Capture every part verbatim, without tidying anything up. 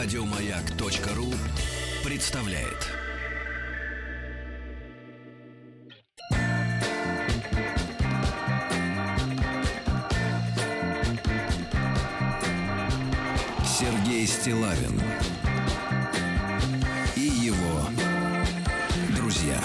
Радио Маяк.ру представляет. Сергей Стилавин и его друзья.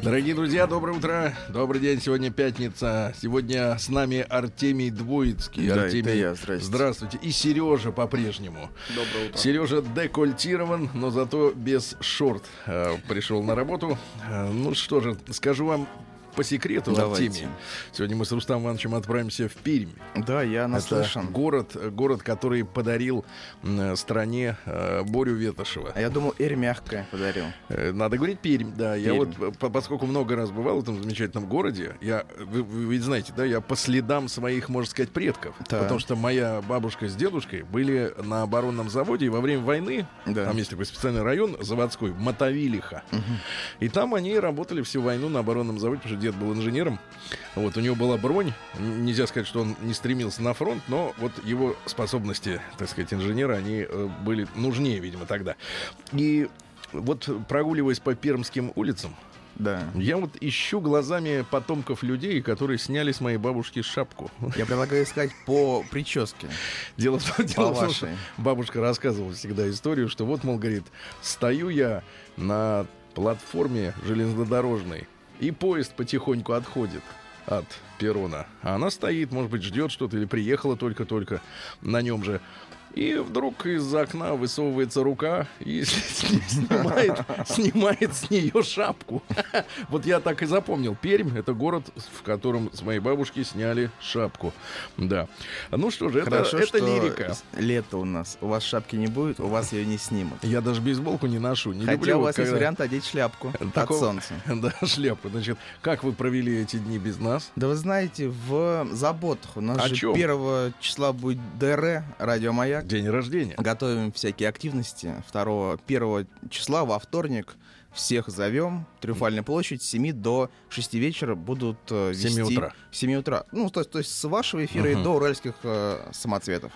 Дорогие друзья, доброе утро, добрый день, сегодня пятница. Сегодня с нами Артемий Двоицкий. Да, Артемий, это я, здрасте. Здравствуйте. И Сережа по-прежнему. Доброе утро. Сережа декольтирован, но зато без шорт э, пришел на работу. Э, ну что же, скажу вам по секрету, Артемий. Сегодня мы с Рустамом Ивановичем отправимся в Пермь. Да, я наслышан. Это город, город, который подарил стране Борю Ветошева. А я думал, Эрь мягкая подарил. Надо говорить Пермь, да. Пермь. Я вот, поскольку много раз бывал в этом замечательном городе, я, вы, вы ведь знаете, да, я по следам своих, можно сказать, предков. Да. Потому что моя бабушка с дедушкой были на оборонном заводе, и во время войны, да, там есть такой специальный район заводской, Мотовилиха. Угу. И там они работали всю войну на оборонном заводе, потому что дед был инженером, вот, у него была бронь, нельзя сказать, что он не стремился на фронт, но вот его способности, так сказать, инженера, они были нужнее, видимо, тогда. И вот, прогуливаясь по пермским улицам, да, я вот ищу глазами потомков людей, которые сняли с моей бабушки шапку. Я предлагаю искать по прическе. Дело в том, что бабушка рассказывала всегда историю, что вот, мол, говорит, стою я на платформе железнодорожной, и поезд потихоньку отходит от перрона. А она стоит, может быть, ждет что-то, или приехала только-только на нем же. И вдруг из-за окна высовывается рука и снимает, снимает с нее шапку. Вот я так и запомнил. Пермь — это город, в котором с моей бабушки сняли шапку. Да. Ну что же, это, это лирика. Лето у нас. У вас шапки не будет, у вас ее не снимут. Я даже бейсболку не ношу. Не Хотя люблю, у вас есть вариант одеть шляпку такого, от солнца. Да, шляпку. Значит, как вы провели эти дни без нас? Да вы знаете, в заботах. У нас О же чем? первого числа будет ДР, Радио Маяк. День рождения. Готовим всякие активности. второго, первого числа во вторник всех зовем. Триумфальная площадь с семи до шести вечера будут вести. семь утра. Ну, то, то есть с вашего эфира uh-huh. и до уральских э, самоцветов.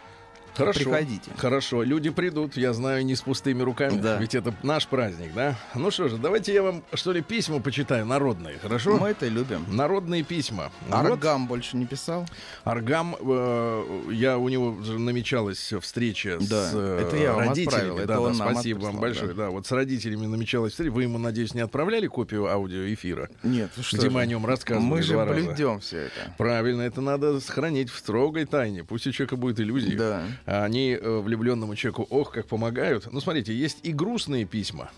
Хорошо. Приходите. Хорошо, люди придут, я знаю, не с пустыми руками, да. Ведь это наш праздник, да? Ну что же, давайте я вам, что ли, письма почитаю народные, хорошо? Мы это любим. Народные письма. Аргам вот. больше не писал? Аргам, э, я, у него намечалась встреча да. с э, это я вам родителями. Это да, он да, спасибо отписал, вам большое. Да. Да, вот с родителями намечалась встреча. Вы ему, надеюсь, не отправляли копию аудиоэфира? Нет. Что где же? Мы о нем рассказывали. Мы же блюдем все это. Правильно, это надо сохранить в строгой тайне. Пусть у человека будет иллюзия. Да. Они влюбленному человеку, ох, как помогают. Ну, смотрите, есть и грустные письма.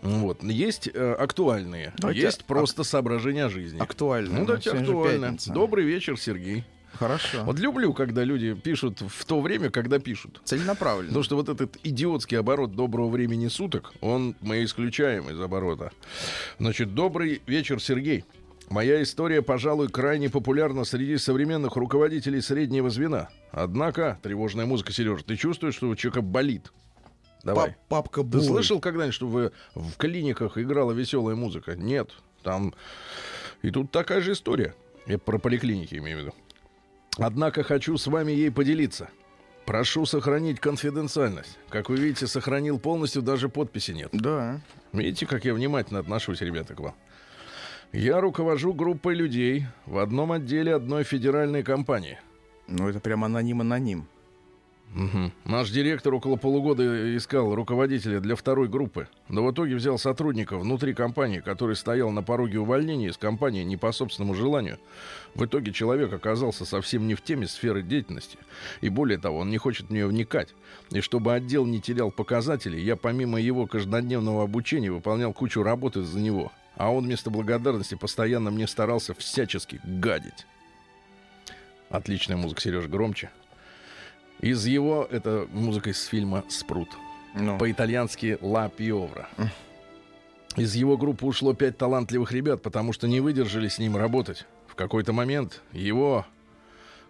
Вот. Есть э, актуальные. Давайте есть просто ак... соображения о жизни. Актуальные. Ну, давайте актуальные. Добрый вечер, Сергей. Хорошо. Вот люблю, когда люди пишут в то время, когда пишут. Целенаправленно. Потому что вот этот идиотский оборот доброго времени суток, он мы исключаем из оборота. Значит, добрый вечер, Сергей. Моя история, пожалуй, крайне популярна среди современных руководителей среднего звена. Однако, тревожная музыка, Сережа, ты чувствуешь, что у человека болит? Давай. Папка болит. Ты слышал когда-нибудь, что в, в клиниках играла веселая музыка? Нет. Там... И тут такая же история. Я про поликлиники имею в виду. Однако хочу с вами ей поделиться. Прошу сохранить конфиденциальность. Как вы видите, сохранил полностью, даже подписи нет. Да. Видите, как я внимательно отношусь, ребята, к вам. Я руковожу группой людей в одном отделе одной федеральной компании. Ну, это прям аноним-аноним. Угу. Наш директор около полугода искал руководителя для второй группы, но в итоге взял сотрудника внутри компании, который стоял на пороге увольнения из компании не по собственному желанию. В итоге человек оказался совсем не в теме сферы деятельности. И более того, он не хочет в нее вникать. И чтобы отдел не терял показатели, я помимо его каждодневного обучения выполнял кучу работы за него. А он вместо благодарности постоянно мне старался всячески гадить. Отличная музыка, Сереж, громче. Из его, это музыка из фильма «Спрут». Ну. По-итальянски «Ла Пьовра». Из его группы ушло пять талантливых ребят, потому что не выдержали с ним работать. В какой-то момент его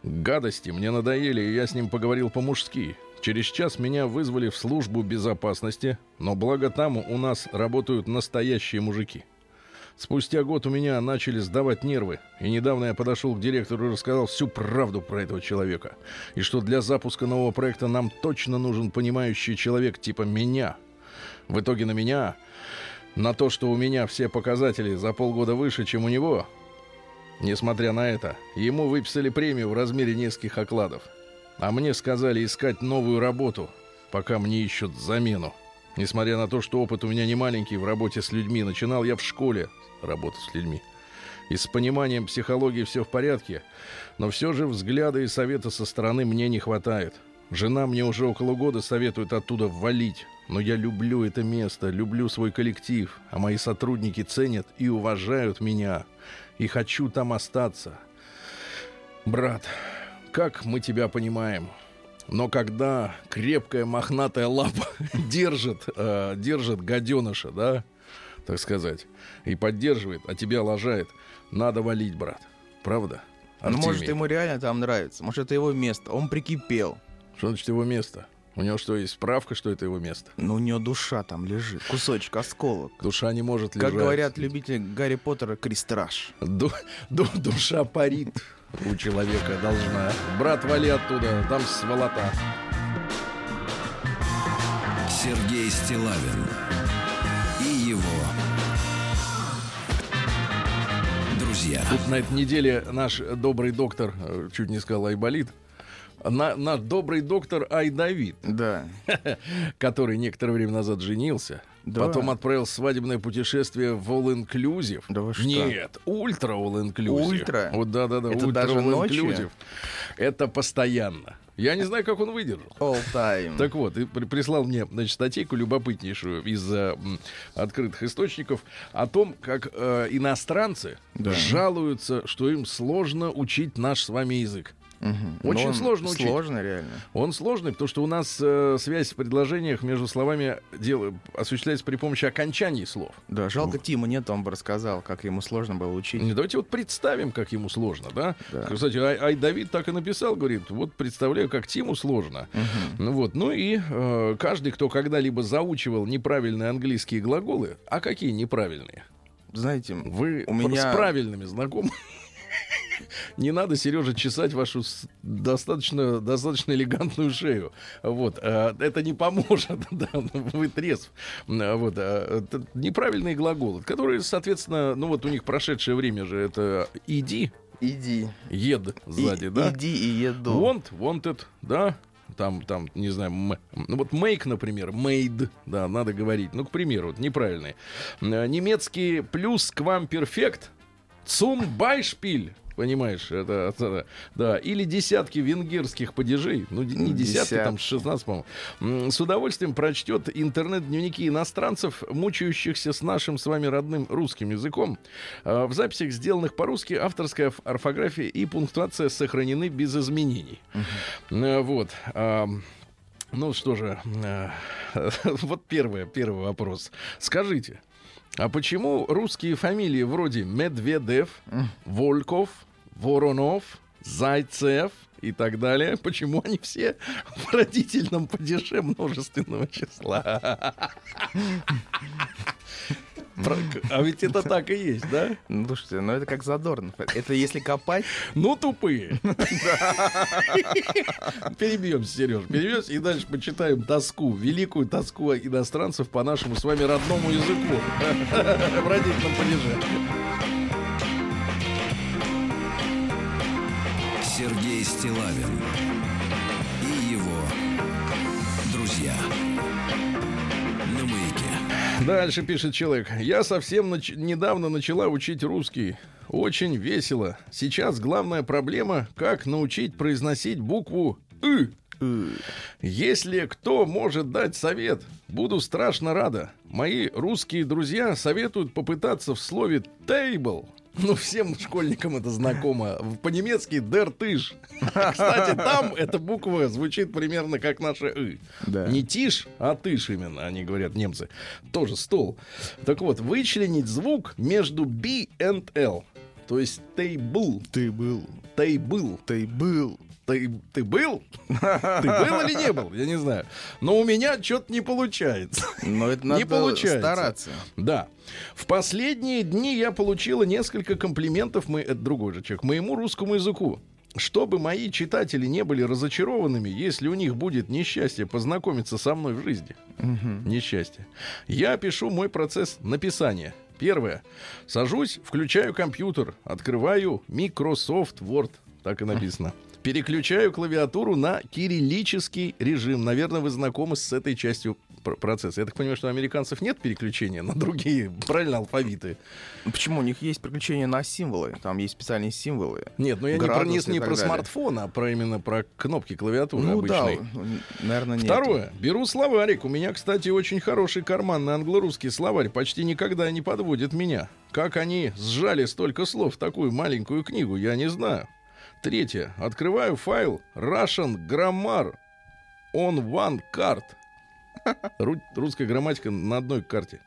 гадости мне надоели, и я с ним поговорил по-мужски. Через час меня вызвали в службу безопасности, но благо там у нас работают настоящие мужики. Спустя год у меня начали сдавать нервы. И недавно я подошел к директору и рассказал всю правду про этого человека. И что для запуска нового проекта нам точно нужен понимающий человек типа меня. В итоге на меня, на то, что у меня все показатели за полгода выше, чем у него... Несмотря на это, ему выписали премию в размере нескольких окладов. А мне сказали искать новую работу, пока мне ищут замену. Несмотря на то, что опыт у меня не маленький в работе с людьми, начинал я в школе работу с людьми. И с пониманием психологии все в порядке, но все же взгляда и совета со стороны мне не хватает. Жена мне уже около года советует оттуда валить, но я люблю это место, люблю свой коллектив, а мои сотрудники ценят и уважают меня. И хочу там остаться. Брат, как мы тебя понимаем, но когда крепкая мохнатая лапа держит, э, держит гаденыша, да, так сказать, и поддерживает, а тебя лажает, надо валить, брат. Правда? Ну, может, ему реально там нравится, может, это его место, он прикипел. Что значит его место? У него что, есть справка, что это его место? Ну, у него душа там лежит, кусочек, осколок. Душа не может лежать. Как говорят любители Гарри Поттера, крестраж. Ду- ду- душа парит у человека должна. Брат, вали оттуда, там сволота. Сергей Стилавин и его друзья. Тут на этой неделе наш добрый доктор, чуть не сказал Айболит, На, наш добрый доктор Айдавид, да. который некоторое время назад женился, да. потом отправил свадебное путешествие в All-Inclusive. Да вы что? Нет, ультра All-Inclusive. Ультра? Вот, да-да-да, ультра даже All-Inclusive. Это постоянно. Я не знаю, как он выдержал. All time. Так вот, и прислал мне, значит, статейку любопытнейшую из э, открытых источников о том, как э, иностранцы да. жалуются, что им сложно учить наш с вами язык. Угу. Очень он сложно учить. Сложно, реально. Он сложный, потому что у нас э, связь в предложениях между словами дел... осуществляется при помощи окончаний слов. Да, жалко, Ух. Тима нет, он бы рассказал, как ему сложно было учить. Не, давайте вот представим, как ему сложно, да? да. Кстати, Ай, Ай Давид так и написал, говорит, вот представляю, как Тиму сложно. Угу. Ну, вот. ну и э, каждый, кто когда-либо заучивал неправильные английские глаголы, а какие неправильные? Знаете, вы у меня... с правильными знакомы? Не надо, Сережа, чесать вашу достаточно, достаточно элегантную шею. Вот. Это не поможет. Да? Вы трезв. Вот. Это неправильные глаголы, которые, соответственно, ну вот у них прошедшее время же это «иди», «иди», «ед» сзади, и, да? «Иди» и «еду». «Want», «wanted», да? Там, там, не знаю, м- ну вот make, например, made, да, надо говорить. Ну, к примеру, вот неправильные. Немецкий плюс «квамперфект», «zum Beispiel». Понимаешь, это, это да. Или десятки венгерских падежей. Ну, не десятки, там шестнадцать, по-моему. С удовольствием прочтет интернет-дневники иностранцев, мучающихся с нашим с вами родным русским языком. В записях, сделанных по-русски, авторская орфография и пунктуация сохранены без изменений. Uh-huh. Вот. Ну что же, вот первое, первый вопрос. Скажите, а почему русские фамилии вроде Медведев, Вольков, Воронов, Зайцев и так далее, почему они все в родительном падеже множественного числа? А ведь это так и есть, да? Ну, слушайте, ну это как Задорнов. Это если копать... Ну, тупые. Перебьемся, Сереж, перебьемся и дальше почитаем тоску, великую тоску иностранцев по нашему с вами родному языку в родительном падеже. Сергей Стилавин и его друзья. Дальше пишет человек. Я совсем нач... недавно начала учить русский. Очень весело. Сейчас главная проблема, как научить произносить букву «ы». Если кто может дать совет, буду страшно рада. Мои русские друзья советуют попытаться в слове «table». Ну, всем школьникам это знакомо. По-немецки «der Tisch». Кстати, там эта буква звучит примерно как наше «ы». Да. Не «тиш», а «тыш» именно, они говорят, немцы. Тоже стол. Так вот, вычленить звук между «b» and «l». То есть «table». «Table». «Table». «Table». Ты, ты был? Ты был или не был? Я не знаю. Но у меня что-то не получается. Но это надо не получается. Стараться. Да. В последние дни я получила несколько комплиментов, мы, это другой же человек, моему русскому языку. Чтобы мои читатели не были разочарованными, если у них будет несчастье познакомиться со мной в жизни. Угу. Несчастье. Я пишу мой процесс написания. Первое. Сажусь, включаю компьютер, открываю Microsoft Word. Так и написано. Переключаю клавиатуру на кириллический режим. Наверное, вы знакомы с этой частью процесса. Я так понимаю, что у американцев нет переключения на другие, правильно, алфавиты. Почему? У них есть переключение на символы. Там есть специальные символы. Нет, но я градус, не про, не, не про смартфон, а про именно про кнопки клавиатуры ну, обычной. Да, наверное, нет. Второе. Беру словарик. У меня, кстати, очень хороший карманный англо-русский словарь. Почти никогда не подводит меня. Как они сжали столько слов в такую маленькую книгу, я не знаю. Третье. Открываю файл Russian Grammar on one card. Ру- русская грамматика на одной карте.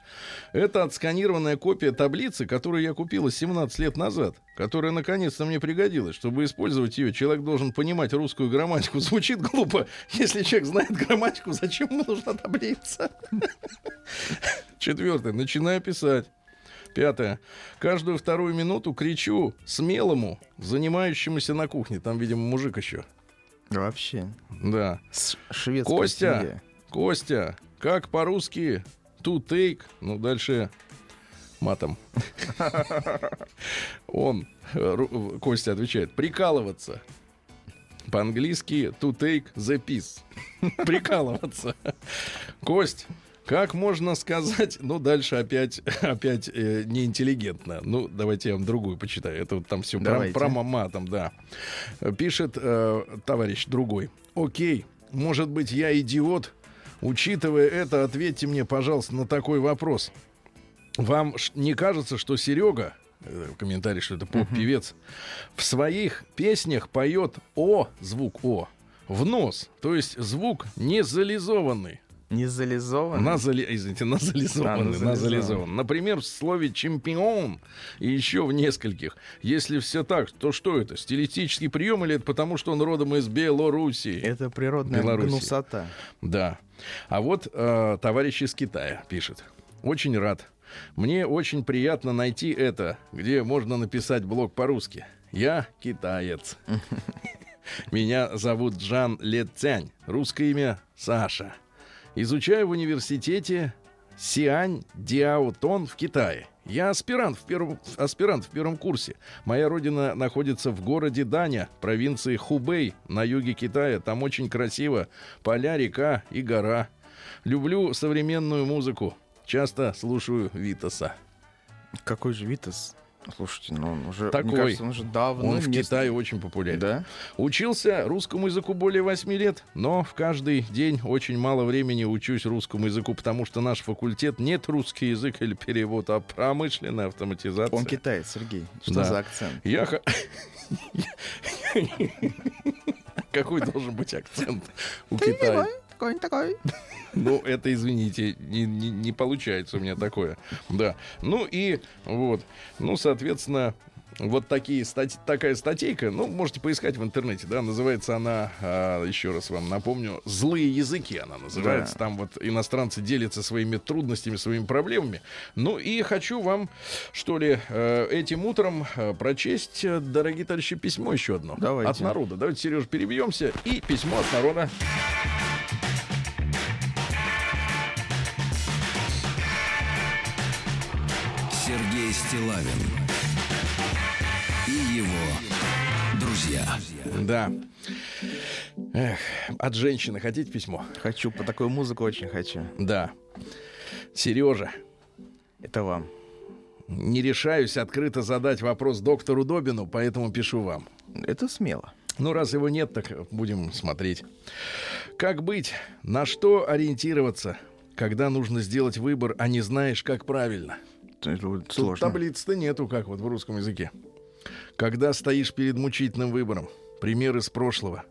Это отсканированная копия таблицы, которую я купила семнадцать лет назад, которая наконец-то мне пригодилась. Чтобы использовать ее, человек должен понимать русскую грамматику. Звучит глупо. Если человек знает грамматику, зачем ему нужна таблица? Четвертое. Начинаю писать. Пятое. Каждую вторую минуту кричу смелому, занимающемуся на кухне. Там, видимо, мужик еще. Вообще. Да. С шведской Костя, семье. Костя, как по-русски to take, ну дальше матом. Он, Костя, отвечает, прикалываться. По-английски to take the piece. Прикалываться. Кость. Как можно сказать, ну, дальше опять, опять э, неинтеллигентно. Ну, давайте я вам другую почитаю. Это вот там все про, про мама там, да. Пишет э, товарищ другой. Окей, может быть, я идиот. Учитывая это, ответьте мне, пожалуйста, на такой вопрос. Вам не кажется, что Серега, э, комментарий, что это поп-певец, в своих песнях поет «о», звук «о», в нос, то есть звук незализованный. Незализованный? Назали... Извините, назализованный, да, назализованный. Например, в слове «чемпион» и еще в нескольких. Если все так, то что это? Стилистический прием или это потому, что он родом из Белоруссии? Это природная Белоруссии. Гнусота. Да. А вот э, товарищ из Китая пишет. Очень рад. Мне очень приятно найти это, где можно написать блог по-русски. Я китаец. Меня зовут Жан Ле Цянь. Русское имя Саша. Изучаю в университете Сиань Цзяотун в Китае. Я аспирант в, первом, аспирант в первом курсе. Моя родина находится в городе Даня, провинции Хубэй, на юге Китая. Там очень красиво. Поля, река и гора. Люблю современную музыку. Часто слушаю Витаса. Какой же Витас? Слушайте, ну он уже, такой. Мне кажется, он уже давно... Он в мест... Китае очень популярен. Да? Учился русскому языку более восьми лет, но в каждый день очень мало времени учусь русскому языку, потому что наш факультет нет русский язык или перевод, а промышленная автоматизация. Он китаец, Сергей. Что да. за акцент? Я... Какой должен быть акцент у Китая? Такой, такой. Ну, это, извините, не, не, не получается у меня такое. Да. Ну и вот. Ну, соответственно, вот такие стать, такая статейка. Ну, можете поискать в интернете, да. Называется она, а, еще раз вам напомню, «Злые языки» она называется. Да. Там вот иностранцы делятся своими трудностями, своими проблемами. Ну и хочу вам, что ли, этим утром прочесть, дорогие товарищи, письмо еще одно. Давайте. От народа. Давайте, Сереж, перебьемся. И письмо от народа. Стилавин и его друзья. Да. Эх, от женщины хотите письмо? Хочу, по такую музыку очень хочу. Да. Сережа. Это вам. Не решаюсь открыто задать вопрос доктору Добину, поэтому пишу вам. Это смело. Ну, раз его нет, так будем смотреть. Как быть? На что ориентироваться, когда нужно сделать выбор, а не знаешь, как правильно? Тут таблиц-то нету, как вот в русском языке. Когда стоишь перед мучительным выбором, пример из прошлого.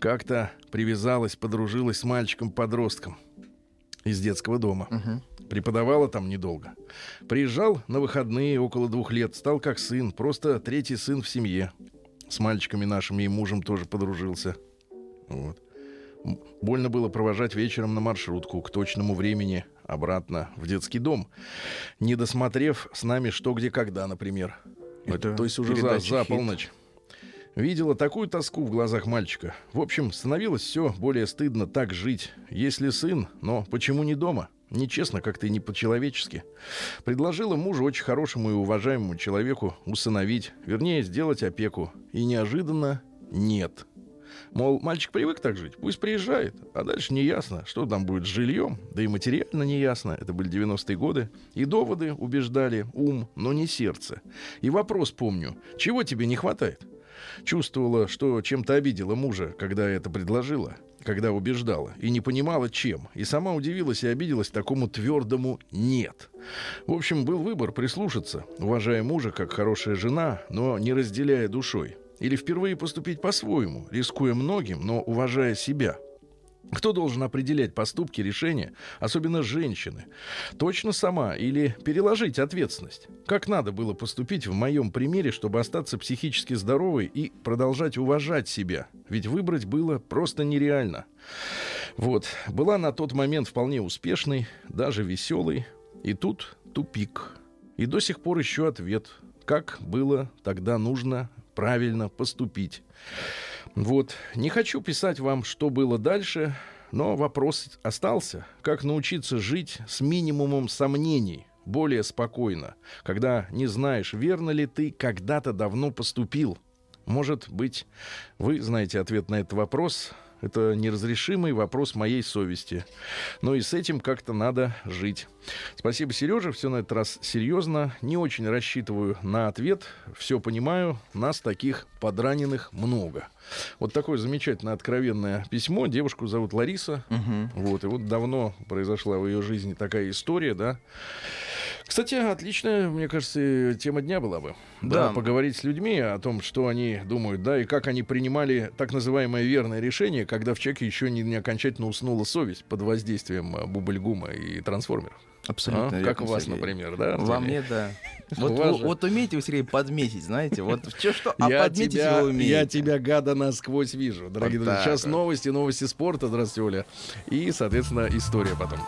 Как-то привязалась, подружилась с мальчиком-подростком из детского дома. Угу. Преподавала там недолго. Приезжал на выходные около двух лет, стал как сын, просто третий сын в семье. с мальчиками нашими и мужем тоже подружился. Вот. Больно было провожать вечером на маршрутку к точному времени обратно в детский дом, не досмотрев с нами «Что, где, когда», например. Это, то есть уже за, за полночь. Видела такую тоску в глазах мальчика. В общем, становилось все более стыдно так жить. Если сын, но почему не дома? Нечестно как-то и не по-человечески. Предложила мужу, очень хорошему и уважаемому человеку, усыновить, вернее, сделать опеку. И неожиданно нет. Мол, мальчик привык так жить, пусть приезжает. А дальше неясно, что там будет с жильем. Да и материально неясно. Это были девяностые годы. И доводы убеждали ум, но не сердце. И вопрос помню. Чего тебе не хватает? Чувствовала, что чем-то обидела мужа, когда это предложила, когда убеждала, и не понимала, чем. И сама удивилась и обиделась такому твердому «нет». В общем, был выбор прислушаться, уважая мужа как хорошая жена, но не разделяя душой. Или впервые поступить по-своему, рискуя многим, но уважая себя. Кто должен определять поступки, решения, особенно женщины? Точно сама или переложить ответственность? Как надо было поступить в моем примере, чтобы остаться психически здоровой и продолжать уважать себя? Ведь выбрать было просто нереально. Вот. Была на тот момент вполне успешной, даже веселой. И тут тупик. И до сих пор ищу ответ. Как было тогда нужно правильно поступить? Вот. Не хочу писать вам, что было дальше, но вопрос остался. Как научиться жить с минимумом сомнений, более спокойно, когда не знаешь, верно ли ты когда-то давно поступил? Может быть, вы знаете ответ на этот вопрос. Это неразрешимый вопрос моей совести. Но и с этим как-то надо жить. Спасибо, Сережа. Все на этот раз серьезно. Не очень рассчитываю на ответ. Все понимаю. Нас таких подраненных много. Вот такое замечательное откровенное письмо. Девушку зовут Лариса. Угу. Вот. И вот давно произошла в ее жизни такая история, да. Кстати, отличная, мне кажется, тема дня была бы. Да. Да, поговорить с людьми о том, что они думают, да, и как они принимали так называемое верное решение, когда в человеке еще не, не окончательно уснула совесть под воздействием бубльгума и трансформеров. Абсолютно. А, как у вас, Сергей, например, да? Во мне, да. Вот, вас вы, вот умеете вы, Сергей, подметить, знаете? Вот что, что, а я подметить тебя, вы умеете. Я тебя, гада, насквозь вижу, дорогие вот друзья. Сейчас вот. новости, новости спорта. Здравствуйте, Оля. И, соответственно, история потом.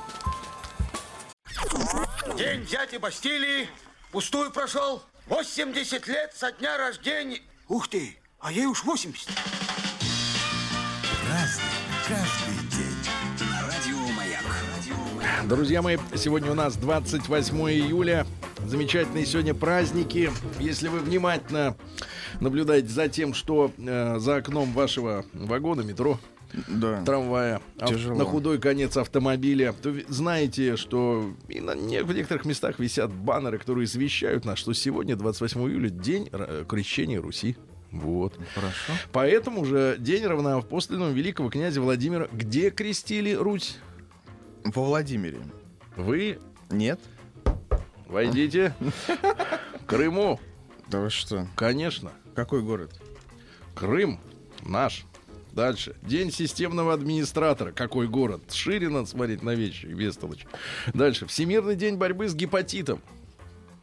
День дяди Бастилии пустую прошел. восемьдесят лет со дня рождения. Ух ты, а ей уж восемьдесят. Разный, каждый день. Радио Маяк. Друзья мои, сегодня у нас двадцать восьмое июля. Замечательные сегодня праздники. Если вы внимательно наблюдаете за тем, что э, за окном вашего вагона, метро, да, трамвая, тяжело, на худой конец автомобиля, то знаете, что и на, не, в некоторых местах висят баннеры, которые извещают нас, что сегодня, двадцать восьмое июля, день крещения Руси. Вот. Хорошо. Поэтому же день равноапостольного великого князя Владимира. Где крестили Русь? Во Владимире. Вы? Нет. Войдите. Крыму. Да вы что? Конечно. Какой город? Крым. Наш. Дальше. День системного администратора. Какой город? Шире надо смотреть на вещи, бестолочь. Дальше. Всемирный день борьбы с гепатитом.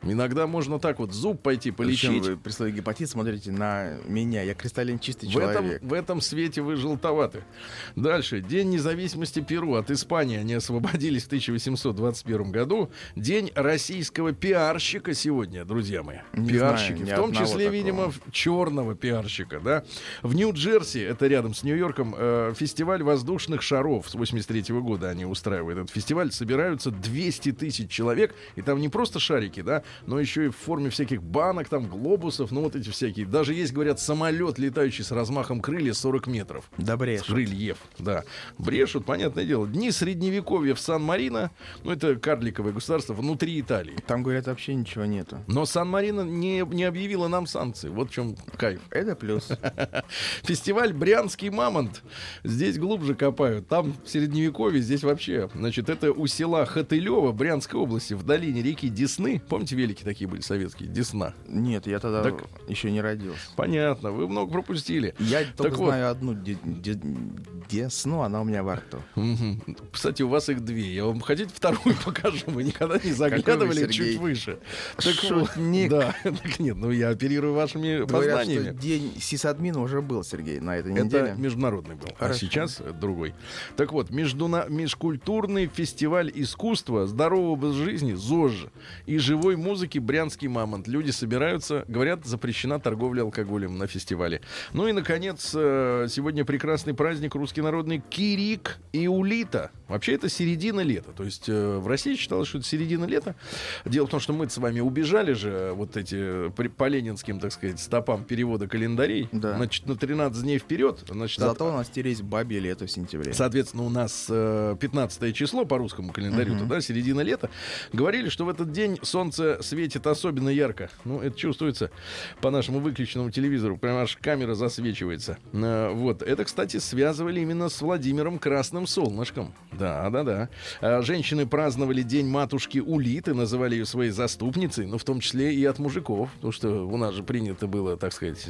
Иногда можно так вот зуб пойти полечить. Причем вы при слове гепатит смотрите на меня. Я кристаллин чистый в человек. Этом, в этом свете вы желтоваты. Дальше. День независимости Перу от Испании. Они освободились в тысяча восемьсот двадцать первом году. День российского пиарщика сегодня, друзья мои. Не пиарщики. Знаю, в том числе, такого, видимо, черного пиарщика. Да? В Нью-Джерси, это рядом с Нью-Йорком, э, фестиваль воздушных шаров с восемьдесят третьего года они устраивают этот фестиваль. Собираются двести тысяч человек. И там не просто шарики, да, но еще и в форме всяких банок, там, глобусов, ну вот эти всякие. Даже есть, говорят, самолет, летающий с размахом крылья сорок метров. Да брешут. Крыльев, да. Брешут, понятное дело. Дни средневековья в Сан-Марино, ну это карликовое государство внутри Италии. Там, говорят, вообще ничего нету. Но Сан-Марино не, не объявила нам санкции. Вот в чем кайф. Это плюс. Фестиваль «Брянский мамонт». Здесь глубже копают. Там в средневековье, здесь вообще. Значит, это у села Хотылева Брянской области в долине реки Десны. Помните, велики такие были советские, Десна. Нет, я тогда так... еще не родился. Понятно, вы много пропустили. Я так только вот... знаю одну де- де- Десну, она у меня во рту. Угу. Кстати, у вас их две. Я вам хотите вторую покажу? Вы никогда не заглядывали вы, чуть выше. Так шутник. Да, так нет, ну я оперирую вашими познаниями. Говорят, что день сисадмина уже был, Сергей, на этой Это неделе. Это международный был, Хорошо. А сейчас другой. Так вот, междуна... межкультурный фестиваль искусства, здорового образа жизни, ЗОЖ и живой музыки «Брянский мамонт». Люди собираются, говорят, запрещена торговля алкоголем на фестивале. Ну и, наконец, сегодня прекрасный праздник русский народный «Кирик и Улита». Вообще, это середина лета. То есть в России считалось, что это середина лета. Дело в том, что мы с вами убежали же вот эти по ленинским, так сказать, стопам перевода календарей. Да. Значит, на тринадцать дней вперед. Значит, Зато от... у нас теряется бабье лето в сентябре. Соответственно, у нас пятнадцатое число по русскому календарю, uh-huh. да, середина лета. Говорили, что в этот день солнце светит особенно ярко. Ну, это чувствуется по нашему выключенному телевизору. Прям аж камера засвечивается. Вот. Это, кстати, связывали именно с Владимиром Красным Солнышком. Да, да, да. Женщины праздновали день матушки Улиты, называли ее своей заступницей, но в том числе и от мужиков. Потому что у нас же принято было, так сказать,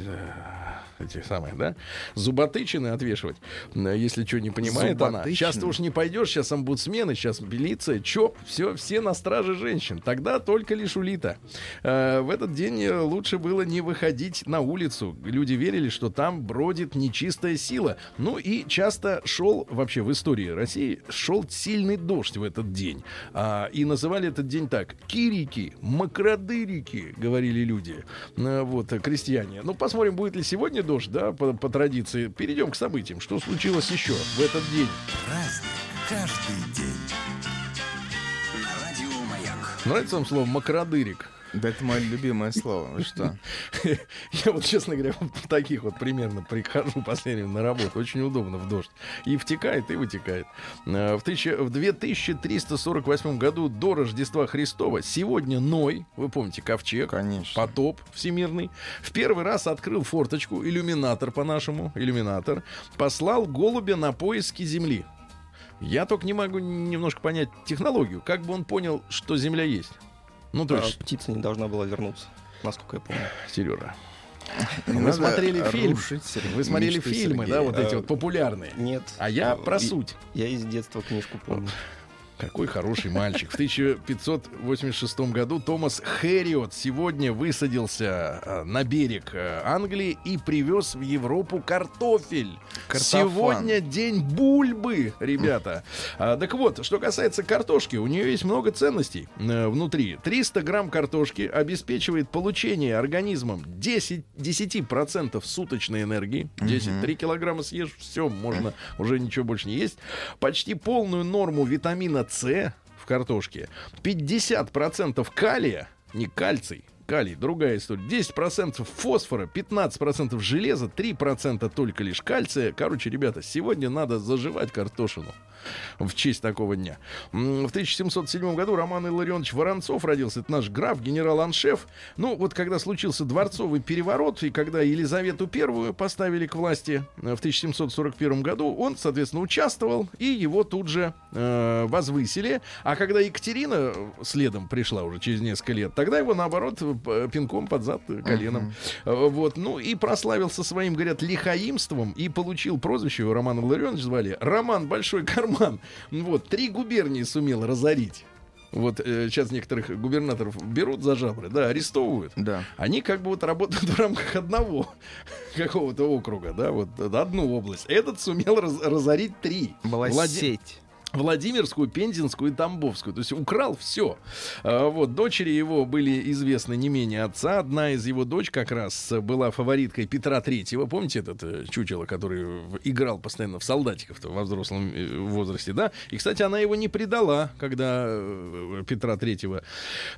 эти самые, да, зуботычины отвешивать. Если что не понимает она. Сейчас ты уж не пойдешь, сейчас омбудсмены, сейчас милиция, ЧОП, все, все на страже женщин. Тогда только лишь Улита. В этот день лучше было не выходить на улицу. Люди верили, что там бродит нечистая сила. Ну и часто шел, вообще в истории России, шел сильный дождь в этот день. И называли этот день так. Кирики, макродырики, говорили люди. Вот, крестьяне. Ну, посмотрим, будет ли сегодня дождь, да, по, по традиции. Перейдем к событиям. Что случилось еще в этот день? Праздник каждый день. На радио Маяк. Нравится вам слово «макродырик»? Да это мое любимое слово. Вы что? Я вот, честно говоря, в таких вот примерно прихожу последним на работу. Очень удобно в дождь. И втекает, и вытекает. В две тысячи триста сорок восьмом году до Рождества Христова сегодня Ной, вы помните, ковчег, конечно, потоп всемирный, в первый раз открыл форточку, иллюминатор по-нашему, иллюминатор, послал голубя на поиски земли. Я только не могу немножко понять технологию. Как бы он понял, что земля есть? Ну, то а есть... Птица не должна была вернуться, насколько я помню. Серёжа. Вы смотрели фильм. Вы смотрели фильмы, Сергея. Да, вот а, эти вот популярные. Нет. А я а, про суть. Я из детства книжку помню. Какой хороший мальчик. В тысяча пятьсот восемьдесят шестом году Томас Херриот сегодня высадился на берег Англии и привез в Европу картофель. Картофан. Сегодня день бульбы, ребята. А, так вот, что касается картошки, у нее есть много ценностей э, внутри. триста грамм картошки обеспечивает получение организмом десять процентов суточной энергии. десять три килограмма съешь, все, можно уже ничего больше не есть. Почти полную норму витамина С в картошке, пятьдесят процентов калия, не кальций, калий, другая история, десять процентов фосфора, пятнадцать процентов железа, три процента только лишь кальция. Короче, ребята, сегодня надо заживать картошину в честь такого дня. В тысяча семьсот седьмом году Роман Илларионович Воронцов родился. Это наш граф, генерал-аншеф. Ну, вот когда случился дворцовый переворот и когда Елизавету Первую поставили к власти в тысяча семьсот сорок первом году, он, соответственно, участвовал, и его тут же э, возвысили. А когда Екатерина следом пришла уже через несколько лет, тогда его, наоборот, пинком под зад, коленом. Uh-huh. Вот. Ну, и прославился своим, говорят, лихаимством и получил прозвище, его Роман Илларионович звали, Роман Большой Карман. Вот, три губернии сумел разорить. Вот э, сейчас некоторых губернаторов берут за жабры, да, арестовывают. Да. Они как бы вот работают в рамках одного какого-то округа, да, вот одну область. Этот сумел раз- разорить три. Была сеть. Владимирскую, Пензенскую и Тамбовскую. То есть украл все. А, вот, дочери его были известны не менее отца. Одна из его дочь как раз была фавориткой Петра Третьего. Помните этот э, чучело, который играл постоянно в солдатиков во взрослом э, возрасте, да? И, кстати, она его не предала, когда э, Петра Третьего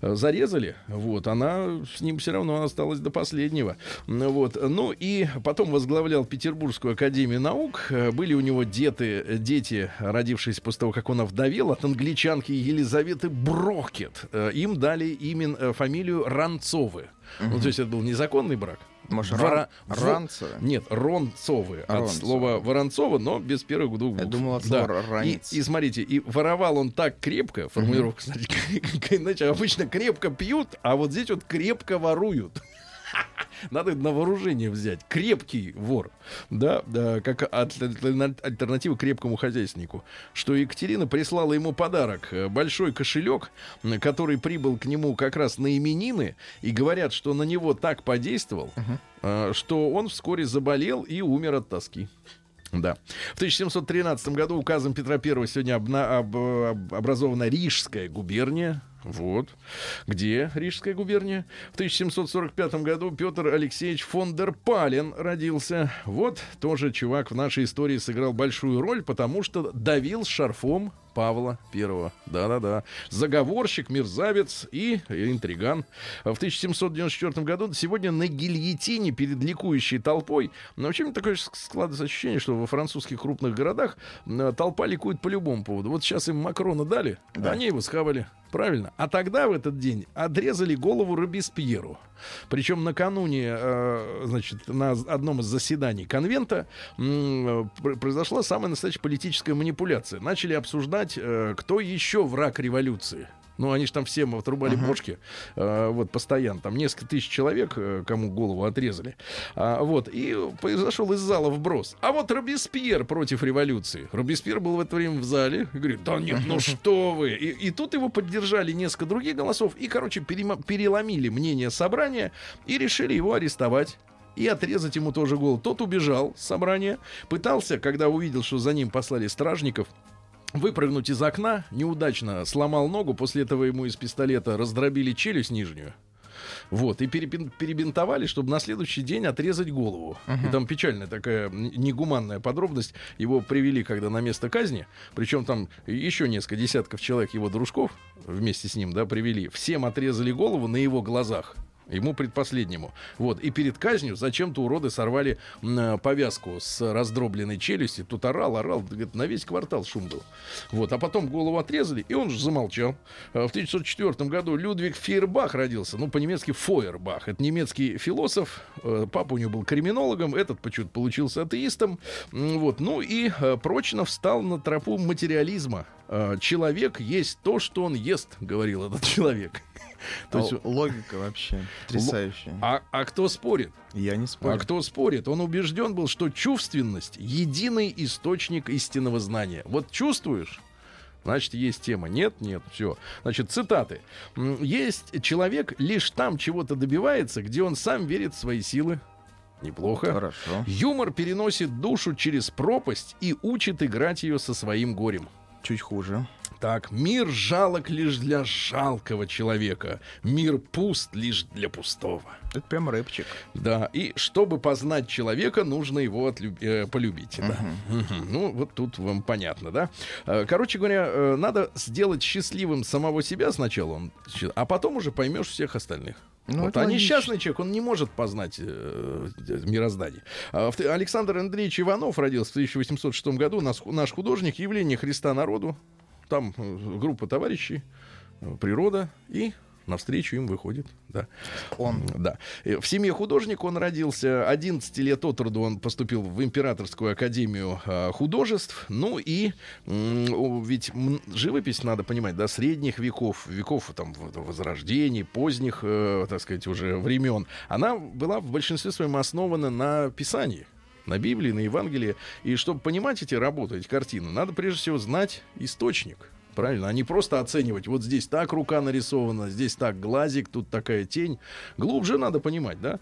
э, зарезали. Вот, она с ним все равно осталась до последнего. Вот. Ну и потом возглавлял Петербургскую академию наук. Были у него деты, дети, родившиеся после того, как он овдовел от англичанки Елизаветы Брокет, им дали имя, фамилию Ронцовы. Угу. Ну, то есть это был незаконный брак. Может, Вора... Ран... Ранцевы? Нет, Ронцовы. От Ронцовы. Слова Воронцова, но без первых двух букв. Я думал, от слова да. и, и смотрите, и воровал он так крепко, формулировка, кстати, иначе обычно крепко пьют, а вот здесь вот крепко воруют. Надо на вооружение взять. Крепкий вор. Да, да, как альтернатива крепкому хозяйственнику. Что Екатерина прислала ему подарок. Большой кошелек, который прибыл к нему как раз на именины. И говорят, что на него так подействовал, uh-huh. что он вскоре заболел и умер от тоски. Да. В тысяча семьсот тринадцатом году указом Петра Первого сегодня обна- об- об- образована Рижская губерния. Вот. Где Рижская губерния? В тысяча семьсот сорок пятом году Петр Алексеевич фон дер Пален родился. Вот тоже чувак в нашей истории сыграл большую роль, потому что давил шарфом Павла Первого. Да-да-да. Заговорщик, мерзавец и интриган. В тысяча семьсот девяносто четвёртом году сегодня на гильотине перед ликующей толпой. Но вообще мне такое складывается ощущение, что во французских крупных городах толпа ликует по любому поводу. Вот сейчас им Макрона дали, да. Они его схавали. Правильно? А тогда в этот день отрезали голову Робеспьеру. Причем накануне, э, значит, на одном из заседаний конвента э, произошла самая настоящая политическая манипуляция. Начали обсуждать, э, кто еще враг революции. Ну, они же там всем отрубали uh-huh. бошки. А, вот, постоянно. Там несколько тысяч человек, кому голову отрезали. А, вот. И произошел из зала вброс. А вот Робеспьер против революции. Робеспьер был в это время в зале. И говорит, да нет, ну что вы. И, и тут его поддержали несколько других голосов. И, короче, перем- переломили мнение собрания. И решили его арестовать. И отрезать ему тоже голову. Тот убежал с собрания. Пытался, когда увидел, что за ним послали стражников, выпрыгнуть из окна, неудачно сломал ногу, после этого ему из пистолета раздробили челюсть нижнюю. Вот, и перебинтовали, чтобы на следующий день отрезать голову. Uh-huh. И там печальная такая негуманная подробность. Его привели, когда на место казни, причем там еще несколько десятков человек, его дружков, вместе с ним, да, привели. Всем отрезали голову на его глазах. Ему предпоследнему. Вот. И перед казнью зачем-то уроды сорвали э, повязку с раздробленной челюсти. Тут орал, орал. Говорит, на весь квартал шум был. Вот. А потом голову отрезали, и он же замолчал. В тысяча девятьсот четвёртом году Людвиг Фейербах родился. Ну, по-немецки Фойербах. Это немецкий философ. Папа у него был криминологом. Этот почему-то получился атеистом. Вот. Ну и прочно встал на тропу материализма. Человек есть то, что он ест, говорил этот человек. То есть... Логика вообще потрясающая. А, а кто спорит? Я не спорю. А кто спорит? Он убежден был, что чувственность — единый источник истинного знания. Вот чувствуешь, значит, есть тема. Нет, нет, все. Значит, цитаты. Есть человек лишь там чего-то добивается, где он сам верит в свои силы. Неплохо. Хорошо. Юмор переносит душу через пропасть и учит играть ее со своим горем. Чуть хуже. Так, мир жалок лишь для жалкого человека. Мир пуст лишь для пустого. Это прям рэпчик. Да, и чтобы познать человека, нужно его отлюб... э, полюбить. Uh-huh. Да. Uh-huh. Ну, вот тут вам понятно, да? Короче говоря, надо сделать счастливым самого себя сначала, а потом уже поймешь всех остальных. Ну, вот, а несчастный человек, он не может познать э, мироздание. Александр Андреевич Иванов родился в тысяча восемьсот шестом году. Наш, наш художник, явление Христа народу. Там группа товарищей, природа, и навстречу им выходит. Да. Он. Да. В семье художник он родился. одиннадцать лет от роду он поступил в Императорскую академию э, художеств. Ну и м- ведь м- живопись, надо понимать, до средних веков, веков там, возрождений, поздних, э, так сказать, уже времен, она была в большинстве своем основана на писании. На Библии, на Евангелии. И чтобы понимать эти работы, эти картины, надо прежде всего знать источник. Правильно, а не просто оценивать. Вот здесь так рука нарисована, здесь так глазик, тут такая тень. Глубже надо понимать, да?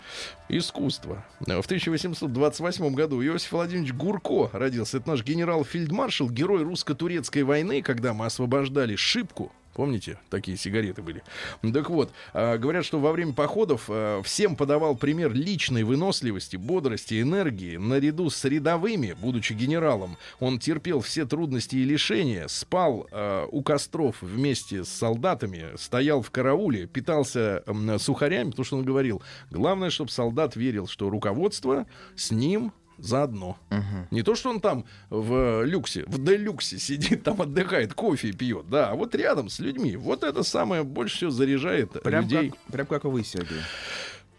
Искусство. В тысяча восемьсот двадцать восьмом году Иосиф Владимирович Гурко родился. Это наш генерал-фельдмаршал, герой русско-турецкой войны, когда мы освобождали Шипку. Помните, такие сигареты были. Так вот, э, говорят, что во время походов э, всем подавал пример личной выносливости, бодрости, энергии. Наряду с рядовыми, будучи генералом, он терпел все трудности и лишения, спал э, у костров вместе с солдатами, стоял в карауле, питался э, сухарями, потому что он говорил, главное, чтобы солдат верил, что руководство с ним заодно. Uh-huh. Не то, что он там в люксе, в делюксе сидит, там отдыхает, кофе пьет, да, а вот рядом с людьми. Вот это самое больше всего заряжает прям людей. Как, прям как вы, Сергей.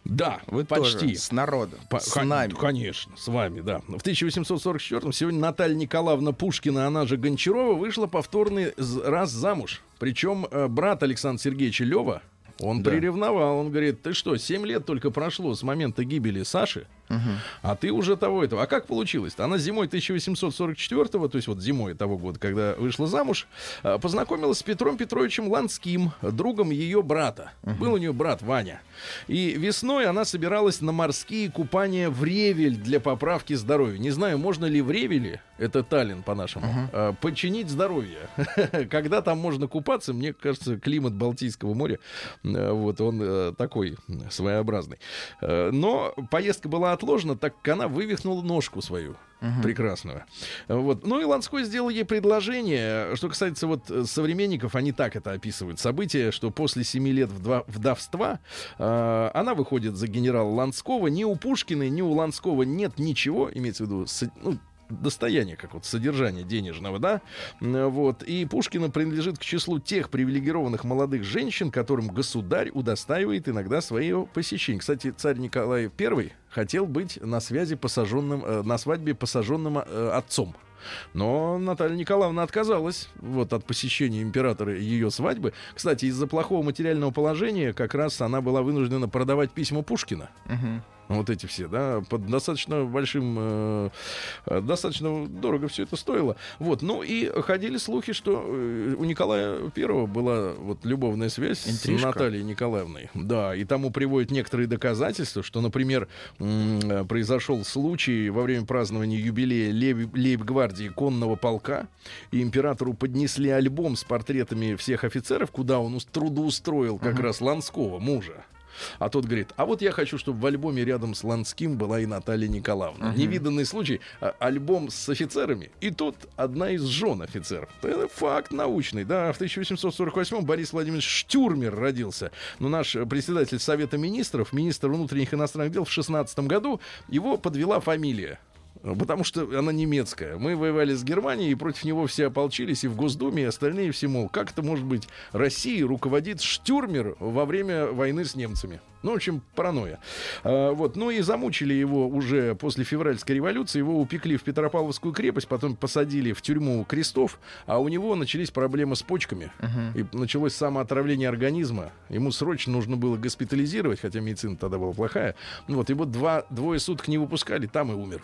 Да, вы почти. Тоже с народом, По- с х- нами. Конечно, с вами, да. В тысяча восемьсот сорок четвёртом сегодня Наталья Николаевна Пушкина, она же Гончарова, вышла повторный раз замуж. Причем брат Александра Сергеевича Лёва, он да. приревновал, он говорит: ты что, семь лет только прошло с момента гибели Саши, угу. а ты уже того этого. А как получилось-то? Она зимой тысяча восемьсот сорок четвёртого, то есть вот зимой того года, когда вышла замуж, познакомилась с Петром Петровичем Ланским, другом ее брата. Угу. Был у нее брат Ваня. И весной она собиралась на морские купания в Ревель для поправки здоровья. Не знаю, можно ли в Ревеле, это Таллин по-нашему, угу. починить здоровье. Когда там можно купаться, мне кажется, климат Балтийского моря, вот он такой своеобразный. Но поездка была отложена, так как она вывихнула ножку свою uh-huh. прекрасную. Вот. Ну и Ланской сделал ей предложение. Что касается вот современников, они так это описывают событие, что после семи лет вдва- вдовства э- она выходит за генерала Ланского. Ни у Пушкина, ни у Ланского нет ничего, имеется в виду... С- ну, достояние, как вот содержание денежного, да, вот, и Пушкина принадлежит к числу тех привилегированных молодых женщин, которым государь удостаивает иногда своего посещения. Кстати, царь Николай I хотел быть на связи посаженным, на свадьбе посаженным отцом. Но Наталья Николаевна отказалась вот, от посещения императора ее свадьбы. Кстати, из-за плохого материального положения как раз она была вынуждена продавать письма Пушкина. Угу. Вот эти все, да, под достаточно большим, э, достаточно дорого все это стоило. Вот, ну и ходили слухи, что у Николая Первого была вот любовная связь Интрижка. С Натальей Николаевной. Да, и тому приводят некоторые доказательства, что, например, м- произошел случай во время празднования юбилея лейб- лейб-гвардии конного полка, и императору поднесли альбом с портретами всех офицеров, куда он трудоустроил как угу. раз Ланского, мужа. А тот говорит: а вот я хочу, чтобы в альбоме рядом с Ланским была и Наталья Николаевна. Uh-huh. Невиданный случай. Альбом с офицерами. И тут одна из жен офицеров. Это факт научный. Да, в тысяча восемьсот сорок восьмом Борис Владимирович Штюрмер родился. Но наш председатель Совета министров, министр внутренних иностранных дел в шестнадцатом году, его подвела фамилия. Потому что она немецкая. Мы воевали с Германией, и против него все ополчились, и в Госдуме, и остальные все, мол, как это может быть, Россия руководит Штюрмер во время войны с немцами. Ну, в общем, паранойя. А, вот. Ну и замучили его уже после февральской революции. Его упекли в Петропавловскую крепость, потом посадили в тюрьму Крестов, а у него начались проблемы с почками. Uh-huh. И началось самоотравление организма. Ему срочно нужно было госпитализировать, хотя медицина тогда была плохая. Вот. Его два, двое суток не выпускали, там и умер.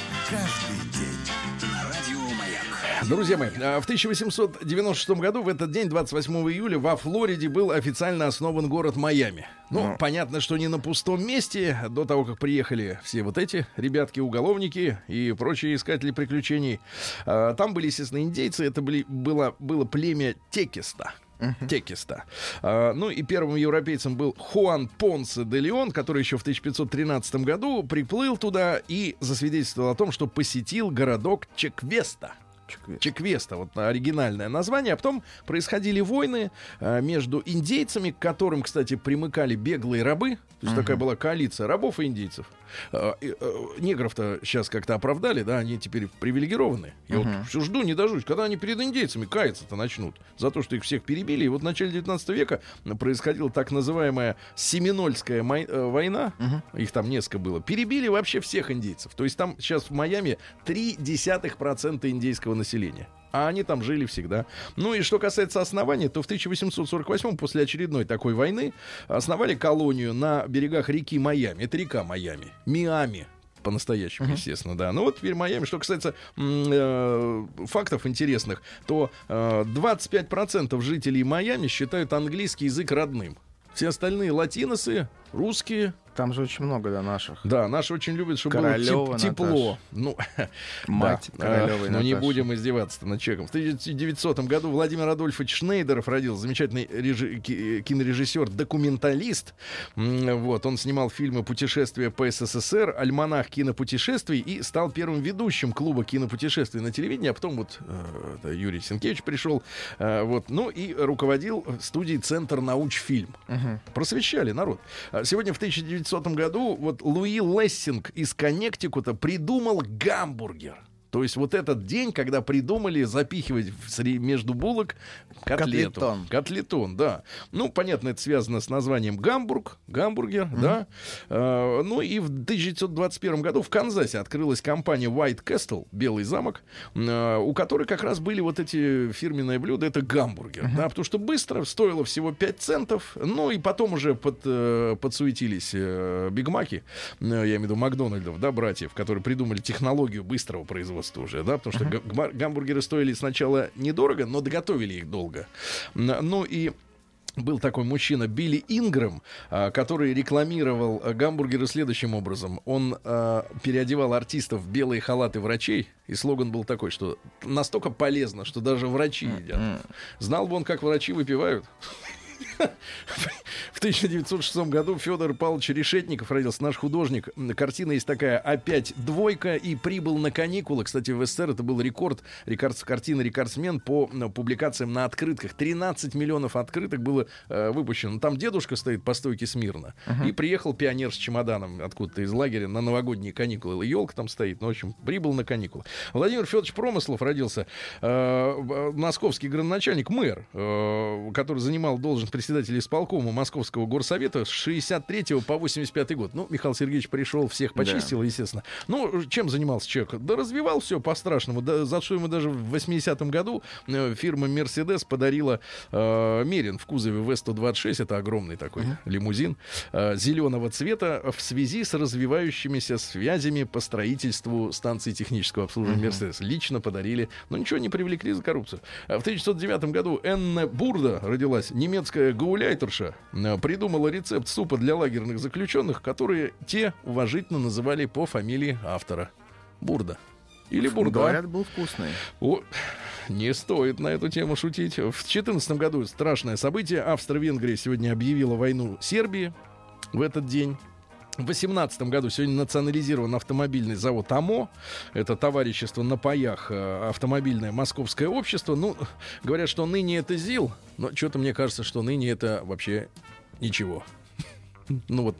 Друзья мои, в тысяча восемьсот девяносто шестом году в этот день, двадцать восьмого июля, во Флориде был официально основан город Майами. Ну, понятно, что не на пустом месте. До того, как приехали все вот эти ребятки-уголовники и прочие искатели приключений, там были, естественно, индейцы. Это были, было, было племя Текиста. Uh-huh. Текиста. А, ну и первым европейцем был Хуан Понсе де Леон, который еще в тысяча пятьсот тринадцатом году приплыл туда и засвидетельствовал о том, что посетил городок Чеквеста. Чеквеста. Чеквеста, вот оригинальное название. А потом происходили войны а, между индейцами, к которым, кстати, примыкали беглые рабы. То есть uh-huh. такая была коалиция рабов и индейцев. А, и, а, негров-то сейчас как-то оправдали, да, они теперь привилегированы. Я uh-huh. вот все жду, не дождусь, когда они перед индейцами каяться-то начнут за то, что их всех перебили. И вот в начале девятнадцатого века происходила так называемая Семинольская май- война. Uh-huh. Их там несколько было. Перебили вообще всех индейцев. То есть там сейчас в Майами ноль целых три десятых процента индейского населения. населения. А они там жили всегда. Ну и что касается основания, то в тысяча восемьсот сорок восьмом, после очередной такой войны, основали колонию на берегах реки Майами. Это река Майами. Миами. По-настоящему, uh-huh. естественно, да. Ну вот теперь Майами. Что касается э, фактов интересных, то э, двадцать пять процентов жителей Майами считают английский язык родным. Все остальные латиносы, русские, там же очень много да, наших. Да, наши очень любят, чтобы Королёва, было теп- тепло. Ну, мать да, Королёвой Наташи. Но не будем издеваться над человеком. В тысяча девятисотом году Владимир Адольфович Шнейдеров родился. Замечательный режи- кинорежиссер, документалист. Вот, он снимал фильмы «Путешествия по СССР», «Альманах кинопутешествий» и стал первым ведущим клуба кинопутешествий на телевидении. А потом вот э, Юрий Сенкевич пришел. Э, вот, ну и руководил студией «Центр научфильм». Угу. Просвещали народ. Сегодня в тысяча девятисотом году вот Луи Лессинг из Коннектикута придумал гамбургер. То есть вот этот день, когда придумали запихивать в сре- между булок котлету. Котлетон. Котлетон, да. Ну, понятно, это связано с названием Гамбург, гамбургер, mm-hmm. да. А, ну и в тысяча девятьсот двадцать первом году в Канзасе открылась компания White Castle, Белый замок, а, у которой как раз были вот эти фирменные блюда, это гамбургер, mm-hmm. да, потому что быстро, стоило всего пять центов, ну и потом уже под, подсуетились бигмаки, я имею в виду Макдональдов, да, братьев, которые придумали технологию быстрого производства. Уже, да, потому что uh-huh. гамбургеры стоили сначала недорого, но доготовили их долго. Ну и был такой мужчина Билли Ингрэм, который рекламировал гамбургеры следующим образом. Он э, переодевал артистов в белые халаты врачей, и слоган был такой, что настолько полезно, что даже врачи едят. Uh-huh. Знал бы он, как врачи выпивают. В тысяча девятьсот шестом году Федор Павлович Решетников родился, наш художник. Картина есть такая «Опять двойка» и «Прибыл на каникулы». Кстати, в СССР это был рекорд, рекорд картина «Рекордсмен» по публикациям на открытках. тринадцать миллионов открыток было э, выпущено. Там дедушка стоит по стойке смирно. Uh-huh. И приехал пионер с чемоданом откуда-то из лагеря на новогодние каникулы. Елка там стоит. Ну, в общем, прибыл на каникулы. Владимир Федорович Промыслов родился. Э, московский градоначальник, мэр, э, который занимал должность председатель исполкома Московского горсовета с шестьдесят третьего по восемьдесят пятый год. Ну, Михаил Сергеевич пришел, всех почистил, да. естественно. Ну, чем занимался человек? Да развивал все по-страшному. Да, за что ему даже в восьмидесятом году фирма «Мерседес» подарила э, Мерин в кузове вэ сто двадцать шесть. Это огромный такой mm-hmm. лимузин э, зеленого цвета в связи с развивающимися связями по строительству станции технического обслуживания «Мерседес». Mm-hmm. Лично подарили. Но ничего не привлекли за коррупцию. В тысяча девятьсот девятом году Энна Бурда родилась, немецкая гауляйтерша, придумала рецепт супа для лагерных заключенных, которые те уважительно называли по фамилии автора. Бурда. Или Бурда. Говорят, был вкусный. О, не стоит на эту тему шутить. В две тысячи четырнадцатом году страшное событие. Австро-Венгрия сегодня объявила войну Сербии в этот день. В две тысячи восемнадцатом году сегодня национализирован автомобильный завод АМО. Это товарищество на паях, автомобильное московское общество. Ну, говорят, что ныне это ЗИЛ, но что-то мне кажется, что ныне это вообще ничего. Ну вот,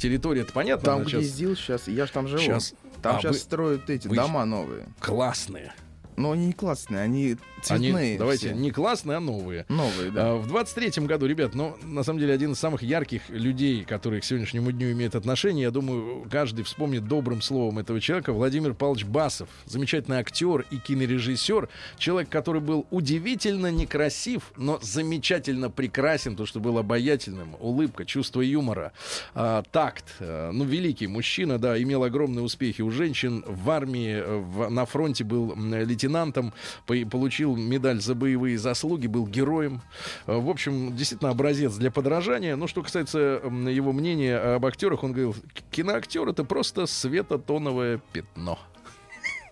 территория-то понятно. Там, где сейчас... ЗИЛ сейчас, я же там живу. Сейчас... Там а сейчас вы... строят эти вы... дома новые. Классные. Но они не классные, они цветные. Они, давайте, все. Не классные, а новые. Новые, да. А, в двадцать третьем году, ребят, ну, на самом деле, один из самых ярких людей, которые к сегодняшнему дню имеют отношение, я думаю, каждый вспомнит добрым словом этого человека, Владимир Павлович Басов. Замечательный актер и кинорежиссер. Человек, который был удивительно некрасив, но замечательно прекрасен, то, что был обаятельным. Улыбка, чувство юмора, а, такт. А, ну, великий мужчина, да, имел огромные успехи у женщин. В армии, в, на фронте был лейтенант. Лейтенантом, получил медаль за боевые заслуги, был героем. В общем, действительно образец для подражания. Но что касается его мнения об актерах, он говорил, киноактер — это просто светотоновое пятно.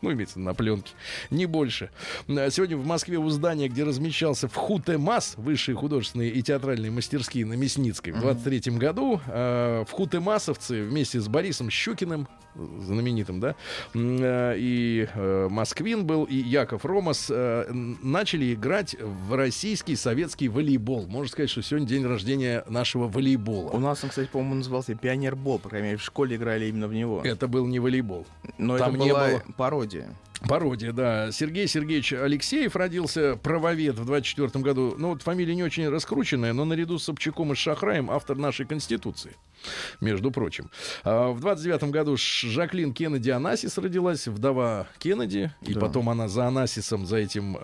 Ну, имеется на пленке. Не больше. Сегодня в Москве у здания, где размещался ВХУТЭМАС, высшие художественные и театральные мастерские на Мясницкой, в двадцать третьем году э, вхутэмасовцы вместе с Борисом Щукиным, знаменитым, да, э, и э, Москвин был, и Яков Ромас, э, начали играть в российский советский волейбол. Можно сказать, что сегодня день рождения нашего волейбола. У нас он, кстати, по-моему, назывался пионербол. По крайней мере, в школе играли именно в него. Это был не волейбол. Но там это не была было... пародия. Пародия, да. Сергей Сергеевич Алексеев родился, правовед, в двадцать четвёртом году. Ну, вот фамилия не очень раскрученная, но наряду с Собчаком и Шахраем автор нашей Конституции, между прочим. А, в двадцать девятом году Жаклин Кеннеди Анасис родилась, вдова Кеннеди. И да. потом она за Анасисом, за этим э,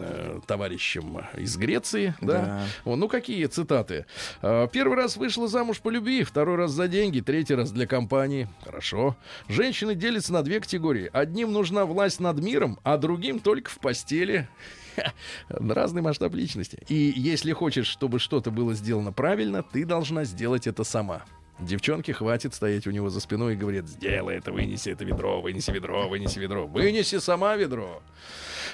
э, товарищем из Греции. Да? Да. О, ну, какие цитаты. А, первый раз вышла замуж по любви, второй раз за деньги, третий раз для компании. Хорошо. Женщины делятся на две категории. Одним нужна власть над миром, а другим только в постели. Разный масштаб личности. И если хочешь, чтобы что-то было сделано правильно, ты должна сделать это сама. Девчонки хватит стоять у него за спиной и говорят: сделай это, вынеси это ведро, вынеси ведро, вынеси ведро, вынеси сама ведро.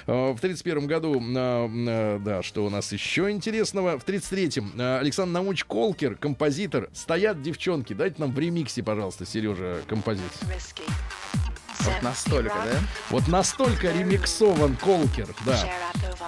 В тридцать первом году, да, что у нас еще интересного? В тридцать третьем Александр Наумович Колкер, композитор. «Стоят девчонки». Дайте нам в ремиксе, пожалуйста, Сережа, композицию. Вот настолько, да? Вот настолько ремиксован Колкер, да.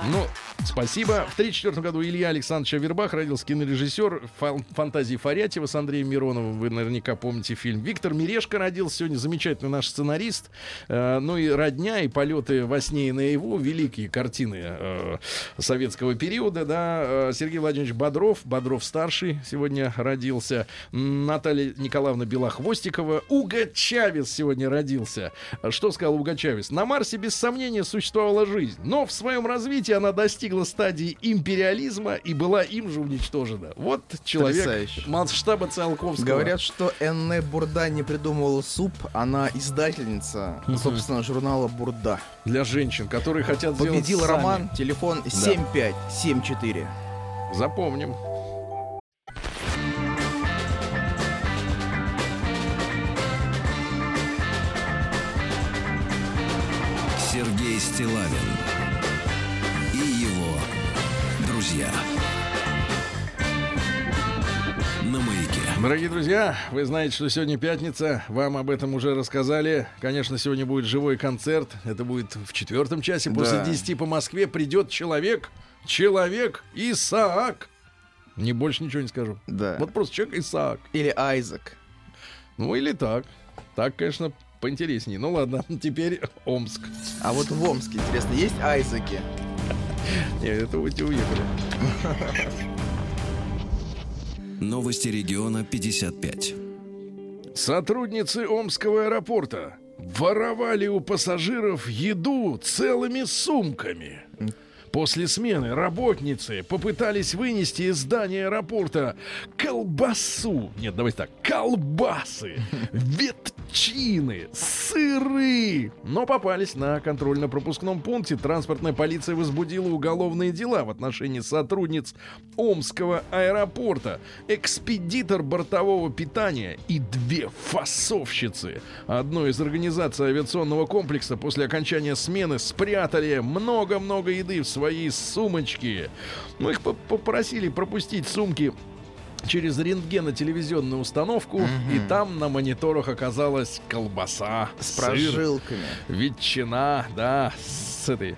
Ну, спасибо. В тридцать четвёртом году Илья Александрович Авербах родился, кинорежиссер. Фан- фантазии Фарятьева с Андреем Мироновым. Вы наверняка помните фильм. Виктор Мирешко родился сегодня. Замечательный наш сценарист. Э, ну и «Родня», и «Полеты во сне и наяву». Великие картины э, советского периода. Да. Сергей Владимирович Бодров. Бодров-старший сегодня родился. Наталья Николаевна Белохвостикова. Уго Чавес сегодня родился. Что сказал Уго Чавес? На Марсе, без сомнения, существовала жизнь. Но в своем развитии она достигла стадии империализма и была им же уничтожена. Вот человек потрясающе. Масштаба Циолковского. Говорят, что Энне Бурда не придумывала суп, она издательница, uh-huh. собственно, журнала «Бурда». Для женщин, которые хотят победил сделать победил роман, сами. Телефон семь пять семь четыре. Запомним. Сергей Стилавин и его друзья. На маяке. Дорогие друзья, вы знаете, что сегодня пятница. Вам об этом уже рассказали. Конечно, сегодня будет живой концерт. Это будет в четвертом часе. После да. десяти по Москве придет человек. Человек Исаак. Не больше ничего не скажу. Да. Вот просто человек Исаак. Или Айзек. Ну, или так. Так, конечно, поинтереснее. Ну ладно, теперь Омск. А вот в Омске, интересно, есть Айзеки? Нет, это вы уехали. Новости региона пятьдесят пять. Сотрудницы Омского аэропорта воровали у пассажиров еду целыми сумками. После смены работницы попытались вынести из здания аэропорта колбасу. Нет, давайте так. Колбасы, ветчины, сыры. Но попались на контрольно-пропускном пункте. Транспортная полиция возбудила уголовные дела в отношении сотрудниц Омского аэропорта. Экспедитор бортового питания и две фасовщицы одной из организаций авиационного комплекса после окончания смены спрятали много-много еды в свои сумочки. Мы их попросили пропустить сумки через рентгенотелевизионную установку, mm-hmm. и там на мониторах оказалась колбаса с сыр, прожилками, ветчина, да, с этой,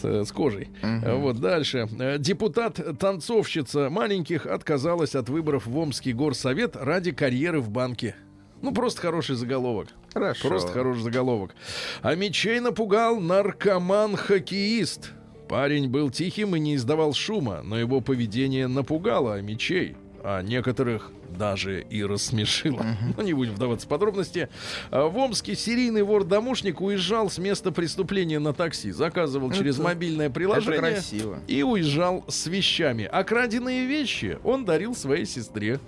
с, с кожей. Mm-hmm. Вот дальше. Депутат-танцовщица маленьких отказалась от выборов в Омский горсовет ради карьеры в банке. Ну, просто хороший заголовок. Хорошо. Просто хороший заголовок. А мечей напугал наркоман-хоккеист. Парень был тихим и не издавал шума, но его поведение напугало мечей, а некоторых даже и рассмешило. Uh-huh. Но не будем вдаваться в подробности. В Омске серийный вор-домушник уезжал с места преступления на такси, заказывал это, через мобильное приложение и уезжал с вещами. А краденые вещи он дарил своей сестре.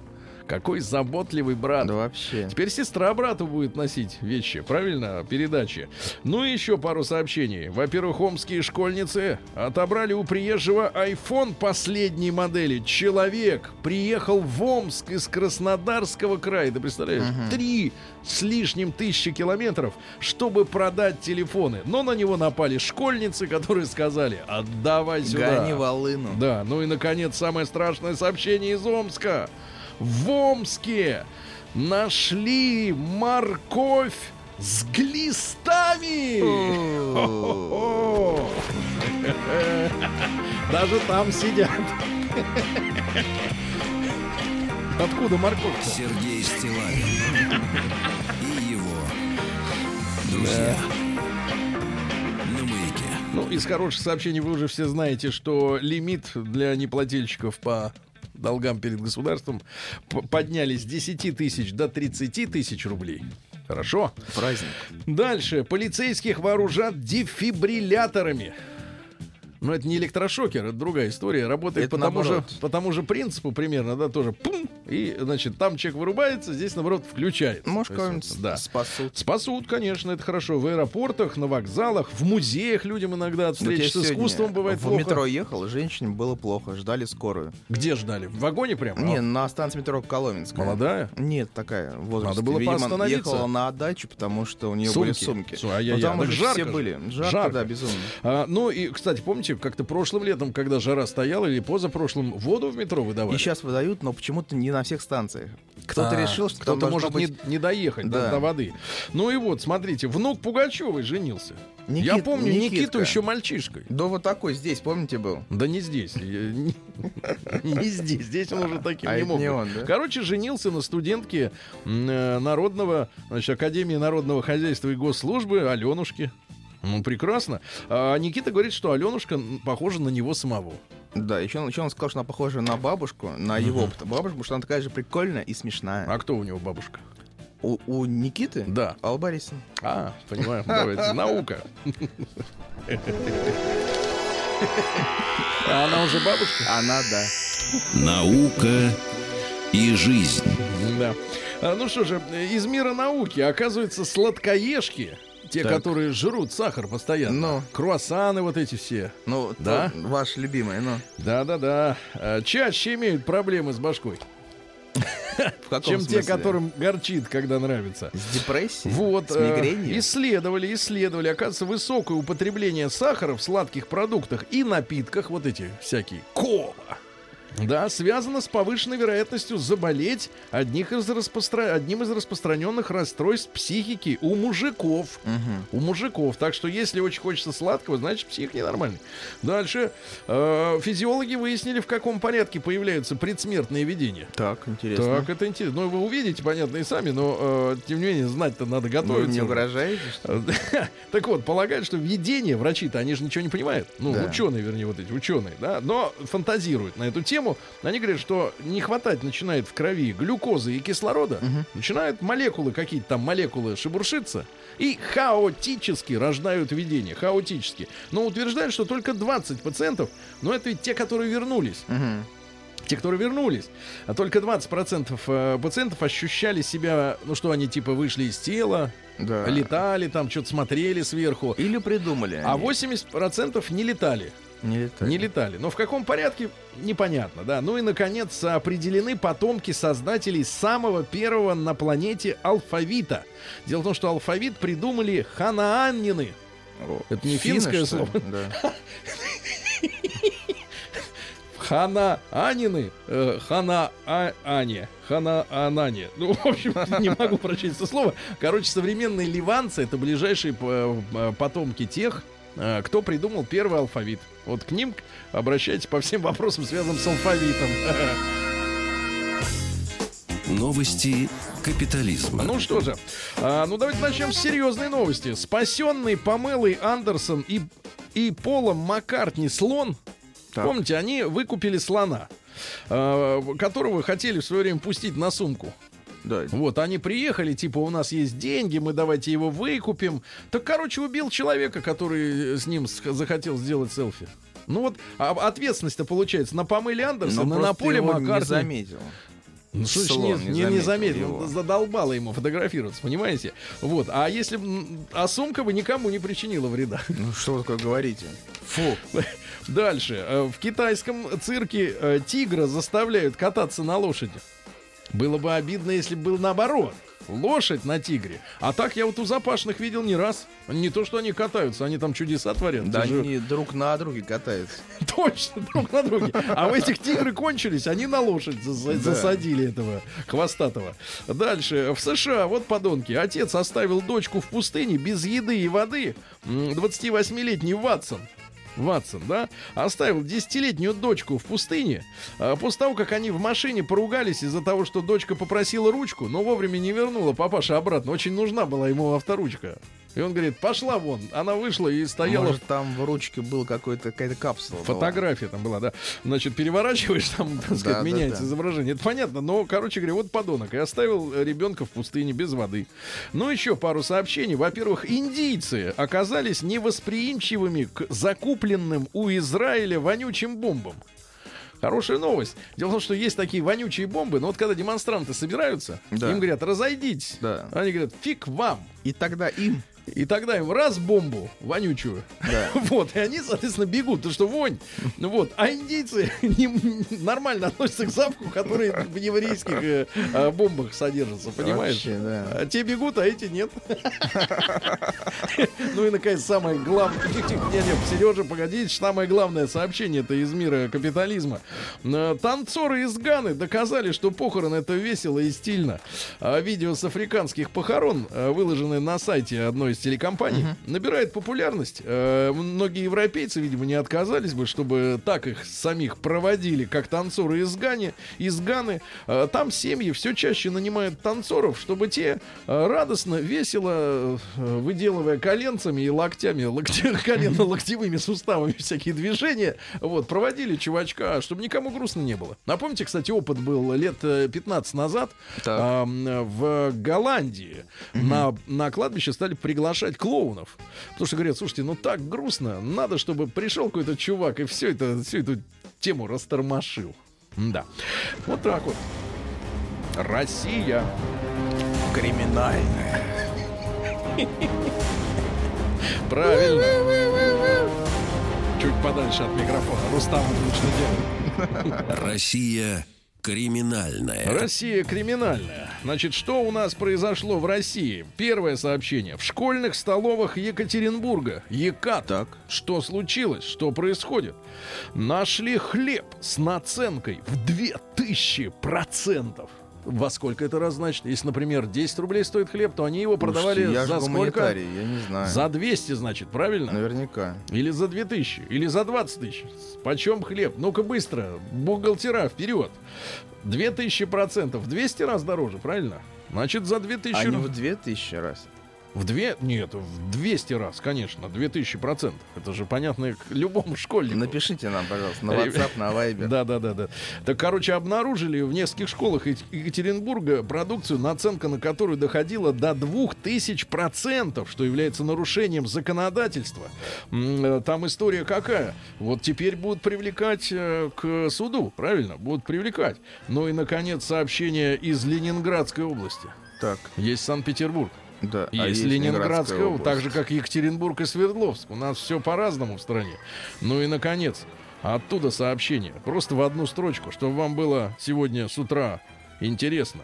Какой заботливый брат. Да вообще. Теперь сестра брату будет носить вещи, правильно? Передачи. Ну и еще пару сообщений. Во-первых, омские школьницы отобрали у приезжего iPhone последней модели. Человек приехал в Омск из Краснодарского края. Ты представляешь? Три uh-huh. с лишним тысячи километров, чтобы продать телефоны. Но на него напали школьницы, которые сказали: отдавай сюда. Гони волыну. Да, ну и, наконец, самое страшное сообщение из Омска. В Омске нашли морковь с глистами. Даже там сидят. Откуда морковь? Сергей Стилавин и его друзья. Ну, из хороших сообщений вы уже все знаете, что лимит для неплательщиков по долгам перед государством поднялись с десяти тысяч до тридцати тысяч рублей. Хорошо? Праздник. Дальше. Полицейских вооружат дефибрилляторами. Но это не электрошокер, это другая история. Работает это по тому, же, по тому же принципу примерно, да, тоже пум, и, значит, там человек вырубается, здесь, наоборот, включает. Может, кого-нибудь да. спасут. Спасут, конечно, это хорошо. В аэропортах, на вокзалах, в музеях людям иногда от встречи с искусством бывает в плохо. В метро ехал, женщине было плохо, ждали скорую. Где ждали? В вагоне прямо? Не, а? На станции метро Коломенская. Молодая? Нет, такая, возраст. Надо было видимо, поостановиться. Ехала на отдачу, потому что у нее сумки. были сумки. Су, а я, я. Там жарко все же. были. Жарко, жарко. да, безумно. А, ну и, кстати, помните, как-то прошлым летом, когда жара стояла, или позапрошлым, воду в метро выдавали? И сейчас выдают, но почему-то не на всех станциях. Кто-то а, решил, что кто-то может быть... не, не доехать да. до, до воды. Ну и вот, смотрите, внук Пугачевой женился. Никит, я помню Никитка. Никиту еще мальчишкой. Да вот такой здесь, помните, был? Да не здесь. Не здесь. Здесь он уже таким не мог. Короче, женился на студентке народного, значит, Академии народного хозяйства и госслужбы Аленушке. Ну, прекрасно. А Никита говорит, что Аленушка похожа на него самого. Да, еще, еще он сказал, что она похожа на бабушку, на его uh-huh. бабушку, потому что она такая же прикольная и смешная. А кто у него бабушка? У, у Никиты? Да. Алла Борисовна. А, понимаю, давайте, наука. А она уже бабушка? Она, да. Наука и жизнь. Да. Ну что же, из мира науки, оказывается, сладкоежки... Те, так. которые жрут сахар постоянно. Но. Круассаны вот эти все. Ну, да? Ваши любимые, ну. Да-да-да. Чаще имеют проблемы с башкой. В каком чем смысле? Те, которым горчит, когда нравится. С депрессией? Вот. С мигренью? Э, исследовали, исследовали. Оказывается, высокое употребление сахара в сладких продуктах и напитках, вот эти всякие, кола. Да, связано с повышенной вероятностью заболеть одних из распостро... одним из распространенных расстройств психики у мужиков. Угу. У мужиков. Так что, если очень хочется сладкого, значит, псих ненормальный. Дальше. Э-э- физиологи выяснили, в каком порядке появляются предсмертные видения. Так, интересно. Так, это интересно. Ну, вы увидите, понятно, и сами, но, тем не менее, знать-то надо готовиться. Вы не угрожаете, что ли? Так вот, полагают, что видения, врачи-то, они же ничего не понимают. Ну, да. ученые, вернее, вот эти ученые, да, но фантазируют на эту тему. Они говорят, что не хватать начинает в крови глюкозы и кислорода, угу. начинают молекулы, какие-то там молекулы шебуршиться, и хаотически рождают видение, хаотически. Но утверждают, что только двадцать пациентов, но это ведь те, которые вернулись. Угу. Те, которые вернулись, а только двадцать процентов пациентов ощущали себя, ну что, они типа вышли из тела, да. летали там, что-то смотрели сверху. Или придумали они. А восемьдесят процентов не летали. Не летали. Не летали. Но в каком порядке, непонятно, да. Ну и, наконец, определены потомки создателей самого первого на планете алфавита. Дело в том, что алфавит придумали ханаанины. О, это не финны, финское что? Слово. Да. Ханаанины. Э, Ханаане. Ханаанане. Ну, в общем, не могу прочесть это слово. Короче, современные ливанцы — это ближайшие потомки тех, кто придумал первый алфавит. Вот к ним обращайтесь по всем вопросам, связанным с алфавитом. Новости капитализма. Ну что же, а, ну давайте начнем с серьезной новости. Спасенный Памелой Андерсон и, и Полом Маккартни слон. Так. Помните, они выкупили слона, а, которого хотели в свое время пустить на сумку. Да. Вот, они приехали, типа, у нас есть деньги, мы давайте его выкупим. Так, короче, убил человека, который с ним захотел сделать селфи. Ну вот, а ответственность-то получается на Памеле Андерсон, на Поле Маккартни. Не заметил. Ну, слон, не, не, не заметил, его. Задолбало ему фотографироваться, понимаете? Вот, а если а сумка бы никому не причинила вреда. Ну что вы такое говорите? Фу. Дальше. В китайском цирке тигра заставляют кататься на лошади. Было бы обидно, если бы был наоборот. Лошадь на тигре. А так я вот у запашных видел не раз. Не то, что они катаются, они там чудеса творят. Да они же... друг на друге катаются. Точно, друг на друге. А у этих тигры кончились, они на лошадь засадили этого хвостатого. Дальше. В США, вот подонки. Отец оставил дочку в пустыне без еды и воды. двадцативосьмилетний Ватсон. Ватсон, да, оставил десятилетнюю дочку в пустыне. А после того, как они в машине поругались из-за того, что дочка попросила ручку, но вовремя не вернула папаша обратно. Очень нужна была ему авторучка. И он говорит, пошла вон. Она вышла и стояла... Может, там в ручке была какая-то капсула. Фотография была. Там была, да. Значит, переворачиваешь, там, так сказать, да, меняется да, изображение. Да. Это понятно, но, короче говоря, вот подонок. И оставил ребенка в пустыне без воды. Ну, еще пару сообщений. Во-первых, индийцы оказались невосприимчивыми к закуплению купленным у Израиля вонючим бомбам. Хорошая новость. Дело в том, что есть такие вонючие бомбы, но вот когда демонстранты собираются, да. им говорят, разойдитесь. Да. Они говорят, фиг вам. И тогда им. И тогда им раз бомбу вонючую. Да. Вот, и они, соответственно, бегут, потому что вонь. Вот. А индейцы нормально относятся к запаху, который в еврейских э, э, бомбах содержится, понимаешь? Вообще, да. А те бегут, а эти нет. Ну и, наконец, самое главное... Сережа, погодите, самое главное сообщение это из мира капитализма. Танцоры из Ганы доказали, что похороны это весело и стильно. Видео с африканских похорон, выложенное на сайте одной из телекомпаний, uh-huh. набирает популярность. Э, многие европейцы, видимо, не отказались бы, чтобы так их самих проводили, как танцоры из Ганы. Из Ганы. Э, там семьи все чаще нанимают танцоров, чтобы те э, радостно, весело, э, выделывая коленцами и локтями, локти, колено-локтевыми суставами всякие движения, вот, проводили чувачка, чтобы никому грустно не было. Напомните, кстати, опыт был лет пятнадцать назад. Э, в Голландии uh-huh. на, на кладбище стали приглашать клоунов. Потому что говорят, слушайте, ну так грустно, надо, чтобы пришел какой-то чувак и все это, всю эту тему растормошил. Да. Вот так вот. Россия криминальная. Правильно. Чуть подальше от микрофона. Рустам лучше делает. Россия криминальная. Россия криминальная. Значит, что у нас произошло в России? Первое сообщение. В школьных столовых Екатеринбурга. Екат. Так. Что случилось? Что происходит? Нашли хлеб с наценкой в две тысячи процентов. Во сколько это раз значит? Если, например, десять рублей стоит хлеб, то они его продавали Уж, я за сколько? Я не знаю. За двести, значит, правильно? Наверняка. Или за две тысячи, или за двадцать тысяч. Почем хлеб? Ну-ка быстро, бухгалтера, вперед. две тысячи процентов. двести раз дороже, правильно? Значит, за две тысячи... А не в две тысячи раз? В две... Нет, в двести раз, конечно, две тысячи процентов. Это же понятно любому школьнику. Напишите нам, пожалуйста, на WhatsApp, на Viber. Да-да-да. Так, короче, обнаружили в нескольких школах Екатеринбурга продукцию, наценка на которую доходила до двух тысяч процентов, что является нарушением законодательства. Там история какая? Вот теперь будут привлекать к суду, правильно? Будут привлекать. Ну и, наконец, сообщение из Ленинградской области. Так. Есть Санкт-Петербург. Да, есть, а есть Ленинградская область, так же как Екатеринбург и Свердловск. У нас все по-разному в стране. Ну и наконец, оттуда сообщение. Просто в одну строчку, чтобы вам было сегодня с утра интересно.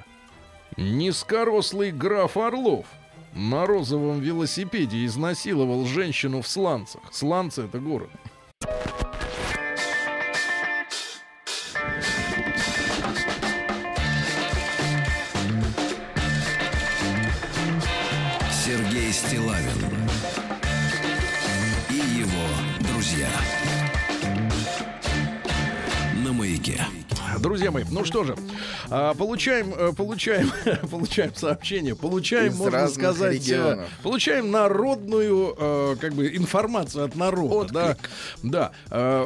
Низкорослый граф Орлов на розовом велосипеде изнасиловал женщину в Сланцах. Сланцы — это город. Стилавин и его друзья на Маяке. Друзья мои, ну что же, получаем, получаем, получаем сообщение, получаем, из можно сказать, регионов. Получаем народную, как бы, информацию от народа. Да, да.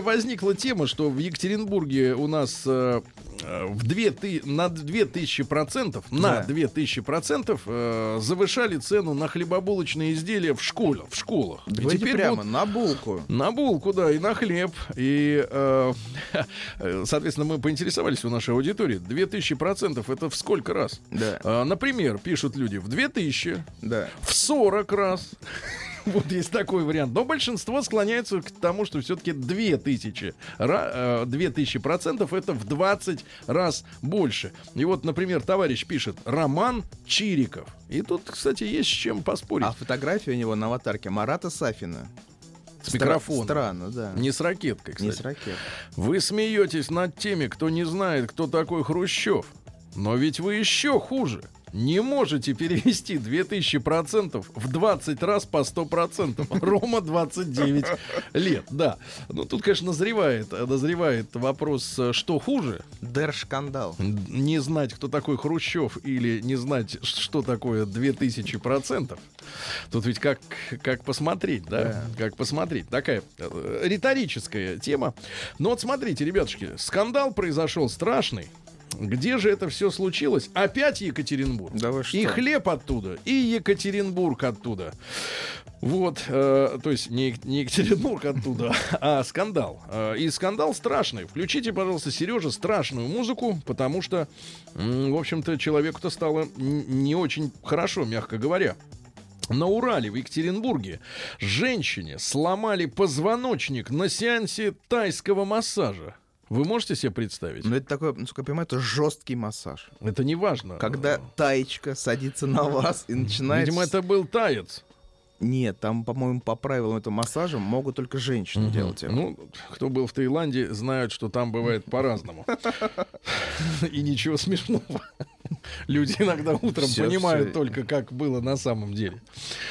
Возникла тема, что в Екатеринбурге у нас в две тысячи, на две тысячи процентов, на две тысячи процентов э, завышали цену на хлебобулочные изделия в школе, в школах. Да, и теперь прямо вот, на булку. На булку, да, и на хлеб. И, э, соответственно, мы поинтересовались у нашей аудитории. две тысячи процентов это в сколько раз? Да. Э, например, пишут люди, в две тысячи, да. в сорок раз. Вот есть такой вариант. Но большинство склоняется к тому, что все-таки две тысячи процентов это в двадцать раз больше. И вот, например, товарищ пишет Роман Чириков. И тут, кстати, есть с чем поспорить. А фотография у него на аватарке Марата Сафина. С микрофоном. Странно, да. Не с ракеткой, кстати. Не с ракеткой. Вы смеетесь над теми, кто не знает, кто такой Хрущев. Но ведь вы еще хуже. Не можете перевести две тысячи процентов в двадцать раз по сто процентов. Рома, двадцать девять лет. Да. Ну, тут, конечно, назревает, назревает вопрос, что хуже. Дершкандал. Не знать, кто такой Хрущев, или не знать, что такое две тысячи процентов. Тут ведь как, как посмотреть, да? да? Как посмотреть. Такая риторическая тема. Но вот смотрите, ребятушки, скандал произошел страшный. Где же это все случилось? Опять Екатеринбург. Да вы что? И хлеб оттуда, и Екатеринбург оттуда. Вот, э, то есть не, не Екатеринбург оттуда, а скандал. И скандал страшный. Включите, пожалуйста, Сережа, страшную музыку, потому что, в общем-то, человеку-то стало не очень хорошо, мягко говоря. На Урале, в Екатеринбурге, женщине сломали позвоночник на сеансе тайского массажа. Вы можете себе представить? Ну, это такой, насколько я понимаю, это жесткий массаж. Это не важно. Когда таечка садится на вас и начинает... Видимо, это был таец. Нет, там, по-моему, по правилам этого массажа могут только женщины угу. делать это. Ну, кто был в Таиланде, знают, что там бывает по-разному. И ничего смешного. Люди иногда утром все, понимают все. Только, как было на самом деле.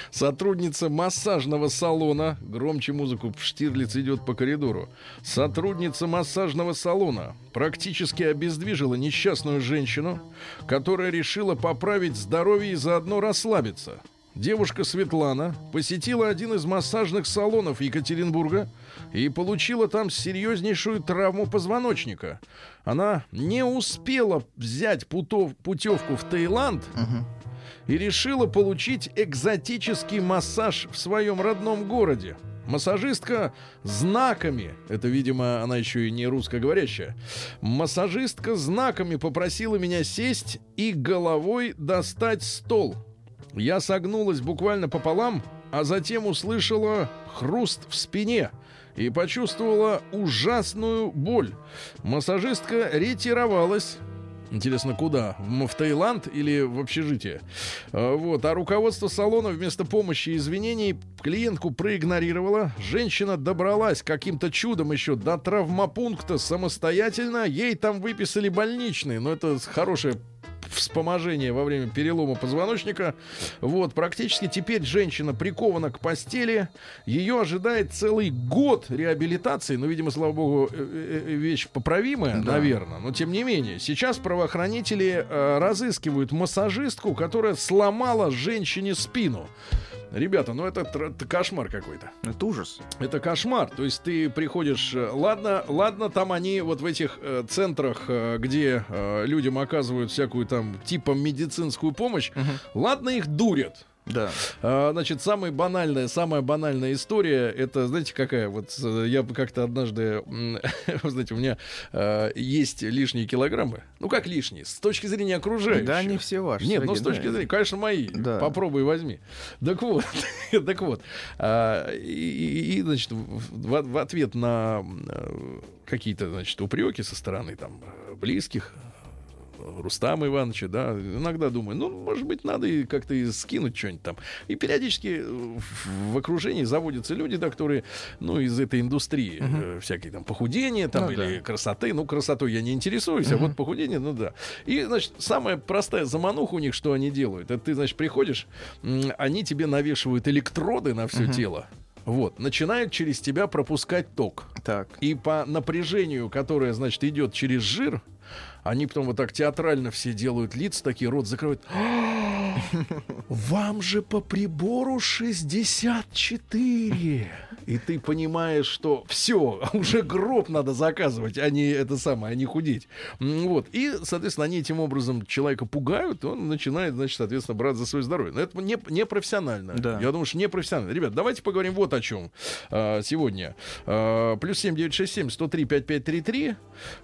Сотрудница массажного салона... Громче музыку, Штирлиц идет по коридору. Сотрудница массажного салона практически обездвижила несчастную женщину, которая решила поправить здоровье и заодно расслабиться. Девушка Светлана посетила один из массажных салонов Екатеринбурга и получила там серьезнейшую травму позвоночника. Она не успела взять путов, путевку в Таиланд угу. и решила получить экзотический массаж в своем родном городе. Массажистка знаками, это, видимо, она еще и не русскоговорящая, массажистка знаками попросила меня сесть и головой достать стол. Я согнулась буквально пополам, а затем услышала хруст в спине и почувствовала ужасную боль. Массажистка ретировалась. Интересно, куда? В Таиланд или в общежитие? Вот. А руководство салона вместо помощи и извинений клиентку проигнорировало. Женщина добралась каким-то чудом еще до травмопункта самостоятельно. Ей там выписали больничный. Но это хорошая... вспоможение во время перелома позвоночника. Вот, практически теперь женщина прикована к постели. Ее ожидает целый год реабилитации. Ну, видимо, слава богу, вещь поправимая, да. наверное. Но, тем не менее, сейчас правоохранители э, разыскивают массажистку, которая сломала женщине спину. Ребята, ну это, это кошмар какой-то. Это ужас. Это кошмар. То есть ты приходишь... Ладно, ладно, там они вот в этих э, центрах, э, где э, людям оказывают всякую там типа медицинскую помощь, угу. ладно, их дурят. Да. А, значит, самая банальная, самая банальная история, это, знаете, какая? Вот я как-то однажды, знаете, у меня а, есть лишние килограммы. Ну, как лишние? С точки зрения окружающих. Да, не все ваши. Нет, Сергей, ну, с точки да. зрения, конечно, мои. Да. Попробуй, возьми. Так вот, так вот. А, и, и, значит, в, в ответ на какие-то, значит, упреки со стороны там близких, Рустама Ивановича, да, иногда думаю, ну, может быть, надо и как-то и скинуть что-нибудь там. И периодически в окружении заводятся люди, да, которые, ну, из этой индустрии uh-huh. всякие там похудения там, ну, или да. красоты. Ну, красотой я не интересуюсь, uh-huh. а вот похудение, ну, да. И, значит, самая простая замануха у них, что они делают. Это ты, значит, приходишь, они тебе навешивают электроды на все uh-huh. тело. Вот, начинают через тебя пропускать ток. Так. И по напряжению, которое, значит, идет через жир, они потом вот так театрально все делают лица, такие, рот закрывают. Вам же по прибору шестьдесят четыре. И ты понимаешь, что все, уже гроб надо заказывать, а не это самое, а не худеть. Вот. И, соответственно, они этим образом человека пугают, он начинает, значит, соответственно, браться за свое здоровье. Но это непрофессионально. Не да. Я думаю, что непрофессионально. Ребят, давайте поговорим вот о чем а, сегодня. А, плюс семь девятьсот шестьдесят семь сто три пятьдесят пять тридцать три.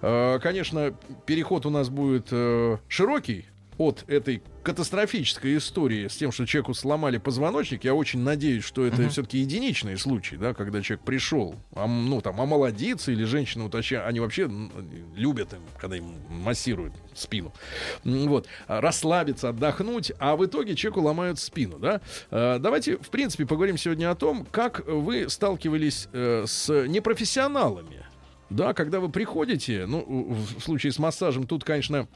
А, конечно, переход у нас будет э, широкий от этой катастрофической истории с тем, что человеку сломали позвоночник. Я очень надеюсь, что это uh-huh. все-таки единичный случай, да, когда человек пришел, ну, там, омолодиться, или женщину утащили, они вообще любят, когда им массируют спину. Вот. Расслабиться, отдохнуть, а в итоге человеку ломают спину, да. Давайте, в принципе, поговорим сегодня о том, как вы сталкивались с непрофессионалами. Да, когда вы приходите, ну, в случае с массажем, тут, конечно,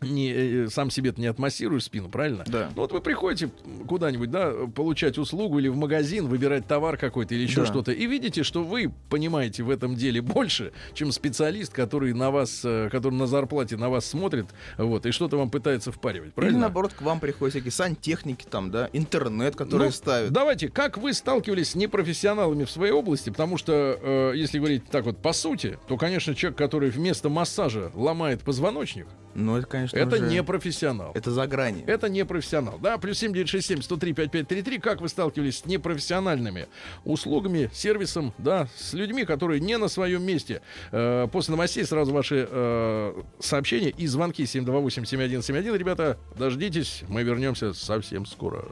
Не, сам себе-то не отмассируешь спину, правильно? Да. Ну вот вы приходите куда-нибудь, да, получать услугу или в магазин, выбирать товар какой-то или еще да. что-то, и видите, что вы понимаете в этом деле больше, чем специалист, который на вас, который на зарплате на вас смотрит, вот, и что-то вам пытается впаривать, правильно? Или наоборот, к вам приходят всякие сантехники там, да, интернет, которые ну, ставят. Давайте, как вы сталкивались с непрофессионалами в своей области, потому что, э, если говорить так вот по сути, то, конечно, человек, который вместо массажа ломает позвоночник, ну, это, конечно, это уже... не профессионал. Это за грани. Это не профессионал. Да, плюс семь девятьсот шестьдесят семь сто три пятьдесят пять тридцать три. Как вы сталкивались с непрофессиональными услугами, сервисом, да, с людьми, которые не на своем месте? Э, после новостей сразу ваши э, сообщения и звонки семь два восемь семь один семь один. Ребята, дождитесь, мы вернемся совсем скоро.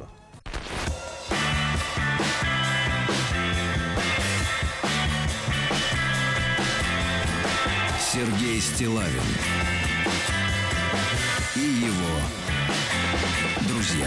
Сергей Стилавин и его друзья.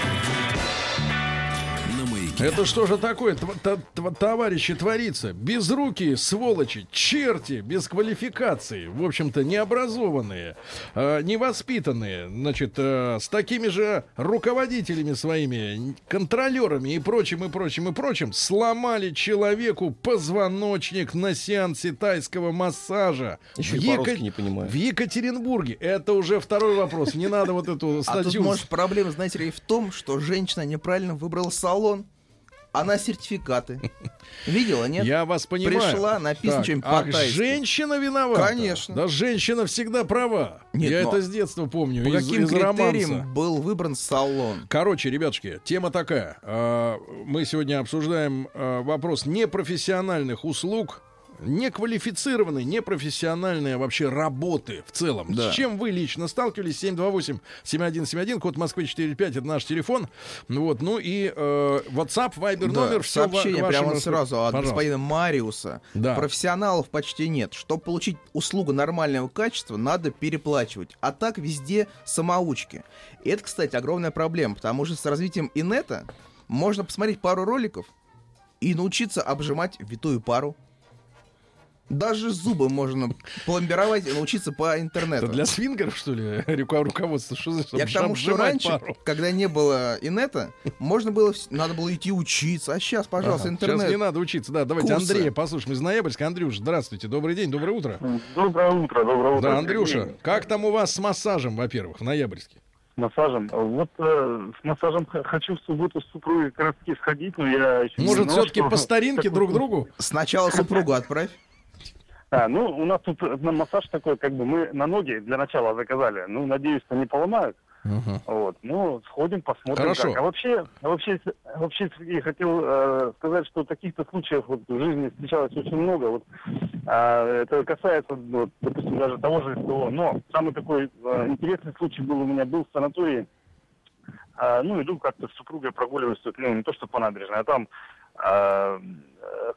Это что же такое, товарищи, творится? Безрукие, сволочи, черти, без квалификации, в общем-то, необразованные, э, невоспитанные, значит, э, с такими же руководителями своими, контролерами и прочим, и прочим, и прочим, сломали человеку позвоночник на сеансе тайского массажа. Еще в, и Екат... не в Екатеринбурге. Это уже второй вопрос, не надо вот эту статью. А тут, может, проблема, знаете ли, в том, что женщина неправильно выбрала салон. Она сертификаты. Видела, нет? Я вас понимаю. Пришла, написано что-нибудь по-тайски. Ах, женщина виновата. Конечно. Да, женщина всегда права. Нет, я это с детства помню. По из, каким из критериям романса был выбран салон? Короче, ребятушки, тема такая. Мы сегодня обсуждаем вопрос непрофессиональных услуг, неквалифицированные, непрофессиональные вообще работы в целом. Да. С чем вы лично сталкивались? семь два восемь семь один семь один, код Москвы четыре пять, это наш телефон. Вот, ну и э, WhatsApp, Viber, да, номер, все сообщение прямо расп... сразу от Пожалуйста. Господина Мариуса. Да. Профессионалов почти нет. Чтобы получить услугу нормального качества, надо переплачивать. А так везде самоучки. И это, кстати, огромная проблема, потому что с развитием инета можно посмотреть пару роликов и научиться обжимать витую пару. Даже зубы можно пломбировать и научиться по интернету. Это для свингеров, что ли, руководство? Что за, я к тому, что раньше, пару. когда не было инета, можно было, надо было идти учиться. А сейчас, пожалуйста, ага, интернет. Сейчас не надо учиться. Да, давайте курсы. Андрея послушаем из Ноябрьска. Андрюш, здравствуйте. Добрый день, доброе утро. Доброе утро, доброе утро. Да, Андрюша, как там у вас с массажем, во-первых, в Ноябрьске? Массажем. Вот э, с массажем хочу в субботу с супругой как раз сходить, но я еще... Может, знал, все-таки что... по старинке так... друг другу? Сначала супругу отправь. А, ну, у нас тут на массаж такой, как бы мы на ноги для начала заказали. Ну, надеюсь, что не поломают. Uh-huh. Вот, ну, сходим, посмотрим. Хорошо. Как. А вообще, вообще, вообще, Сергей, хотел э, сказать, что таких-то случаев вот, в жизни встречалось очень много. Вот, э, это касается, вот, допустим, даже того же СТО. Но самый такой э, интересный случай был у меня, был в санатории. Э, ну, иду как-то с супругой прогуливаюсь, ну, не то что по набережной, а там... Э,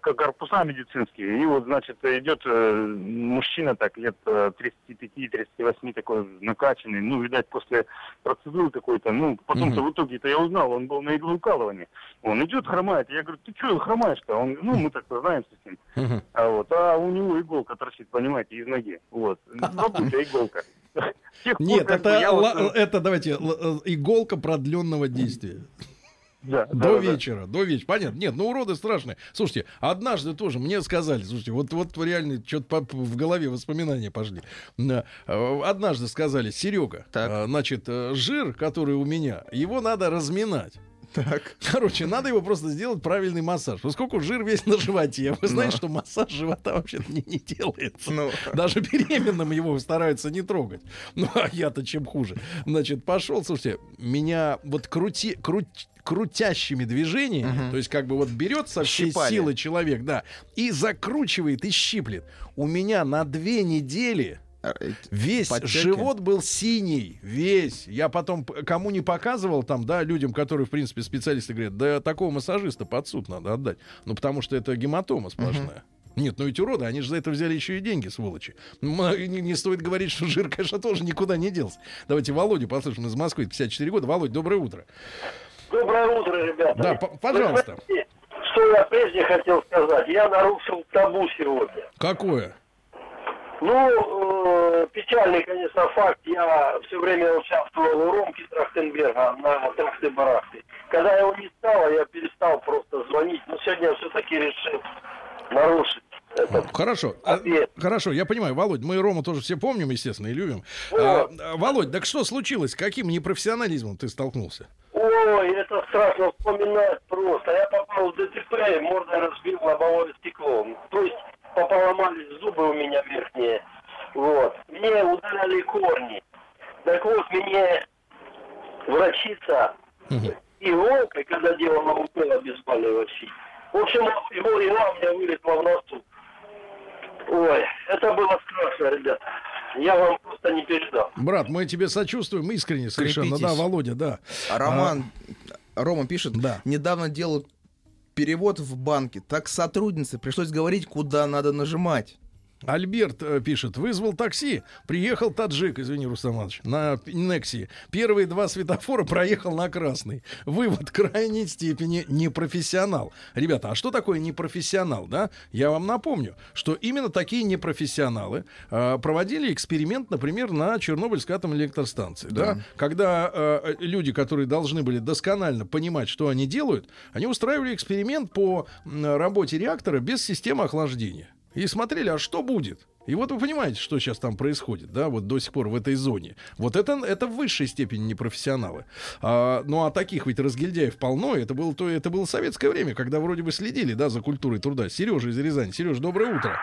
корпуса медицинские. И вот, значит, идет э, мужчина, так, лет э, тридцать пять тридцать восемь, такой накачанный. Ну, видать, после процедуры какой-то. Ну, потом-то mm-hmm. в итоге-то я узнал, он был на иглоукалывании. Он идет, хромает. Я говорю, ты что хромаешь-то? Он, ну, мы так-то знаем с ним. Mm-hmm. А, вот, а у него иголка торчит, понимаете, из ноги. Вот. Бабуля иголка. Нет, это, давайте, иголка продленного действия. Да, до да, вечера, да. до вечера. Понятно. Нет, ну уроды страшные. Слушайте, однажды тоже мне сказали, слушайте, вот, вот реально что-то в голове воспоминания пошли. Однажды сказали, Серега, так. значит, жир, который у меня, его надо разминать. Так. Короче, надо его просто сделать правильный массаж. Поскольку жир весь на животе, вы знаете, но. что массаж живота вообще-то не, не делается. Но. Даже беременным его стараются не трогать. Ну, а я-то чем хуже. Значит, пошел, слушайте, меня вот крути... крути крутящими движениями, угу. то есть как бы вот берет со всей Щипали. силы человек, да, и закручивает и щиплет. У меня на две недели весь Подтеки. живот был синий, весь. Я потом кому не показывал там, да, людям, которые в принципе специалисты говорят, да такого массажиста под суд надо отдать, ну потому что это гематома сплошная. Угу. Нет, ну ведь уроды, они же за это взяли еще и деньги, сволочи. Не, не стоит говорить, что жир, конечно, тоже никуда не делся. Давайте Володю послушаем из Москвы, пятьдесят четыре года. Володь, доброе утро. Доброе утро, ребята. Да, пожалуйста. Знаете, что я прежде хотел сказать? Я нарушил табу сегодня. Какое? Ну, печальный, конечно, факт. Я все время участвовал у Ромки Трахтенберга на Трахты-Барахты. Когда его не стало, я перестал просто звонить. Но сегодня я все-таки решил нарушить. Это хорошо, а, хорошо, я понимаю, Володь, мы Рому тоже все помним, естественно, и любим. А, Володь, так что случилось? Каким непрофессионализмом ты столкнулся? Ой, это страшно вспоминать просто. Я попал в ДТП и мордой разбил лобовое стекло. То есть пополомались зубы у меня верхние. Вот. Мне удаляли корни. Так вот, мне врачица угу. иголкой, когда делала укол обезболивающий. В общем, его игла у меня вылетла в носу. Ой, это было страшно, ребята. Я вам просто не передал. Брат, мы тебе сочувствуем искренне совершенно. Крепитесь. Да, Володя, да. Роман, а... Рома пишет, да. Недавно делал перевод в банке. Так сотруднице пришлось говорить, куда надо нажимать. Альберт э, пишет, вызвал такси, приехал таджик, извини, Рустам Иванович, на Некси. Первые два светофора проехал на красный. Вывод крайней степени непрофессионал. Ребята, а что такое непрофессионал, да? Я вам напомню, что именно такие непрофессионалы э, проводили эксперимент, например, на Чернобыльской атомной электростанции, да? Да? Когда э, люди, которые должны были досконально понимать, что они делают, они устраивали эксперимент по э, работе реактора без системы охлаждения. И смотрели, а что будет? И вот вы понимаете, что сейчас там происходит, да, вот до сих пор в этой зоне. Вот это, это в высшей степени непрофессионалы. А, ну, а таких ведь разгильдяев полно. Это было, то, это было советское время, когда вроде бы следили, да, за культурой труда. Сережа из Рязани. Сереж, доброе утро.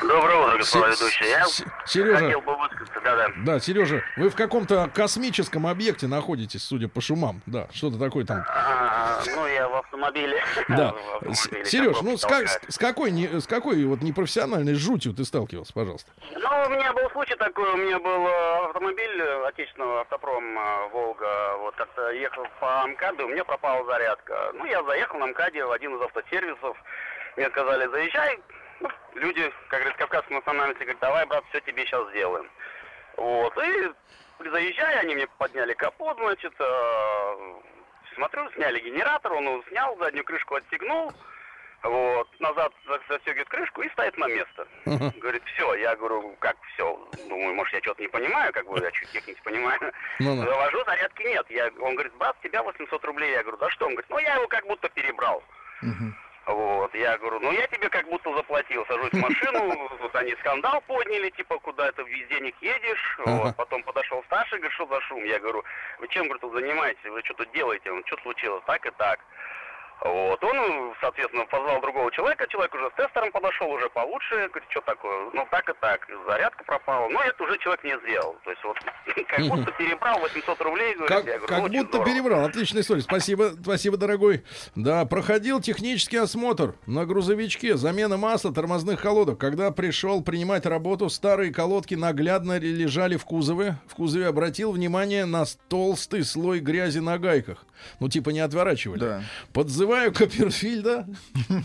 Доброе утро, господа ведущие. Я Сережа, хотел бы высказаться, да-да. Да, Сережа, вы в каком-то космическом объекте находитесь, судя по шумам. Да, что-то такое там. А, ну, я в автомобиле. Да. В автомобиле. Сереж, ну, с, как, с какой, не, с какой вот непрофессиональной жутью ты сталкивался, пожалуйста? Ну, у меня был случай такой. У меня был автомобиль отечественного автопрома «Волга». Вот как-то ехал по МКАДу, у меня пропала зарядка. Ну, я заехал на МКАДе в один из автосервисов. Мне сказали, заезжай. Люди, как говорит, кавказские национальности, говорят, давай, брат, все тебе сейчас сделаем. Вот, и заезжая, они мне подняли капот, значит, э, смотрю, сняли генератор, он его снял, заднюю крышку отстегнул, вот, назад застегивает крышку и ставит на место. Uh-huh. Говорит, все, я говорю, как все, думаю, может, я что-то не понимаю, как бы, я чуть техники понимаю. Uh-huh. Завожу, зарядки нет. Я, он говорит, брат, тебя восемьсот рублей, я говорю, да что? Он говорит, ну, я его как будто перебрал. Uh-huh. Вот, я говорю, ну я тебе как будто заплатил, сажусь в машину, вот они скандал подняли, типа, куда это без денег едешь, ага. Вот, потом подошел старший, говорит, что за шум, я говорю, вы чем, говорит, вы занимаетесь, вы что-то делаете, он, что случилось, так и так. Вот, он, соответственно, позвал другого человека, человек уже с тестером подошел, уже получше, говорит, что такое, ну так и так, зарядка пропала, но это уже человек не сделал, то есть вот, как будто перебрал восемьсот рублей, говорит, как, я говорю, как очень будто здорово. Перебрал, отличная история, спасибо, спасибо, дорогой. Да, проходил технический осмотр на грузовичке, замена масла, тормозных колодок, когда пришел принимать работу, старые колодки наглядно лежали в кузове, в кузове обратил внимание на толстый слой грязи на гайках, ну типа не отворачивали, да. Подзывали Копперфильда,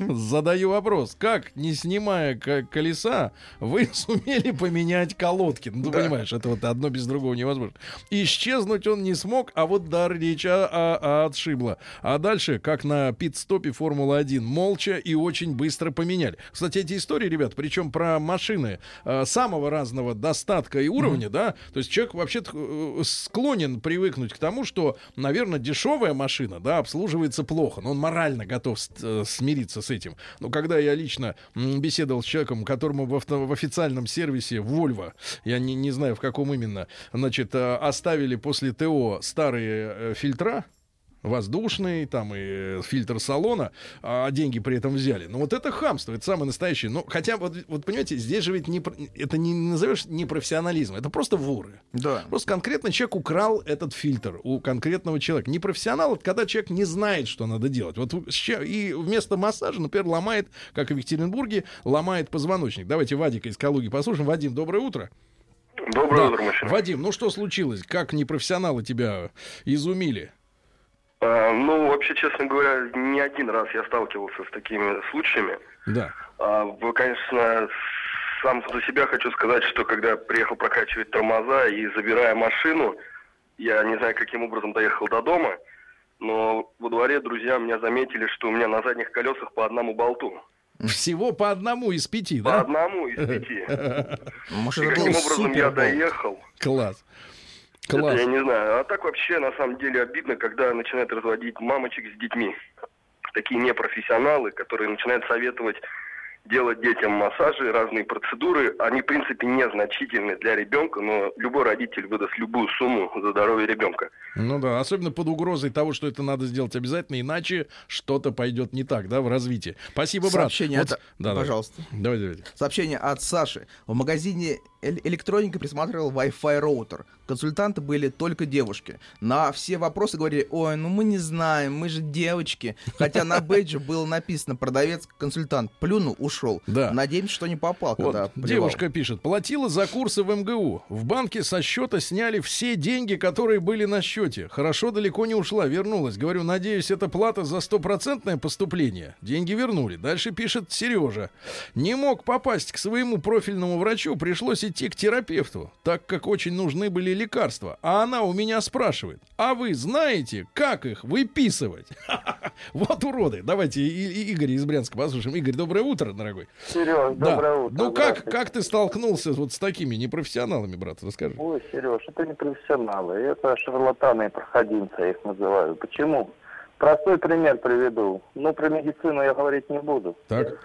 задаю вопрос, как, не снимая колеса, вы сумели поменять колодки? Ну, ты да. понимаешь, это вот одно без другого невозможно. Исчезнуть он не смог, а вот дар речи а, а, отшибло. А дальше, как на пит-стопе Формулы-один, молча и очень быстро поменяли. Кстати, эти истории, ребят, причем про машины а, самого разного достатка и уровня, mm-hmm. да, то есть человек вообще-то склонен привыкнуть к тому, что, наверное, дешевая машина, да, обслуживается плохо, но он морально готов смириться с этим. Но когда я лично беседовал с человеком, которому в, авто, в официальном сервисе Volvo, я не, не знаю в каком именно, значит, оставили после ТО старые фильтра, воздушный, там и фильтр салона, а деньги при этом взяли. Но вот это хамство, это самое настоящее. Но хотя, вот, вот понимаете, здесь же ведь не, это не назовешь непрофессионализм, это просто воры. Да. Просто конкретно человек украл этот фильтр у конкретного человека. Непрофессионал — это когда человек не знает, что надо делать. Вот, и вместо массажа, например, ломает, как и в Екатеринбурге, ломает позвоночник. Давайте Вадика из Калуги послушаем. Вадим, доброе утро. Доброе да. утро, мужчина. Вадим, ну что случилось? Как непрофессионалы тебя изумили? А, ну, вообще, честно говоря, не один раз я сталкивался с такими случаями. Да. А, конечно, сам за себя хочу сказать, что когда приехал прокачивать тормоза и забирая машину, я не знаю, каким образом доехал до дома, но во дворе друзья меня заметили, что у меня на задних колесах по одному болту. Всего по одному из пяти, по да? По одному из пяти. Может, каким образом я доехал? Класс. Класс. Это я не знаю. А так вообще, на самом деле, обидно, когда начинают разводить мамочек с детьми. Такие непрофессионалы, которые начинают советовать делать детям массажи, разные процедуры. Они, в принципе, незначительны для ребенка, но любой родитель выдаст любую сумму за здоровье ребенка. Ну да, особенно под угрозой того, что это надо сделать обязательно, иначе что-то пойдет не так, да, в развитии. Спасибо, брат. Сообщение вот... от... да, пожалуйста. Давайте, давайте. Сообщение от Саши. В магазине электроника присматривал Wi-Fi роутер. Консультанты были только девушки. На все вопросы говорили: ой, ну мы не знаем, мы же девочки. Хотя на бейдже было написано: продавец-консультант. Плюнул, ушел. Да. Надеемся, что не попал, когда вот девушка пишет: платила за курсы в МГУ. В банке со счета сняли все деньги, которые были на счете. Хорошо, далеко не ушла, вернулась. Говорю, надеюсь, это плата за стопроцентное поступление. Деньги вернули. Дальше пишет Сережа. Не мог попасть к своему профильному врачу, пришлось идти к терапевту, так как очень нужны были лекарства. А она у меня спрашивает: а вы знаете, как их выписывать? Вот уроды. Давайте Игорь из Брянска послушаем. Игорь, доброе утро, дорогой. Сереж, доброе утро. Ну как, как ты столкнулся вот с такими непрофессионалами, брат? Расскажи. Ой, Сереж, это не профессионалы. Это шарлатаны и проходимцы, я их называю. Почему? Простой пример приведу. Ну, про медицину я говорить не буду. Так.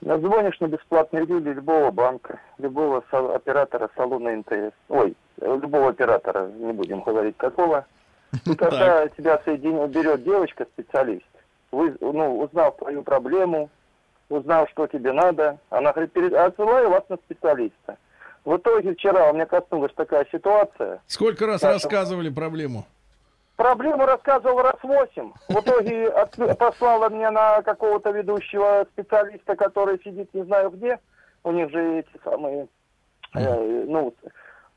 Назвонишь на бесплатные люди любого банка, любого со- оператора салона эн тэ эс. Ой, любого оператора, не будем говорить какого. И когда тебя соединяет, берет девочка-специалист, вы, ну, узнав твою проблему, узнав, что тебе надо, она говорит: отсылаю вас на специалиста. В итоге вчера у меня коснулась такая ситуация. Сколько раз так, рассказывали проблему? Проблему рассказывал раз восемь. В итоге от, послала меня на какого-то ведущего специалиста, который сидит не знаю где. У них же эти самые, э, ну,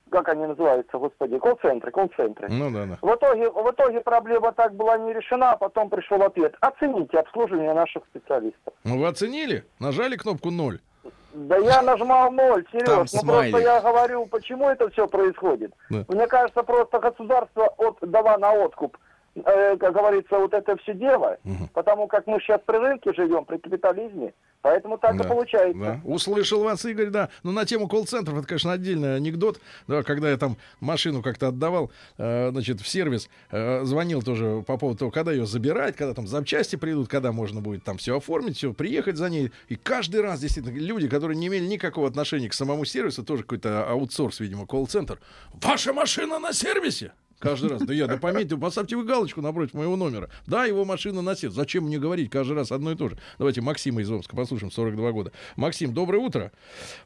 как они называются, господи, колл-центры, колл-центры. Ну, да, да. В итоге, в итоге проблема так была не решена, а потом пришел ответ. Оцените обслуживание наших специалистов. Ну, вы оценили? Нажали кнопку ноль? Да я нажимал ноль, Сереж, ну просто я говорю, почему это все происходит. Да. Мне кажется, просто государство от, дала на откуп, э, как говорится, вот это все дело, угу. Потому как мы сейчас при рынке живем, при капитализме, поэтому так да, и получается. Да. Услышал вас, Игорь, да. Но на тему колл-центров, это, конечно, отдельный анекдот. Да, когда я там машину как-то отдавал, э, значит, в сервис, э, звонил тоже по поводу того, когда ее забирать, когда там запчасти придут, когда можно будет там все оформить, все, приехать за ней. И каждый раз, действительно, люди, которые не имели никакого отношения к самому сервису, тоже какой-то аутсорс, видимо, колл-центр. Ваша машина на сервисе! Каждый раз. Да я, да пометьте, поставьте вы галочку напротив моего номера. Да, его машина на сервис. Зачем мне говорить каждый раз одно и то же? Давайте Максима из Омска послушаем, сорок два года. Максим, доброе утро.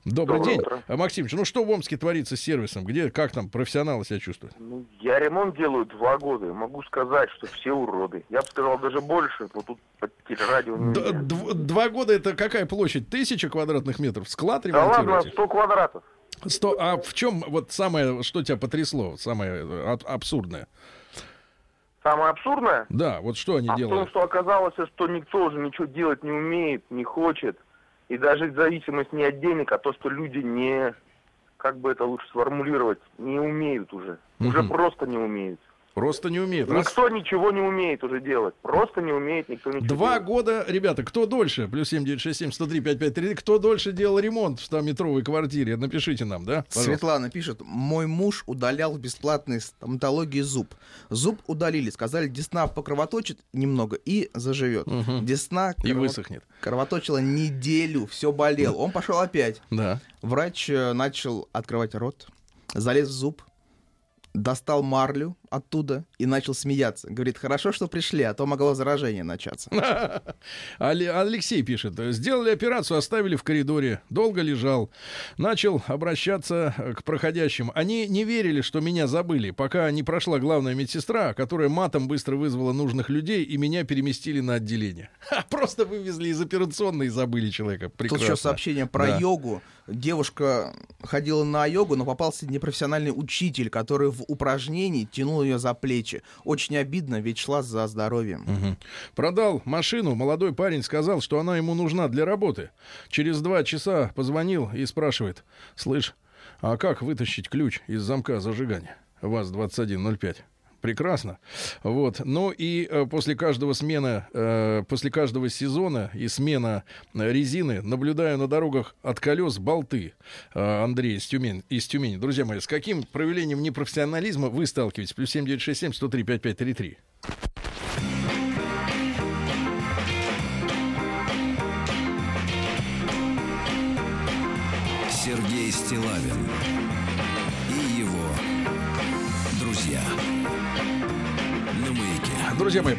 Добрый доброе день. Утро. Максимович, ну что в Омске творится с сервисом? Где, как там профессионалы себя чувствуют? Ну, я ремонт делаю два года. Могу сказать, что все уроды. Я бы сказал даже больше, но тут под телерадио... Д- дв- два года это какая площадь? Тысяча квадратных метров? Склад ремонтируете? Да ладно, сто квадратов. сто А в чем вот самое, что тебя потрясло, самое от, абсурдное? Самое абсурдное? Да, вот что они а делают? А в том, что оказалось, что никто уже ничего делать не умеет, не хочет. И даже зависимость не от денег, а то, что люди не, как бы это лучше сформулировать, не умеют уже. Mm-hmm. Уже просто не умеют. Просто не умеет. Никто Раз... ничего не умеет уже делать. Просто не умеет никто ничего Два делать. года, ребята, кто дольше? Плюс семь девять шесть семь сто три пять пять три. Кто дольше делал ремонт в ста метровой квартире? Напишите нам, да? Пожалуйста. Светлана пишет. Мой муж удалял в бесплатной стоматологии зуб. Зуб удалили. Сказали, десна покровоточит немного и заживет. Угу. Десна и кров... высохнет. Кровоточила неделю. Все болел. Он пошел опять. Да. Врач начал открывать рот. Залез в зуб. Достал марлю оттуда и начал смеяться. Говорит, хорошо, что пришли, а то могло заражение начаться. Алексей пишет. Сделали операцию, оставили в коридоре. Долго лежал. Начал обращаться к проходящим. Они не верили, что меня забыли, пока не прошла главная медсестра, которая матом быстро вызвала нужных людей, и меня переместили на отделение. Просто вывезли из операционной и забыли человека. Прекрасно. Тут еще сообщение про да. йогу. Девушка ходила на йогу, но попался непрофессиональный учитель, который в упражнении тянул ее за плечи. Очень обидно, ведь шла за здоровьем. Угу. Продал машину. Молодой парень сказал, что она ему нужна для работы. Через два часа позвонил и спрашивает. Слышь, а как вытащить ключ из замка зажигания? ВАЗ двадцать один ноль пять. прекрасно. Вот. Ну и после каждого смена, после каждого сезона и смена резины наблюдаю на дорогах от колес болты. Андрей из Тюмени. Из Тюмени. Друзья мои, с каким проявлением непрофессионализма вы сталкиваетесь? Плюс семь девять шесть семь сто три пять пять три три. Сергей Стилавин и его друзья. Друзья мои,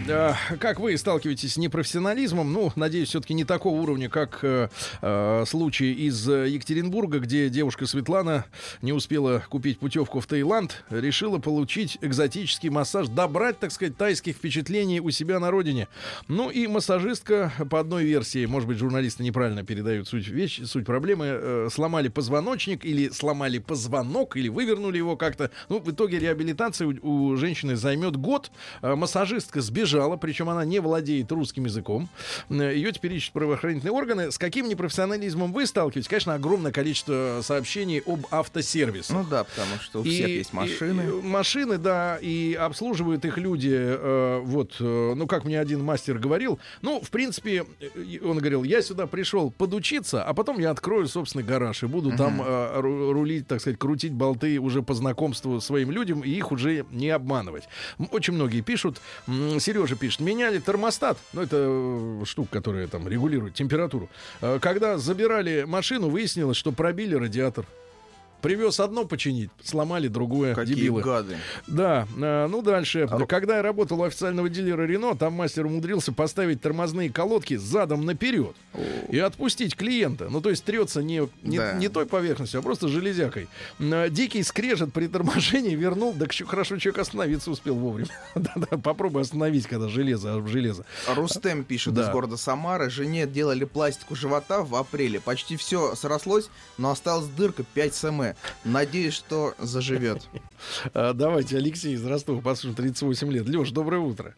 как вы сталкиваетесь с непрофессионализмом? Ну, надеюсь, все-таки не такого уровня, как э, случай из Екатеринбурга, где девушка Светлана не успела купить путевку в Таиланд, решила получить экзотический массаж, добрать, так сказать, тайских впечатлений у себя на родине. Ну и массажистка, по одной версии, может быть, журналисты неправильно передают суть, вещь, суть проблемы, э, сломали позвоночник или сломали позвонок, или вывернули его как-то. Ну, в итоге реабилитация у, у женщины займет год. Э, массажист сбежала, причем она не владеет русским языком. Ее теперь ищут правоохранительные органы. С каким непрофессионализмом вы сталкиваетесь? Конечно, огромное количество сообщений об автосервисе. Ну да, потому что у и, всех есть машины. И, и, машины, да, и обслуживают их люди. Э, вот, э, ну, как мне один мастер говорил, ну, в принципе, он говорил, я сюда пришел подучиться, а потом я открою собственный гараж и буду mm-hmm. там э, рулить, так сказать, крутить болты уже по знакомству своим людям и их уже не обманывать. Очень многие пишут. Сережа пишет, меняли термостат, ну это штука, которая там регулирует температуру. Когда забирали машину, выяснилось, что пробили радиатор. Привез одно починить, сломали другое. Какие дебилы. Гады. Да, э, ну дальше. А... Когда я работал у официального дилера Рено, там мастер умудрился поставить тормозные колодки задом наперед О. и отпустить клиента. Ну, то есть трется не, не, да. не той поверхностью, а просто железякой. Дикий скрежет при торможении вернул. Да хорошо, человек остановиться успел вовремя. Да-да, попробуй остановить, когда железо об железо. Рустем пишет да. из города Самары. Жене делали пластику живота в апреле. Почти все срослось, но осталась дырка пять сантиметров. Надеюсь, что заживет. Давайте Алексей из Ростова, послушаем, тридцать восемь лет. Лёш, доброе утро.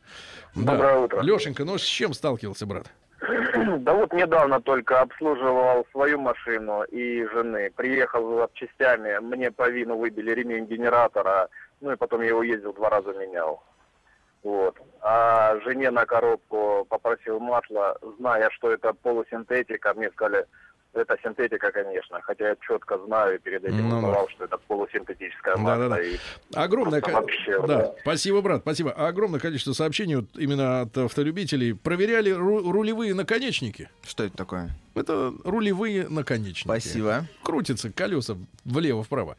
Доброе да. утро. Лёшенька, ну с чем сталкивался, брат? Да вот недавно только обслуживал свою машину и жены. Приехал за запчастями, мне по вину выбили ремень генератора, ну и потом я его ездил, два раза менял. Вот. А жене на коробку попросил масла, зная, что это полусинтетика, мне сказали... Это синтетика, конечно, хотя я четко знаю и перед этим ну, узнавал, да. что это полусинтетическая масло. Да, да, да. Огромное ко... вообще, да. Да. Спасибо, брат, спасибо. Огромное количество сообщений вот, именно от автолюбителей. Проверяли ру- рулевые наконечники. Что это такое? Это рулевые наконечники. Спасибо. Крутятся колеса влево-вправо.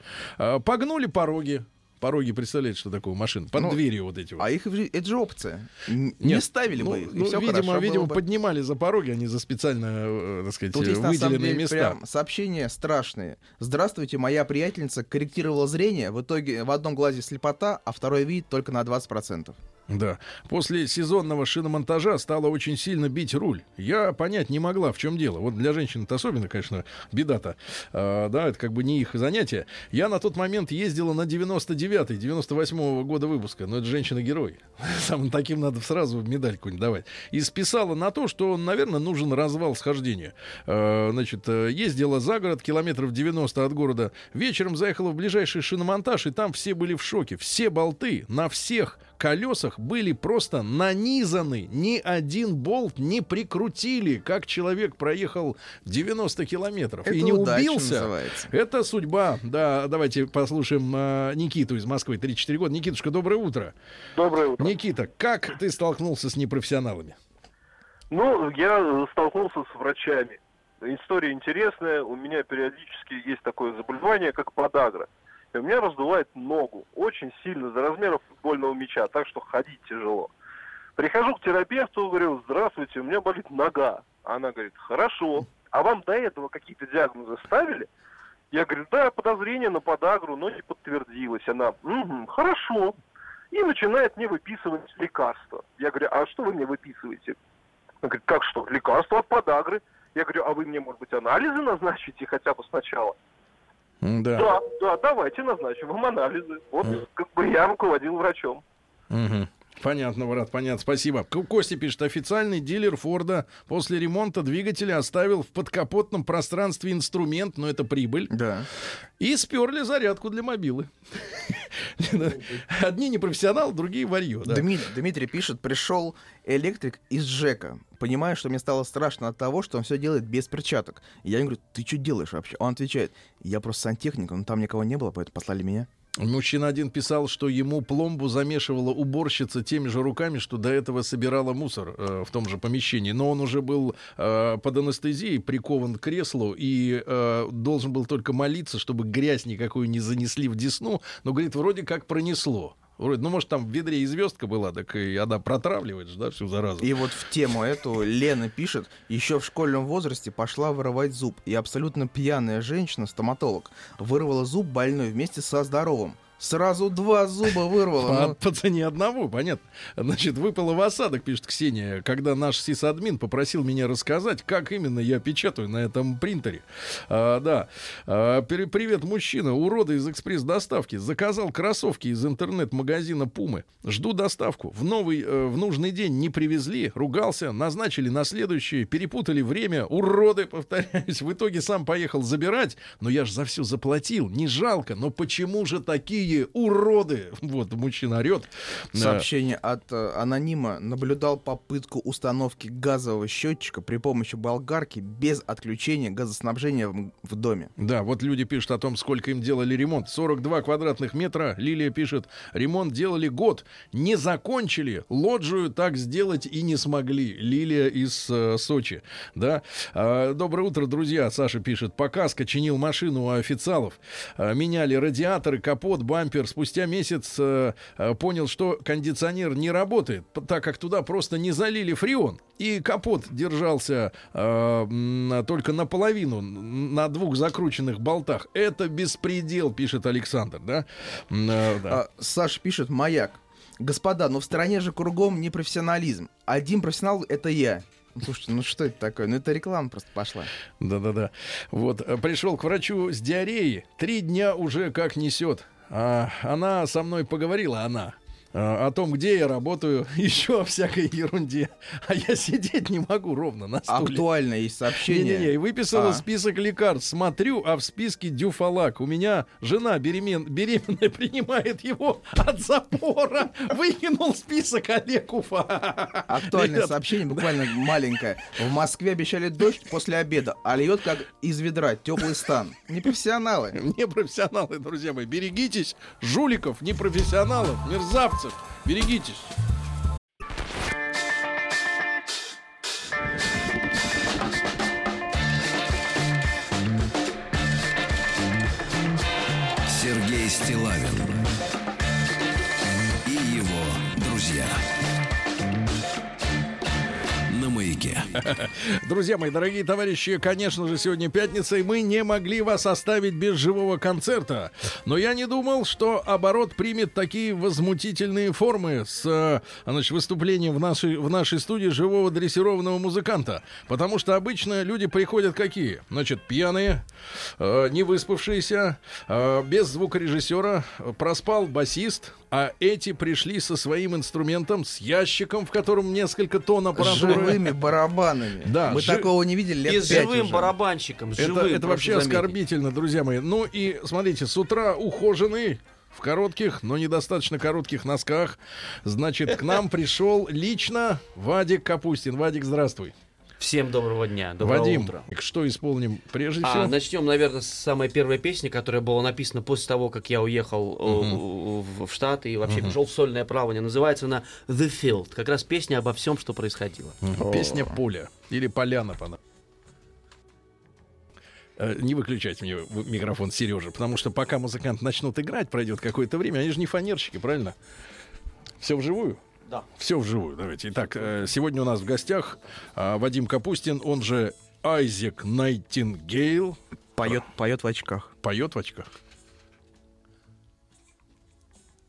Погнули пороги. Пороги, представляете, что такое машина? Под ну, дверью вот эти вот. А их, это же опция. Нет, не ставили ну, бы их. Ну, все видимо, видимо бы. Поднимали за пороги, а не за специально, так сказать, тут есть, выделенные на самом деле, места. Прям сообщения страшные. Здравствуйте, моя приятельница корректировала зрение. В итоге в одном глазе слепота, а второй видит только на двадцать процентов. Да. После сезонного шиномонтажа стало очень сильно бить руль. Я понять не могла, в чем дело. Вот для женщин-то особенно, конечно, беда-то. А, да, это как бы не их занятие. Я на тот момент ездила на девяносто девятый, девяносто восьмого года выпуска. Но это женщина-герой. Сам таким надо сразу медаль какую-нибудь давать. И списала на то, что, наверное, нужен развал схождения. А, значит, ездила за город, километров девяносто от города. Вечером заехала в ближайший шиномонтаж, и там все были в шоке. Все болты на всех колесах были просто нанизаны. Ни один болт не прикрутили, как человек проехал девяносто километров. Это и не убился. Называется. Это судьба. Да, давайте послушаем э, Никиту из Москвы, тридцать четыре года. Никитушка, доброе утро. Доброе утро. Никита, как ты столкнулся с непрофессионалами? Ну, я столкнулся с врачами. История интересная. У меня периодически есть такое заболевание, как подагра. И у меня раздувает ногу очень сильно за размером футбольного мяча, так что ходить тяжело. Прихожу к терапевту, говорю, здравствуйте, у меня болит нога. Она говорит, хорошо, а вам до этого какие-то диагнозы ставили? Я говорю, да, подозрение на подагру, но не подтвердилось. Она, угу, хорошо. И начинает мне выписывать лекарства. Я говорю, а что вы мне выписываете? Она говорит, как что, лекарство от подагры? Я говорю, а вы мне, может быть, анализы назначите хотя бы сначала? Да. да, да, давайте назначим вам анализы. Вот mm. как бы я руководил врачом. Mm-hmm. Понятно, брат, понятно, спасибо. Костя пишет, официальный дилер Форда после ремонта двигателя оставил в подкапотном пространстве инструмент, но это прибыль. Да. И сперли зарядку для мобилы. Одни не профессионалы, другие варьё. Да. Дмитрий, Дмитрий пишет, пришел электрик из ЖЭКа. Понимаю, что мне стало страшно от того, что он все делает без перчаток. Я ему говорю, ты что делаешь вообще? Он отвечает, я просто сантехник, но там никого не было, поэтому послали меня. Мужчина один писал, что ему пломбу замешивала уборщица теми же руками, что до этого собирала мусор э, в том же помещении. Но он уже был э, под анестезией, прикован к креслу и э, должен был только молиться, чтобы грязь никакую не занесли в десну. Но, говорит, вроде как пронесло. Вроде, ну, может, там в ведре и звездка была, так и она протравливает же, да, всю заразу. И вот в тему эту Лена пишет, еще в школьном возрасте пошла вырывать зуб, и абсолютно пьяная женщина-стоматолог вырвала зуб больной вместе со здоровым. Сразу два зуба вырвало. По, по цене одного, понятно. Значит, выпало в осадок, пишет Ксения, когда наш сисадмин попросил меня рассказать, как именно я печатаю на этом принтере. А, да. А, привет, мужчина, урода из экспресс-доставки. Заказал кроссовки из интернет-магазина Пумы. Жду доставку. В, новый, э, в нужный день не привезли, ругался, назначили на следующее, перепутали время. Уроды, повторяюсь. В итоге сам поехал забирать, но я же за все заплатил. Не жалко, но почему же такие уроды! Вот, мужчина орет. Сообщение от э, анонима. Наблюдал попытку установки газового счетчика при помощи болгарки без отключения газоснабжения в, в доме. Да, вот люди пишут о том, сколько им делали ремонт. сорок два квадратных метра. Лилия пишет, ремонт делали год. Не закончили. Лоджию так сделать и не смогли. Лилия из э, Сочи. Да. Э, доброе утро, друзья. Саша пишет. Пока скочинил машину у официалов. Э, меняли радиаторы, капот, бампер. Спустя месяц э, понял, что кондиционер не работает, так как туда просто не залили фреон. И капот держался э, только наполовину, на двух закрученных болтах. Это беспредел, пишет Александр. Да? Э, да. Саша пишет, маяк. Господа, но в стране же кругом непрофессионализм. Один профессионал — это я. Слушайте, ну что это такое? Ну это реклама просто пошла. Да-да-да. Вот, пришел к врачу с диареей. Три дня уже как несет. А, она со мной поговорила, она, а, о том, где я работаю, еще о всякой ерунде. А я сидеть не могу ровно на стуле. Актуальное есть сообщение. Не-не-не, выписала а. список лекарств. Смотрю, а в списке дюфалак. У меня жена беремен... беременная принимает его от запора. Выкинул список Олег Уфа. Актуальное Ребят. сообщение, буквально маленькое. В Москве обещали дождь после обеда, а льет как из ведра, теплый стан. Непрофессионалы. Непрофессионалы, друзья мои. Берегитесь жуликов, непрофессионалов, мерзавцев. Берегитесь. Сергей Стилавин и его друзья. Друзья мои, дорогие товарищи, конечно же, сегодня пятница, и мы не могли вас оставить без живого концерта. Но я не думал, что оборот примет такие возмутительные формы с, значит, выступлением в нашей, в нашей студии живого дрессированного музыканта. Потому что обычно люди приходят какие? Значит, пьяные, э, не выспавшиеся, э, без звукорежиссера, проспал басист, а эти пришли со своим инструментом, с ящиком, в котором несколько тонн аппаратуры. Живыми барабанами. Да, мы жи... такого не видели лет пять уже. И живым барабанщиком. Живым, это это вообще заметить. Оскорбительно, друзья мои. Ну и смотрите, с утра ухоженный, в коротких, но недостаточно коротких носках. Значит, к нам пришел лично Вадик Капустин. Вадик, здравствуй. Всем доброго дня, доброго Вадим, утра. Что исполним прежде всего? А, начнем, наверное, с самой первой песни, которая была написана после того, как я уехал uh-huh. в, в Штаты и вообще uh-huh. пошел в сольное плавание. Называется она «The Field». Как раз песня обо всем, что происходило. Uh-huh. Песня «Поле» или «Поляна». Не выключайте мне микрофон, Сережа, потому что пока музыканты начнут играть, пройдет какое-то время. Они же не фанерщики, правильно? Все вживую? Да. Все вживую, давайте. Итак, сегодня у нас в гостях Вадим Капустин, он же Айзек Найтингейл. Поет, поет в очках. Поет в очках.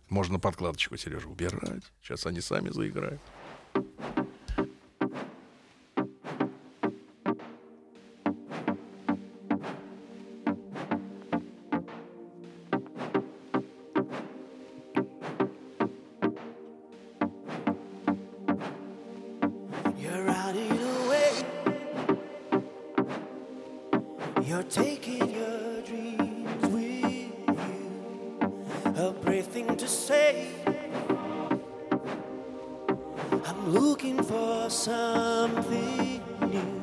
Можно подкладочку, Сережа, убирать. Сейчас они сами заиграют. You're taking your dreams with you. a brave thing to say. I'm looking for something new.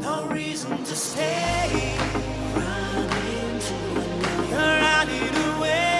No reason to stay. Run into another alley to wait.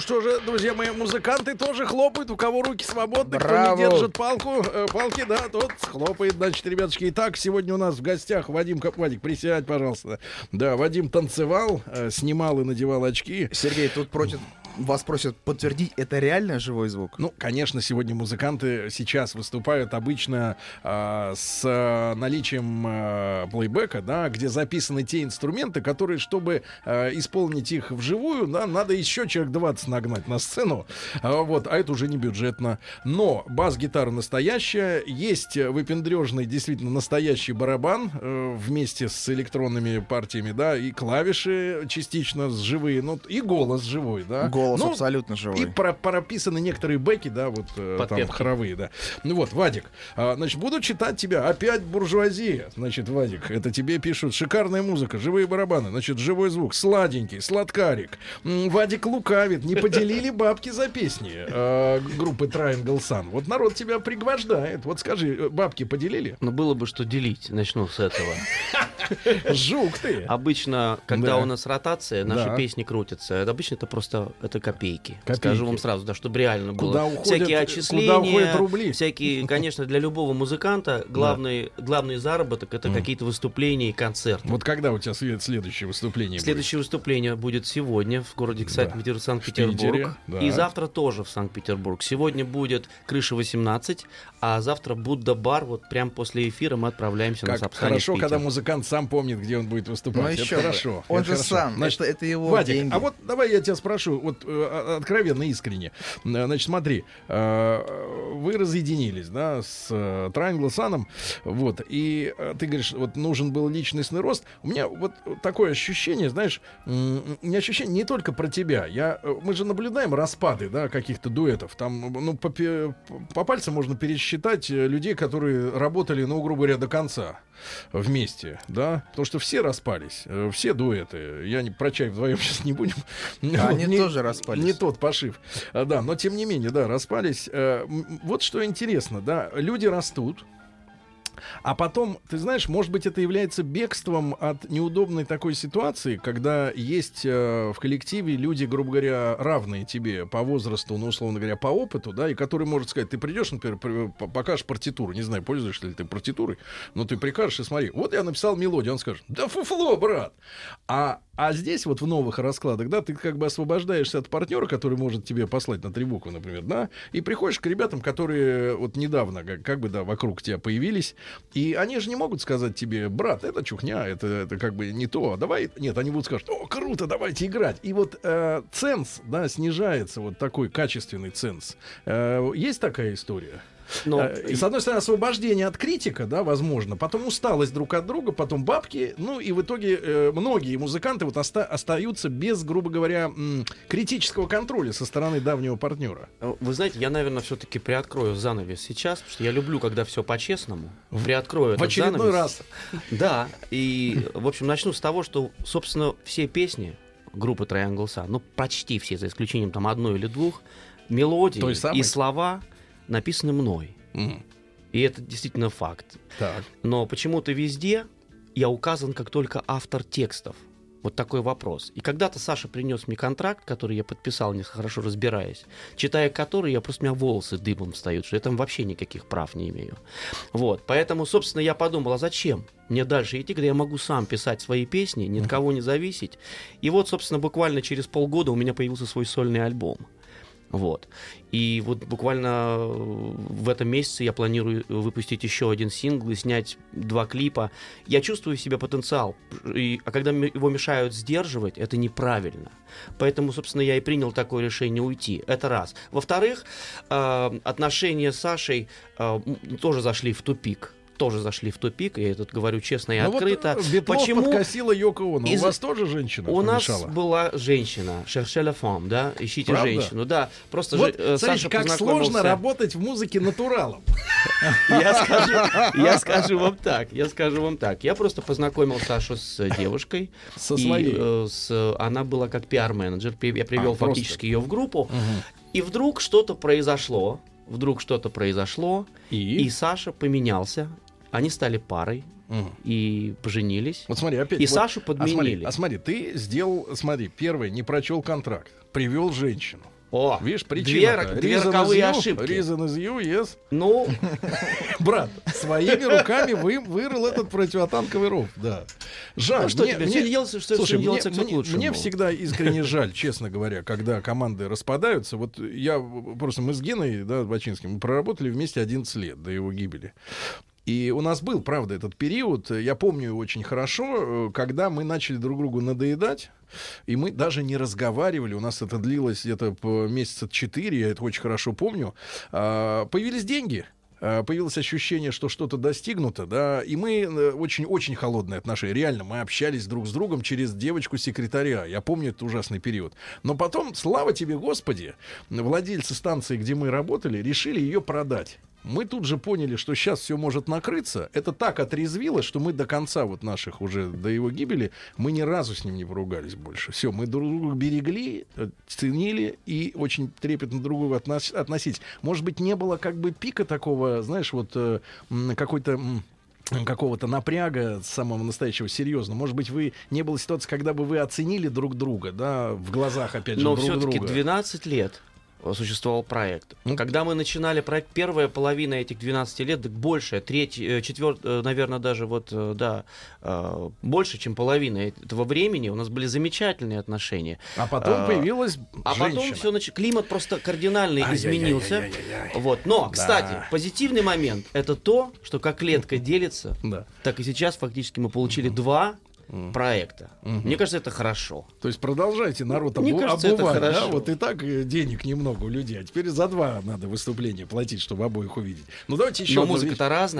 Что же, друзья мои, музыканты тоже хлопают, у кого руки свободны, Браво. Кто не держит палку, э, палки, да, тот хлопает, значит, ребятушки. Итак, сегодня у нас в гостях Вадим Копвадик, присядь, пожалуйста. Да, Вадим танцевал, э, снимал и надевал очки. Сергей, тут против... Вас просят подтвердить, это реально живой звук? Ну, конечно, сегодня музыканты сейчас выступают обычно э, с наличием э, плейбека, да, где записаны те инструменты, которые, чтобы э, исполнить их вживую, да, надо еще человек двадцать нагнать на сцену. А, вот, а это уже не бюджетно. Но бас-гитара настоящая, есть выпендрежный, действительно настоящий барабан э, вместе с электронными партиями, да, и клавиши частично живые, ну, и голос живой, да. Голос. голос ну, абсолютно живой. И про- прописаны некоторые бэки, да, вот Подпевки. Там хоровые, да. Ну вот, Вадик, а, значит, буду читать тебя. Опять буржуазия, значит, Вадик, это тебе пишут. Шикарная музыка, живые барабаны, значит, живой звук, сладенький, сладкарик. М-м, Вадик лукавит, не поделили бабки за песни а, группы Triangle Sun. Вот народ тебя пригвождает. Вот скажи, бабки поделили? Ну, было бы что делить, начну с этого. Жук ты! Обычно, когда да. у нас ротация, наши да. песни крутятся. Обычно это просто это копейки. копейки. Скажу вам сразу, да, чтобы реально куда было. Уходят, всякие отчисления, рубли? Всякие, конечно, для любого музыканта главный, да. главный заработок — это mm. какие-то выступления и концерты. Вот когда у тебя следующее выступление Следующее будет? выступление будет сегодня в городе, кстати, да. Санкт-Петербург. Да. И завтра тоже в Санкт-Петербург. Сегодня будет Крыша восемнадцать, а завтра Будда-бар. Вот прям после эфира мы отправляемся как на Сапсане. Хорошо, когда музыкант сам помнит, где он будет выступать. Ну, еще это хорошо. Он это же хорошо. сам. Значит, это, это его Вадик, деньги. А вот давай я тебя спрошу, вот откровенно, искренне. Значит, смотри, вы разъединились, да, с Triangle Sun, вот, и ты говоришь, вот нужен был личностный рост. У меня вот такое ощущение, знаешь, не ощущение не только про тебя. Я, мы же наблюдаем распады, да, каких-то дуэтов. Там, ну, по, по пальцам можно пересчитать людей, которые работали, ну, грубо говоря, до конца вместе, да, потому что все распались, все дуэты, я не, про чай вдвоем сейчас не будем. А они не, тоже распались. Не тот пошив, да, но тем не менее, да, распались. Вот что интересно, да, люди растут, а потом, ты знаешь, может быть, это является бегством от неудобной такой ситуации, когда есть э, в коллективе люди, грубо говоря, равные тебе по возрасту, ну, условно говоря, по опыту, да, и который может сказать, ты придешь, например, покажешь партитуру, не знаю, пользуешься ли ты партитурой, но ты прикажешь и смотри, вот я написал мелодию, он скажет, да фуфло, брат, а А здесь вот в новых раскладах, да, ты как бы освобождаешься от партнера, который может тебе послать на три буквы, например, да, и приходишь к ребятам, которые вот недавно как, как бы, да, вокруг тебя появились, и они же не могут сказать тебе, брат, это чухня, это, это как бы не то, давай, нет, они будут сказать, о, круто, давайте играть. И вот э, ценз, да, снижается, вот такой качественный ценз. Э, есть такая история? Но... И, с одной стороны, освобождение от критика, да, возможно, потом усталость друг от друга, потом бабки, ну и в итоге э, многие музыканты вот оста- остаются без, грубо говоря, м- критического контроля со стороны давнего партнера. Вы знаете, я, наверное, все-таки приоткрою занавес сейчас, потому что я люблю, когда все по-честному. Приоткрою этот занавес. В очередной раз. Да, и, в общем, начну с того, что, собственно, все песни группы Triangle Sun, ну почти все, за исключением там одной или двух, мелодии и слова... написаны мной. Mm. И это действительно факт. Так. Но почему-то везде я указан как только автор текстов. Вот такой вопрос. И когда-то Саша принес мне контракт, который я подписал, не хорошо разбираясь, читая который, я просто, у меня волосы дыбом встают, что я там вообще никаких прав не имею. Вот. Поэтому, собственно, я подумал, а зачем мне дальше идти, когда я могу сам писать свои песни, ни от кого не зависеть. И вот, собственно, буквально через полгода у меня появился свой сольный альбом. Вот. И вот буквально в этом месяце я планирую выпустить еще один сингл и снять два клипа. Я чувствую в себе потенциал, и, а когда его мешают сдерживать, это неправильно. Поэтому, собственно, я и принял такое решение уйти. Это раз. Во-вторых, отношения с Сашей тоже зашли в тупик. тоже зашли в тупик, я тут говорю честно и ну открыто. Вот Битлов Почему? подкосила Йоко Оно. Из... У вас тоже женщина У помешала? Нас была женщина. Cherchez la femme, да? Ищите Правда? женщину. Да, просто вот, же, Саша смотри, как сложно работать в музыке натуралом. Я скажу вам так. Я скажу вам так. Я просто познакомил Сашу с девушкой. Со своей. Она была как пиар-менеджер. Я привел фактически ее в группу. И вдруг что-то произошло. Вдруг что-то произошло. И Саша поменялся. Они стали парой угу. и поженились. Вот смотри, опять, и вот, Сашу подменили. А смотри, а смотри, ты сделал, смотри, первый не прочел контракт, привел женщину. О, видишь, причина. Две роковые ошибки. Reason is you, yes. Ну, брат, своими руками вы вырыл этот противотанковый ров. Да. Жаль. Ну что тебе? Все делается, что все делается к лучшему. Мне всегда искренне жаль, честно говоря, когда команды распадаются. Вот я просто, мы с Геной, да, Бачинским, мы проработали вместе одиннадцать лет до его гибели. И у нас был, правда, этот период, я помню очень хорошо, когда мы начали друг другу надоедать, и мы даже не разговаривали, у нас это длилось где-то по месяца четыре, я это очень хорошо помню, появились деньги. появилось ощущение, что что-то достигнуто, да, и мы очень-очень холодные отношения, реально, мы общались друг с другом через девочку-секретаря, я помню этот ужасный период, но потом, слава тебе, Господи, владельцы станции, где мы работали, решили ее продать. Мы тут же поняли, что сейчас все может накрыться. Это так отрезвило, что мы до конца вот наших уже, до его гибели, мы ни разу с ним не поругались больше. Все, мы друг друга берегли, ценили и очень трепетно друг к другу относ- относились. Может быть, не было как бы пика такого, знаешь, вот какой-то... какого-то напряга самого настоящего, серьезно. Может быть, вы не было ситуации, когда бы вы оценили друг друга, да, в глазах, опять же, но друг друга. Но все-таки двенадцать лет существовал проект. Mm-hmm. Когда мы начинали проект, первая половина этих двенадцати лет, так больше, треть, четверт, наверное, даже вот, да, больше, чем половина этого времени, у нас были замечательные отношения. А потом а, появилась а женщина. А потом все нач... климат просто кардинально а, изменился. Я, я, я, я, я. Вот. Но, да. Кстати, позитивный момент — это то, что как клетка делится, да. Так и сейчас фактически мы получили mm-hmm. два проекта. Угу. Мне кажется, это хорошо. То есть продолжайте, народ, обу- кажется, обувать. Да? Вот и так денег немного у людей. А теперь за два надо выступления платить, чтобы обоих увидеть. Ну давайте еще одну, вещ...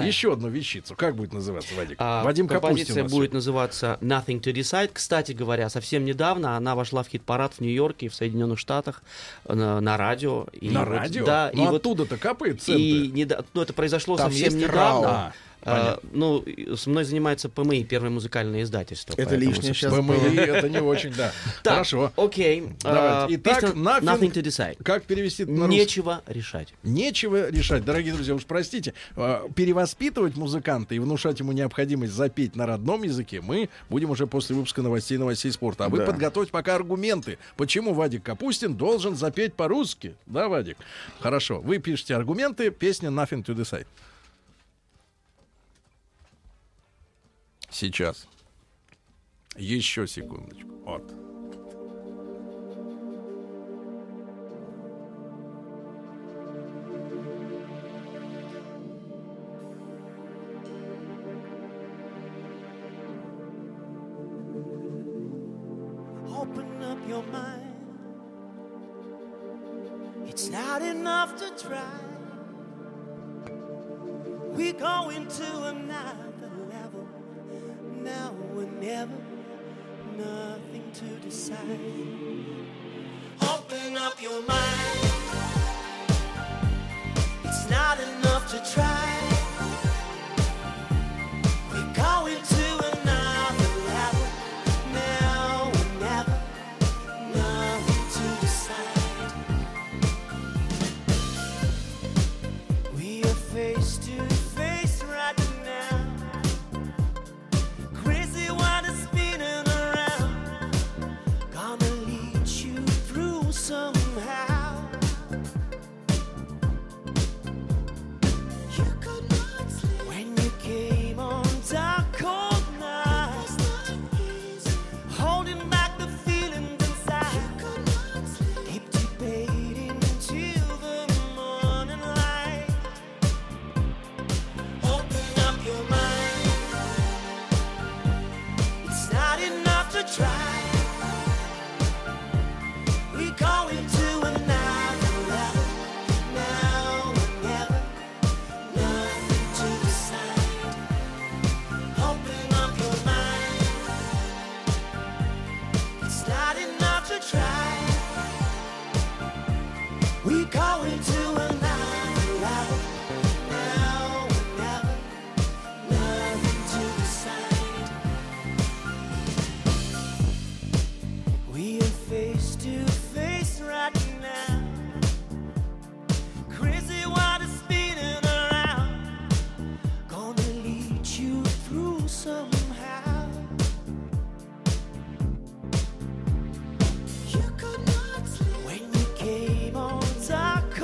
еще одну вещицу. Как будет называться, Вадик? А, Вадим Капустин. Композиция будет называться Nothing to Decide. Кстати говоря, совсем недавно она вошла в хит-парад в Нью-Йорке и в Соединенных Штатах на, на радио. И на вот, радио? Да. Ну оттуда-то вот, капает центы. И не, ну, это произошло там совсем недавно. Рау. А, ну, со мной занимается ПМИ, первое музыкальное издательство. Это лишнее сейчас. ПМИ, это не очень, да. Хорошо. Окей. Итак, nothing to decide. Как перевести на русский? Нечего решать. Нечего решать. Дорогие друзья, уж простите, перевоспитывать музыканта и внушать ему необходимость запеть на родном языке мы будем уже после выпуска новостей новостей спорта. А вы подготовьте пока аргументы, почему Вадик Капустин должен запеть по-русски. Да, Вадик? Хорошо. Вы пишете аргументы, песня nothing to decide. Сейчас. Еще секундочку. Вот. Open up your mind. It's not enough to try. We go into a night. Now or never, nothing to decide. Open up your mind. It's not enough to try. We go into another level. Now or never, nothing to decide. We are face to face right now. When you came on, dark.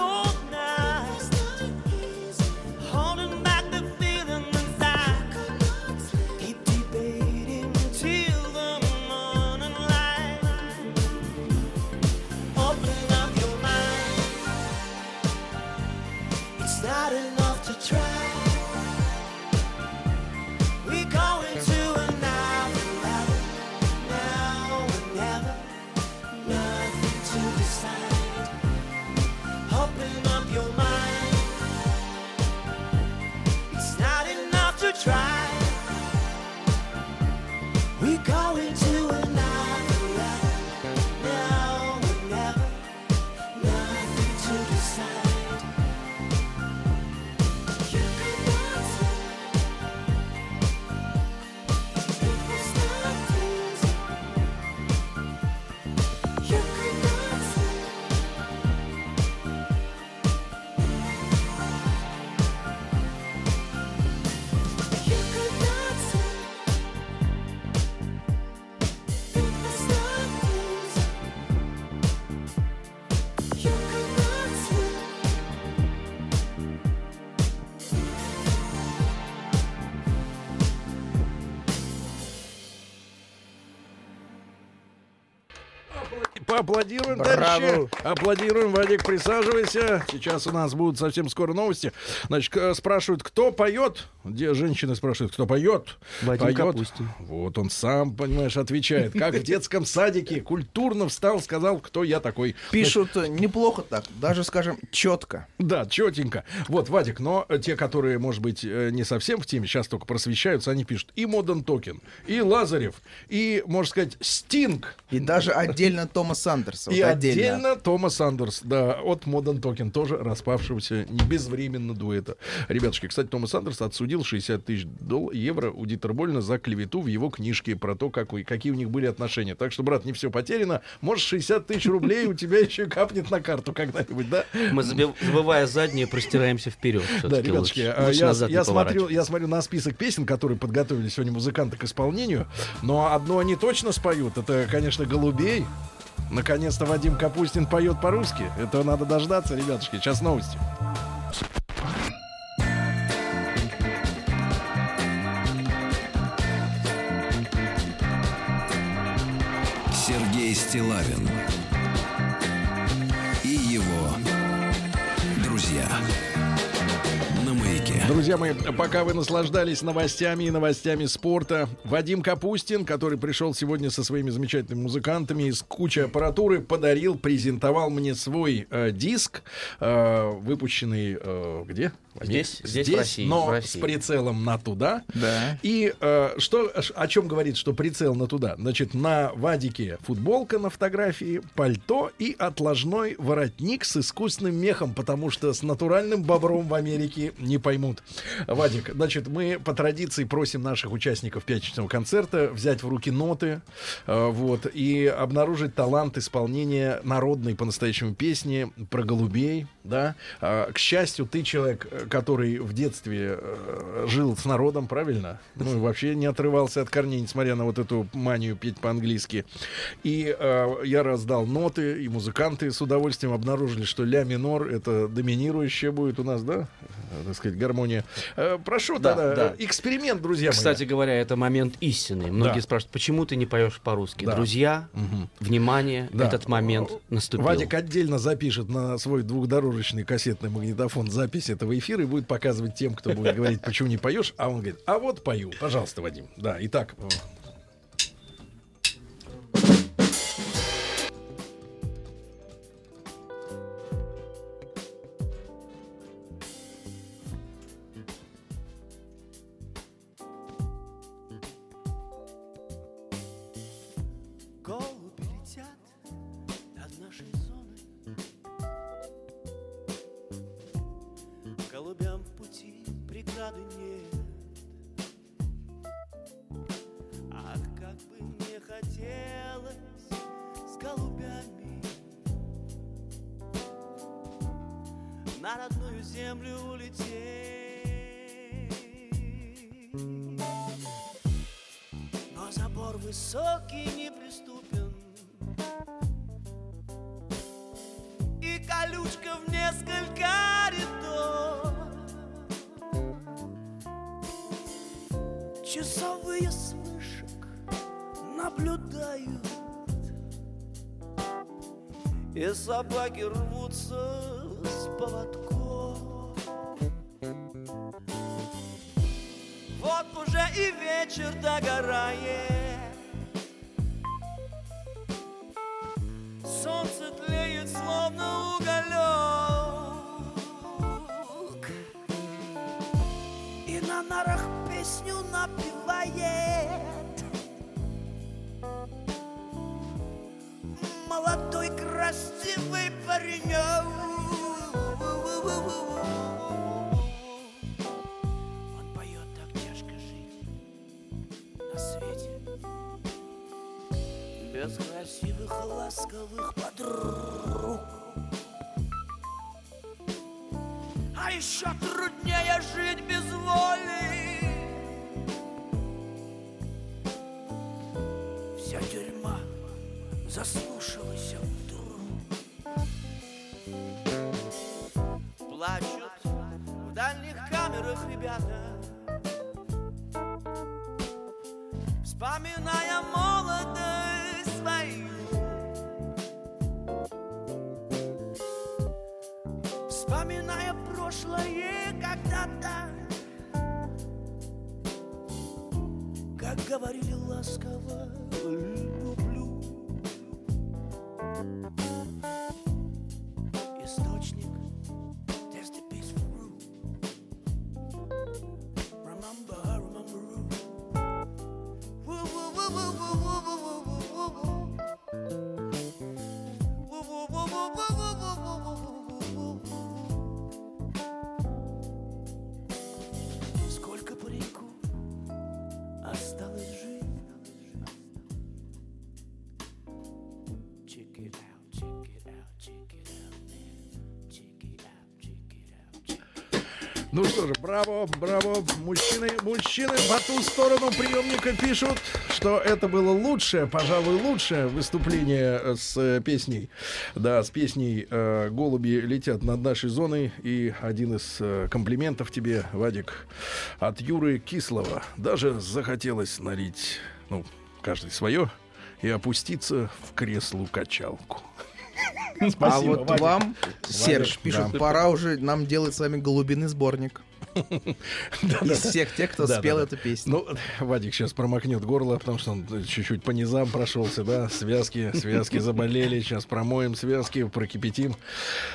поаплодируем. Браво. Дальше. Аплодируем. Вадик, присаживайся. Сейчас у нас будут совсем скоро новости. Значит, спрашивают, кто поет. Где женщины спрашивают, кто поет? Вадим Капустин. Вот он сам, понимаешь, отвечает. Как в детском садике. Культурно встал, сказал, кто я такой. Пишут неплохо так. Даже, скажем, четко. Да, четенько. Вот, Вадик, но те, которые, может быть, не совсем в теме, сейчас только просвещаются, они пишут и Modern Token, и Лазарев, и, можно сказать, Стинг. И даже отдельно Томас Андерс. И отдельно Томас Андерс, да, от Modern Token, тоже распавшегося безвременно дуэта. Ребятушки, кстати, Томас Андерс отсудил шестьдесят тысяч евро у Дитера Больна за клевету в его книжке про то, какой, какие у них были отношения. Так что, брат, не все потеряно. Может, шестьдесят тысяч рублей у тебя еще капнет на карту когда-нибудь, да? Мы, забывая задние, простираемся вперед. Да, ребятушки, я смотрю на список песен, которые подготовили сегодня музыканты к исполнению, но одно они точно споют. Это, конечно, «Голубей». Наконец-то Вадим Капустин поет по-русски. Этого надо дождаться, ребятушки. Сейчас новости. Сергей Стилавин и его друзья. Друзья мои, пока вы наслаждались новостями и новостями спорта, Вадим Капустин, который пришел сегодня со своими замечательными музыкантами из кучи аппаратуры, подарил, презентовал мне свой э, диск, э, выпущенный э, где? Здесь, здесь, здесь в России, но в России. С прицелом на туда. Да. И э, что, о чем говорит, что прицел на туда? Значит, на Вадике футболка на фотографии, пальто и отложной воротник с искусственным мехом, потому что с натуральным бобром в Америке не поймут. Вадик, значит, мы по традиции просим наших участников пятничного концерта взять в руки ноты, вот, и обнаружить талант исполнения народной по-настоящему песни про голубей, да. К счастью, ты человек, который в детстве жил с народом, правильно? Ну и вообще не отрывался от корней, несмотря на вот эту манию петь по-английски. И я раздал ноты, и музыканты с удовольствием обнаружили, что ля минор — это доминирующая будет у нас, да, так сказать, гармония. Прошу, да, да, да. Эксперимент, друзья. Кстати мои. говоря, это момент истины. Многие да. спрашивают, почему ты не поешь по-русски? Да. Друзья, угу. внимание, да. этот момент наступил. Вадик отдельно запишет на свой двухдорожечный кассетный магнитофон запись этого эфира и будет показывать тем, кто будет говорить, почему не поешь. А он говорит, а вот пою. Пожалуйста, Вадим. Да, итак... Собаки рвутся с поводком. Вот уже и вечер догорает, солнце тлеет, словно уголек, и на нарах песню напевает молодой красивый паренек. Он поет так тяжко жить на свете, без красивых ласковых подруг. А еще труднее жить без воли. Вся тюрьма заслушалась вдруг. Плачут в дальних камерах ребята, вспоминая молодость свою. вспоминая прошлое когда-то. Как говорили ласково, люблю. Источник There's the peaceful room. Remember, remember room. Сколько пареньку осталось жить. Check it out, check it out, check it out, man. Check it out, check it out, check it out. Ну что же, браво, браво. Мужчины, мужчины по ту сторону приемника пишут, что это было лучшее, пожалуй, лучшее выступление с песней. Да, с песней э, «Голуби летят над нашей зоной». И один из э, комплиментов тебе, Вадик, от Юры Кислова. Даже захотелось налить, ну, каждый свое, и опуститься в креслу-качалку. Спасибо, а вот Вадик. Вам, Серж, Вадик, пишет, да. Пора уже нам делать с вами голубиный сборник. Из всех тех, кто спел эту песню. Ну, Вадик сейчас промокнет горло, потому что он чуть-чуть по низам прошелся, да, связки, связки заболели, сейчас промоем связки, прокипятим.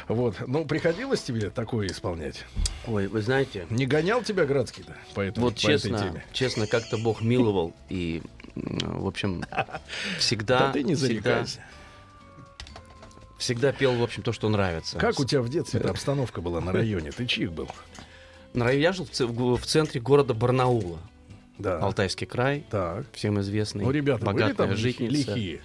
Вот, ну, приходилось тебе такое исполнять? Ой, вы знаете... Не гонял тебя Градский-то по этой теме? Вот честно, честно, как-то Бог миловал, и, в общем, всегда... Да ты не зарекайся. Всегда пел, в общем, то, что нравится. Как у тебя в детстве обстановка была на районе? Ты чьих был? На районе я жил в центре города Барнаула. Да. Алтайский край. Так. Всем известный. Ну, ребята, богатая житница. Лихие.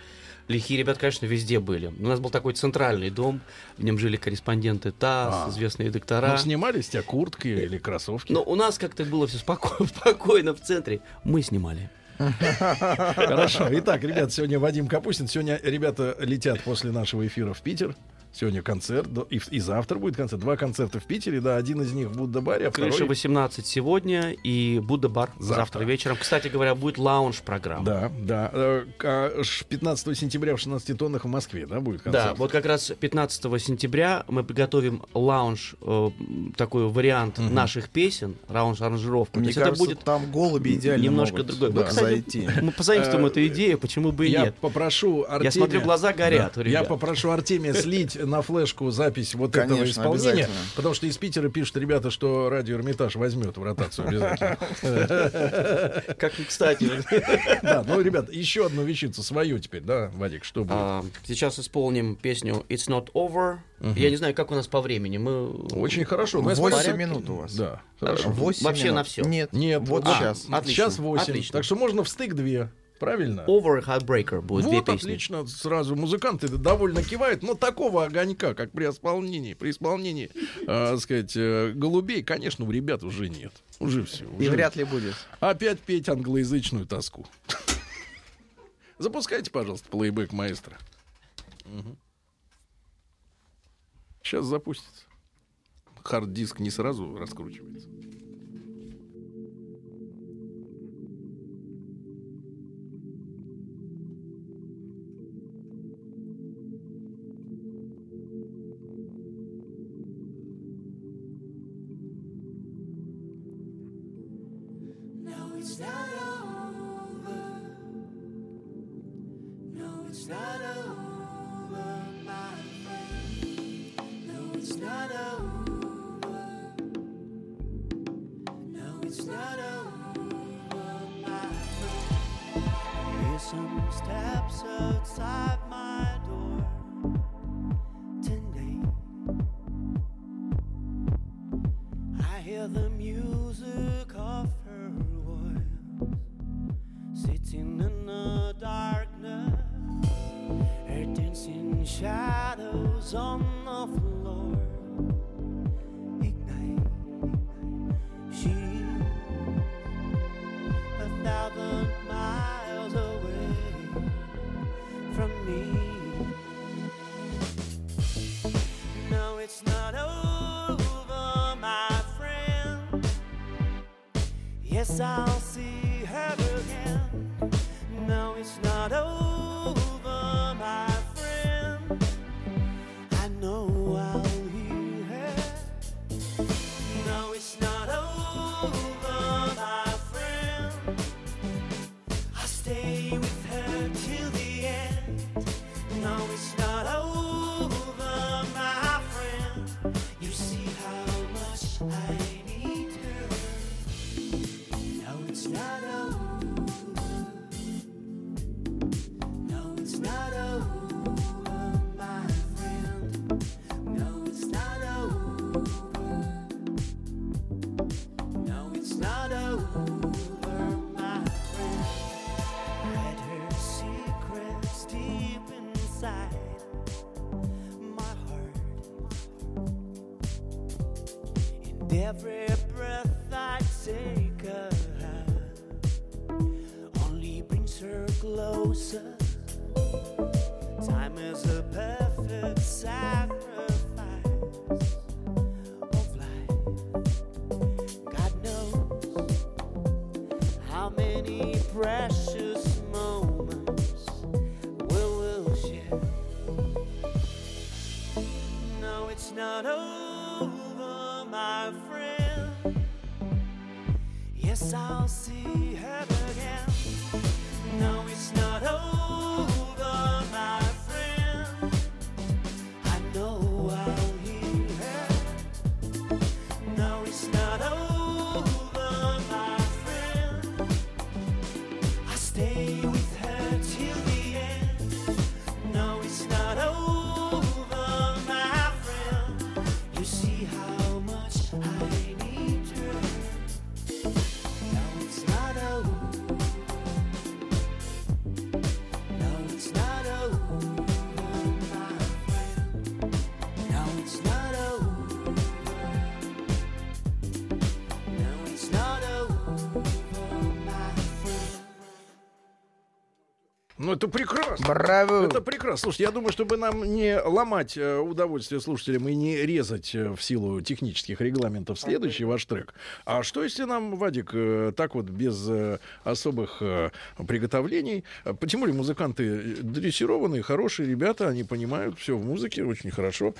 Лихие ребята, конечно, везде были. У нас был такой центральный дом. В нем жили корреспонденты ТАСС, а. известные доктора. Ну, снимались тебя куртки или кроссовки? Но у нас как-то было все споко- спокойно в центре. Мы снимали. Хорошо. Итак, ребята, сегодня Вадим Капустин. Сегодня ребята летят после нашего эфира в Питер. Сегодня концерт, и, и завтра будет концерт. Два концерта в Питере, да, один из них в Будда-баре, а второй... Крыша восемнадцать сегодня и Будда-бар завтра. завтра вечером. Кстати говоря, будет лаунж-программа. Да, да. пятнадцатого сентября в шестнадцати тоннах в Москве, да, будет концерт? Да, вот как раз пятнадцатого сентября мы готовим лаунж, э, такой вариант угу. наших песен, лаунж-аранжировку. Мне кажется, это будет там голуби идеально немножко могут другой. Да, мы, кстати, зайти. Мы позаимствуем эту идею, почему бы и я нет. Попрошу Артемия... Я смотрю, глаза горят, да. Я попрошу Артемия слить на флешку запись вот конечно, этого исполнения, потому что из Питера пишут ребята, что радио Эрмитаж возьмет в ротацию обязательно. Как, кстати. Да, ну, ребят, еще одну вещицу свою теперь, да, Вадик, что будет? Сейчас исполним песню It's Not Over. Я не знаю, как у нас по времени. Мы очень хорошо. восемь минут у вас. Да. Вообще на все. Нет, нет. Вот сейчас. Сейчас восемь. Так что можно в стык две. Правильно? Over Heartbreaker будет. Вот отлично, сразу музыканты довольно кивают, но такого огонька, как при исполнении, при исполнении, э, сказать, э, голубей, конечно, у ребят уже нет, уже все. Уже... И вряд ли будет. Опять петь англоязычную тоску. Запускайте, пожалуйста, плейбэк маэстро. Угу. Сейчас запустится. Хард-диск не сразу раскручивается. every breath I take of her only brings her closer. Time is a perfect sacrifice of life. God knows how many precious moments we will share. No, it's not over, my friend. Yes, I'll see her again. No, it's not over. Ну, это прекрасно. Браво. Это прекрасно. Слушайте, я думаю, чтобы нам не ломать удовольствие слушателям и не резать в силу технических регламентов следующий ваш трек. А что, если нам, Вадик, так вот без особых приготовлений? Тем более музыканты дрессированные, хорошие ребята, они понимают все в музыке очень хорошо.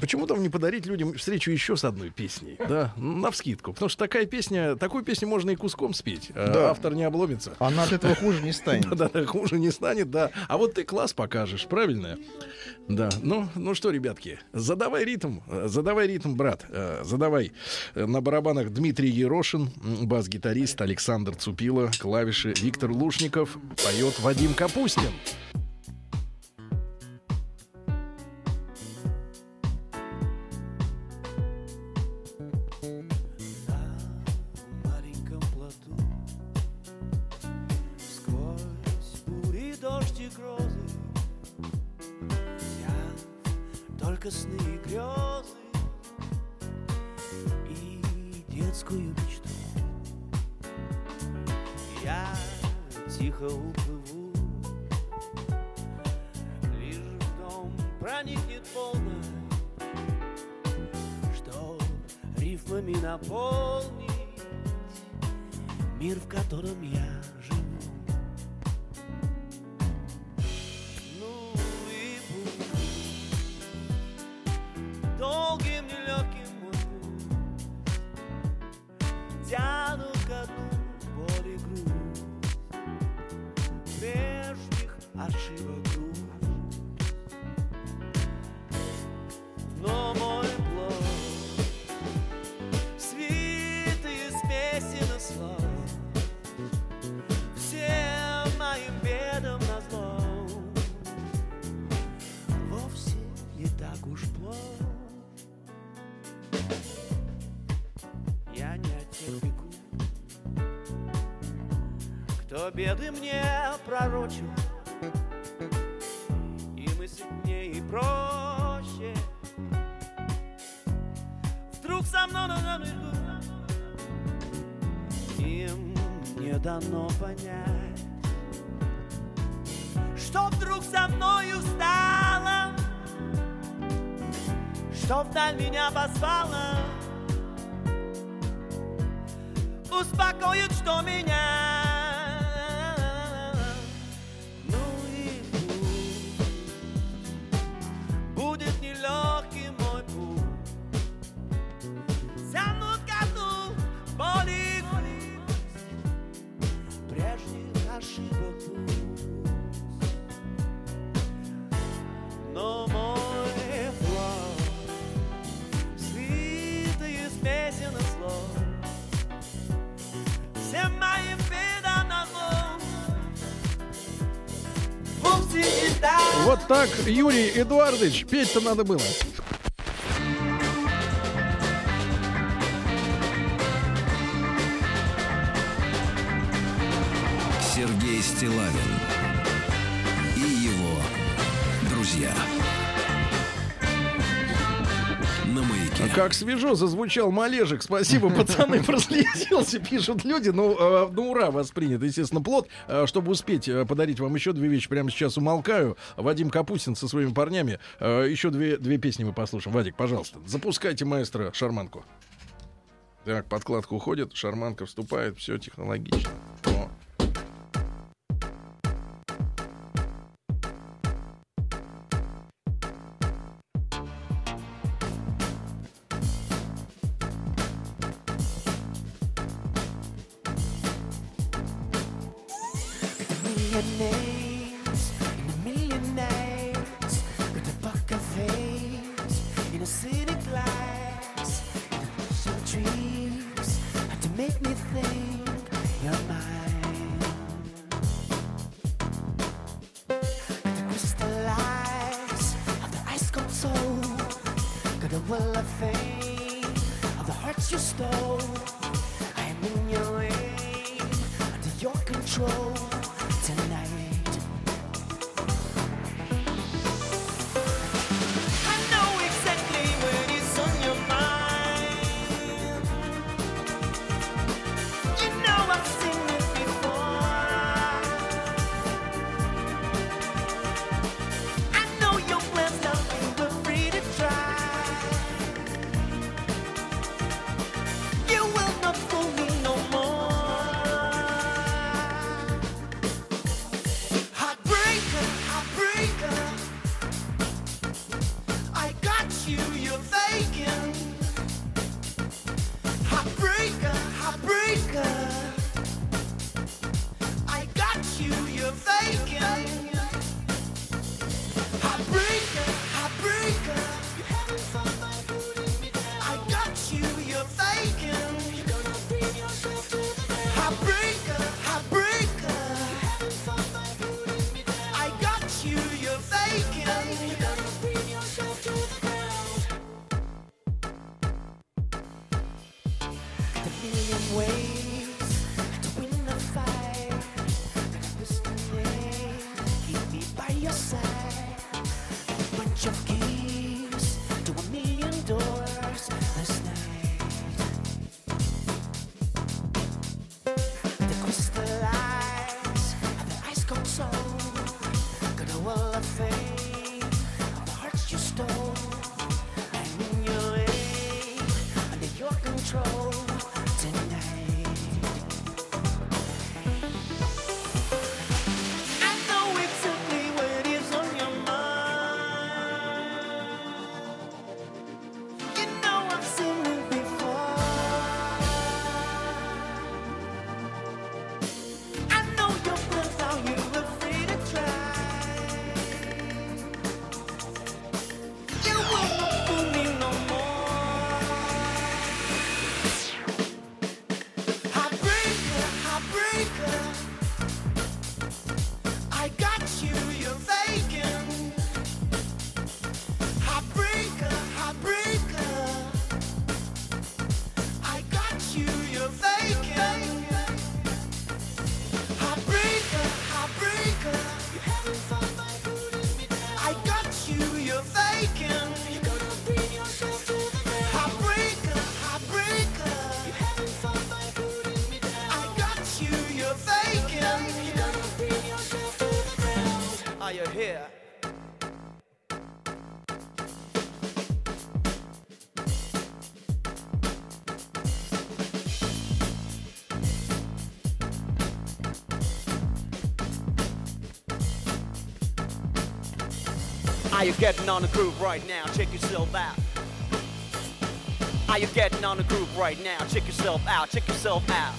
Почему там не подарить людям встречу еще с одной песней? Да, навскидку. Потому что такая песня, такую песню можно и куском спеть. Да. Автор не обломится. Она от этого хуже не станет. Да, хуже не станет. Да. А вот ты класс покажешь, правильно? Да. Ну, ну что, ребятки, задавай ритм, задавай ритм, брат, задавай. На барабанах Дмитрий Ерошин, бас-гитарист Александр Цупила, клавиши Виктор Лушников, поет Вадим Капустин. Беды мне пророчил, и мысль мне и проще. Вдруг со мной на берегу, им не дано понять, что вдруг со мною стало, что вдаль меня позвало, успокоит, что меня. Вот так, Юрий Эдуардович, петь-то надо было. Сергей Стилавин и его друзья на Маяке. Как свежо зазвучал малежик. Спасибо, пацаны, проследился, пишут люди. Ну, ну ура, вас принято, естественно, плод. Чтобы успеть подарить вам еще две вещи, прямо сейчас умолкаю. Вадим Капустин со своими парнями. Еще две, две песни мы послушаем. Вадик, пожалуйста, запускайте, маэстро, шарманку. Так, подкладка уходит, шарманка вступает. Все технологично. О. Are you getting on the groove right now? Check yourself out. Are you getting on the groove right now? Check yourself out. Check yourself out.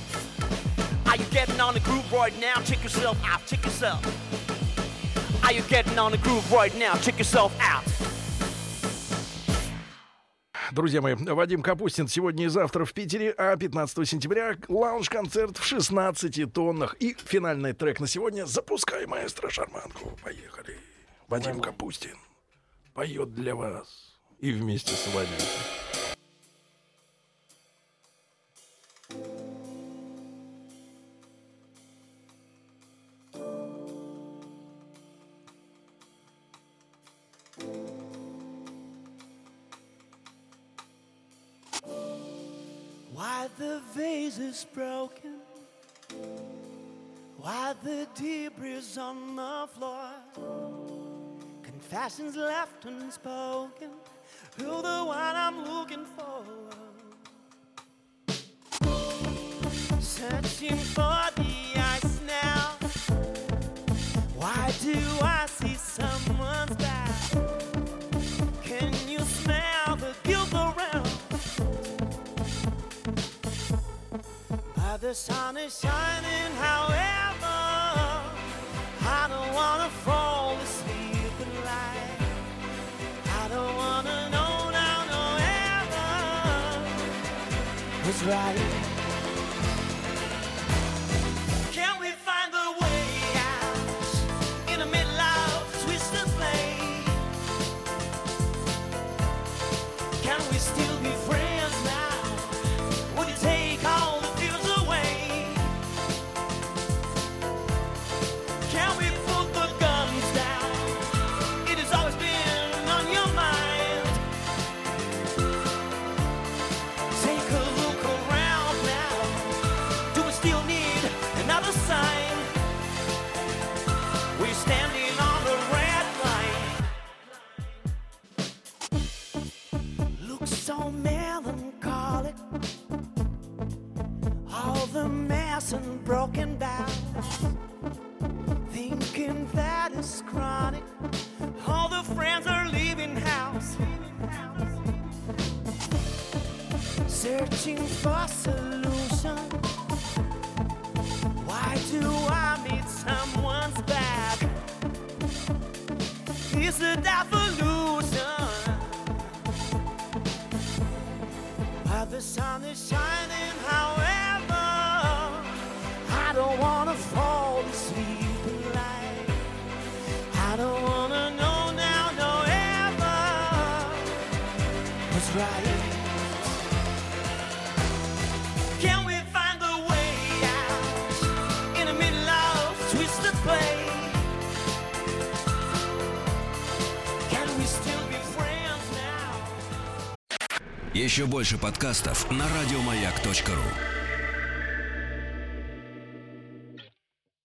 Are you getting on the groove right now? Check yourself out. Check yourself. Are you getting on the groove right now? Check yourself out. Друзья мои, Вадим Капустин сегодня и завтра в Питере, а пятнадцатого сентября лаунж-концерт в шестнадцати тоннах. И финальный трек на сегодня. Запускай, маэстро, шарманку. Поехали. Вадим Капустин поет для вас и вместе с вами. Why the vase is broken? Why the debris on the floor? Confessions left unspoken. You're the one I'm looking for. Searching for the ice now. Why do I see someone's back? Can you smell the guilt around? But the sun is shining, however I don't wanna fall asleep at night. I don't wanna know now, no ever who's right. And broken down, thinking that is chronic. All the friends are leaving house, searching for solution. Why do I need someone's back? It's a devolution. But the sun is shining, however I don't wanna fall asleep at night. I don't wanna know now, no ever what's right. Can we find a way out in the middle of twisted play? Can we still be friends now? Еще больше подкастов на радиомаяк точка ру.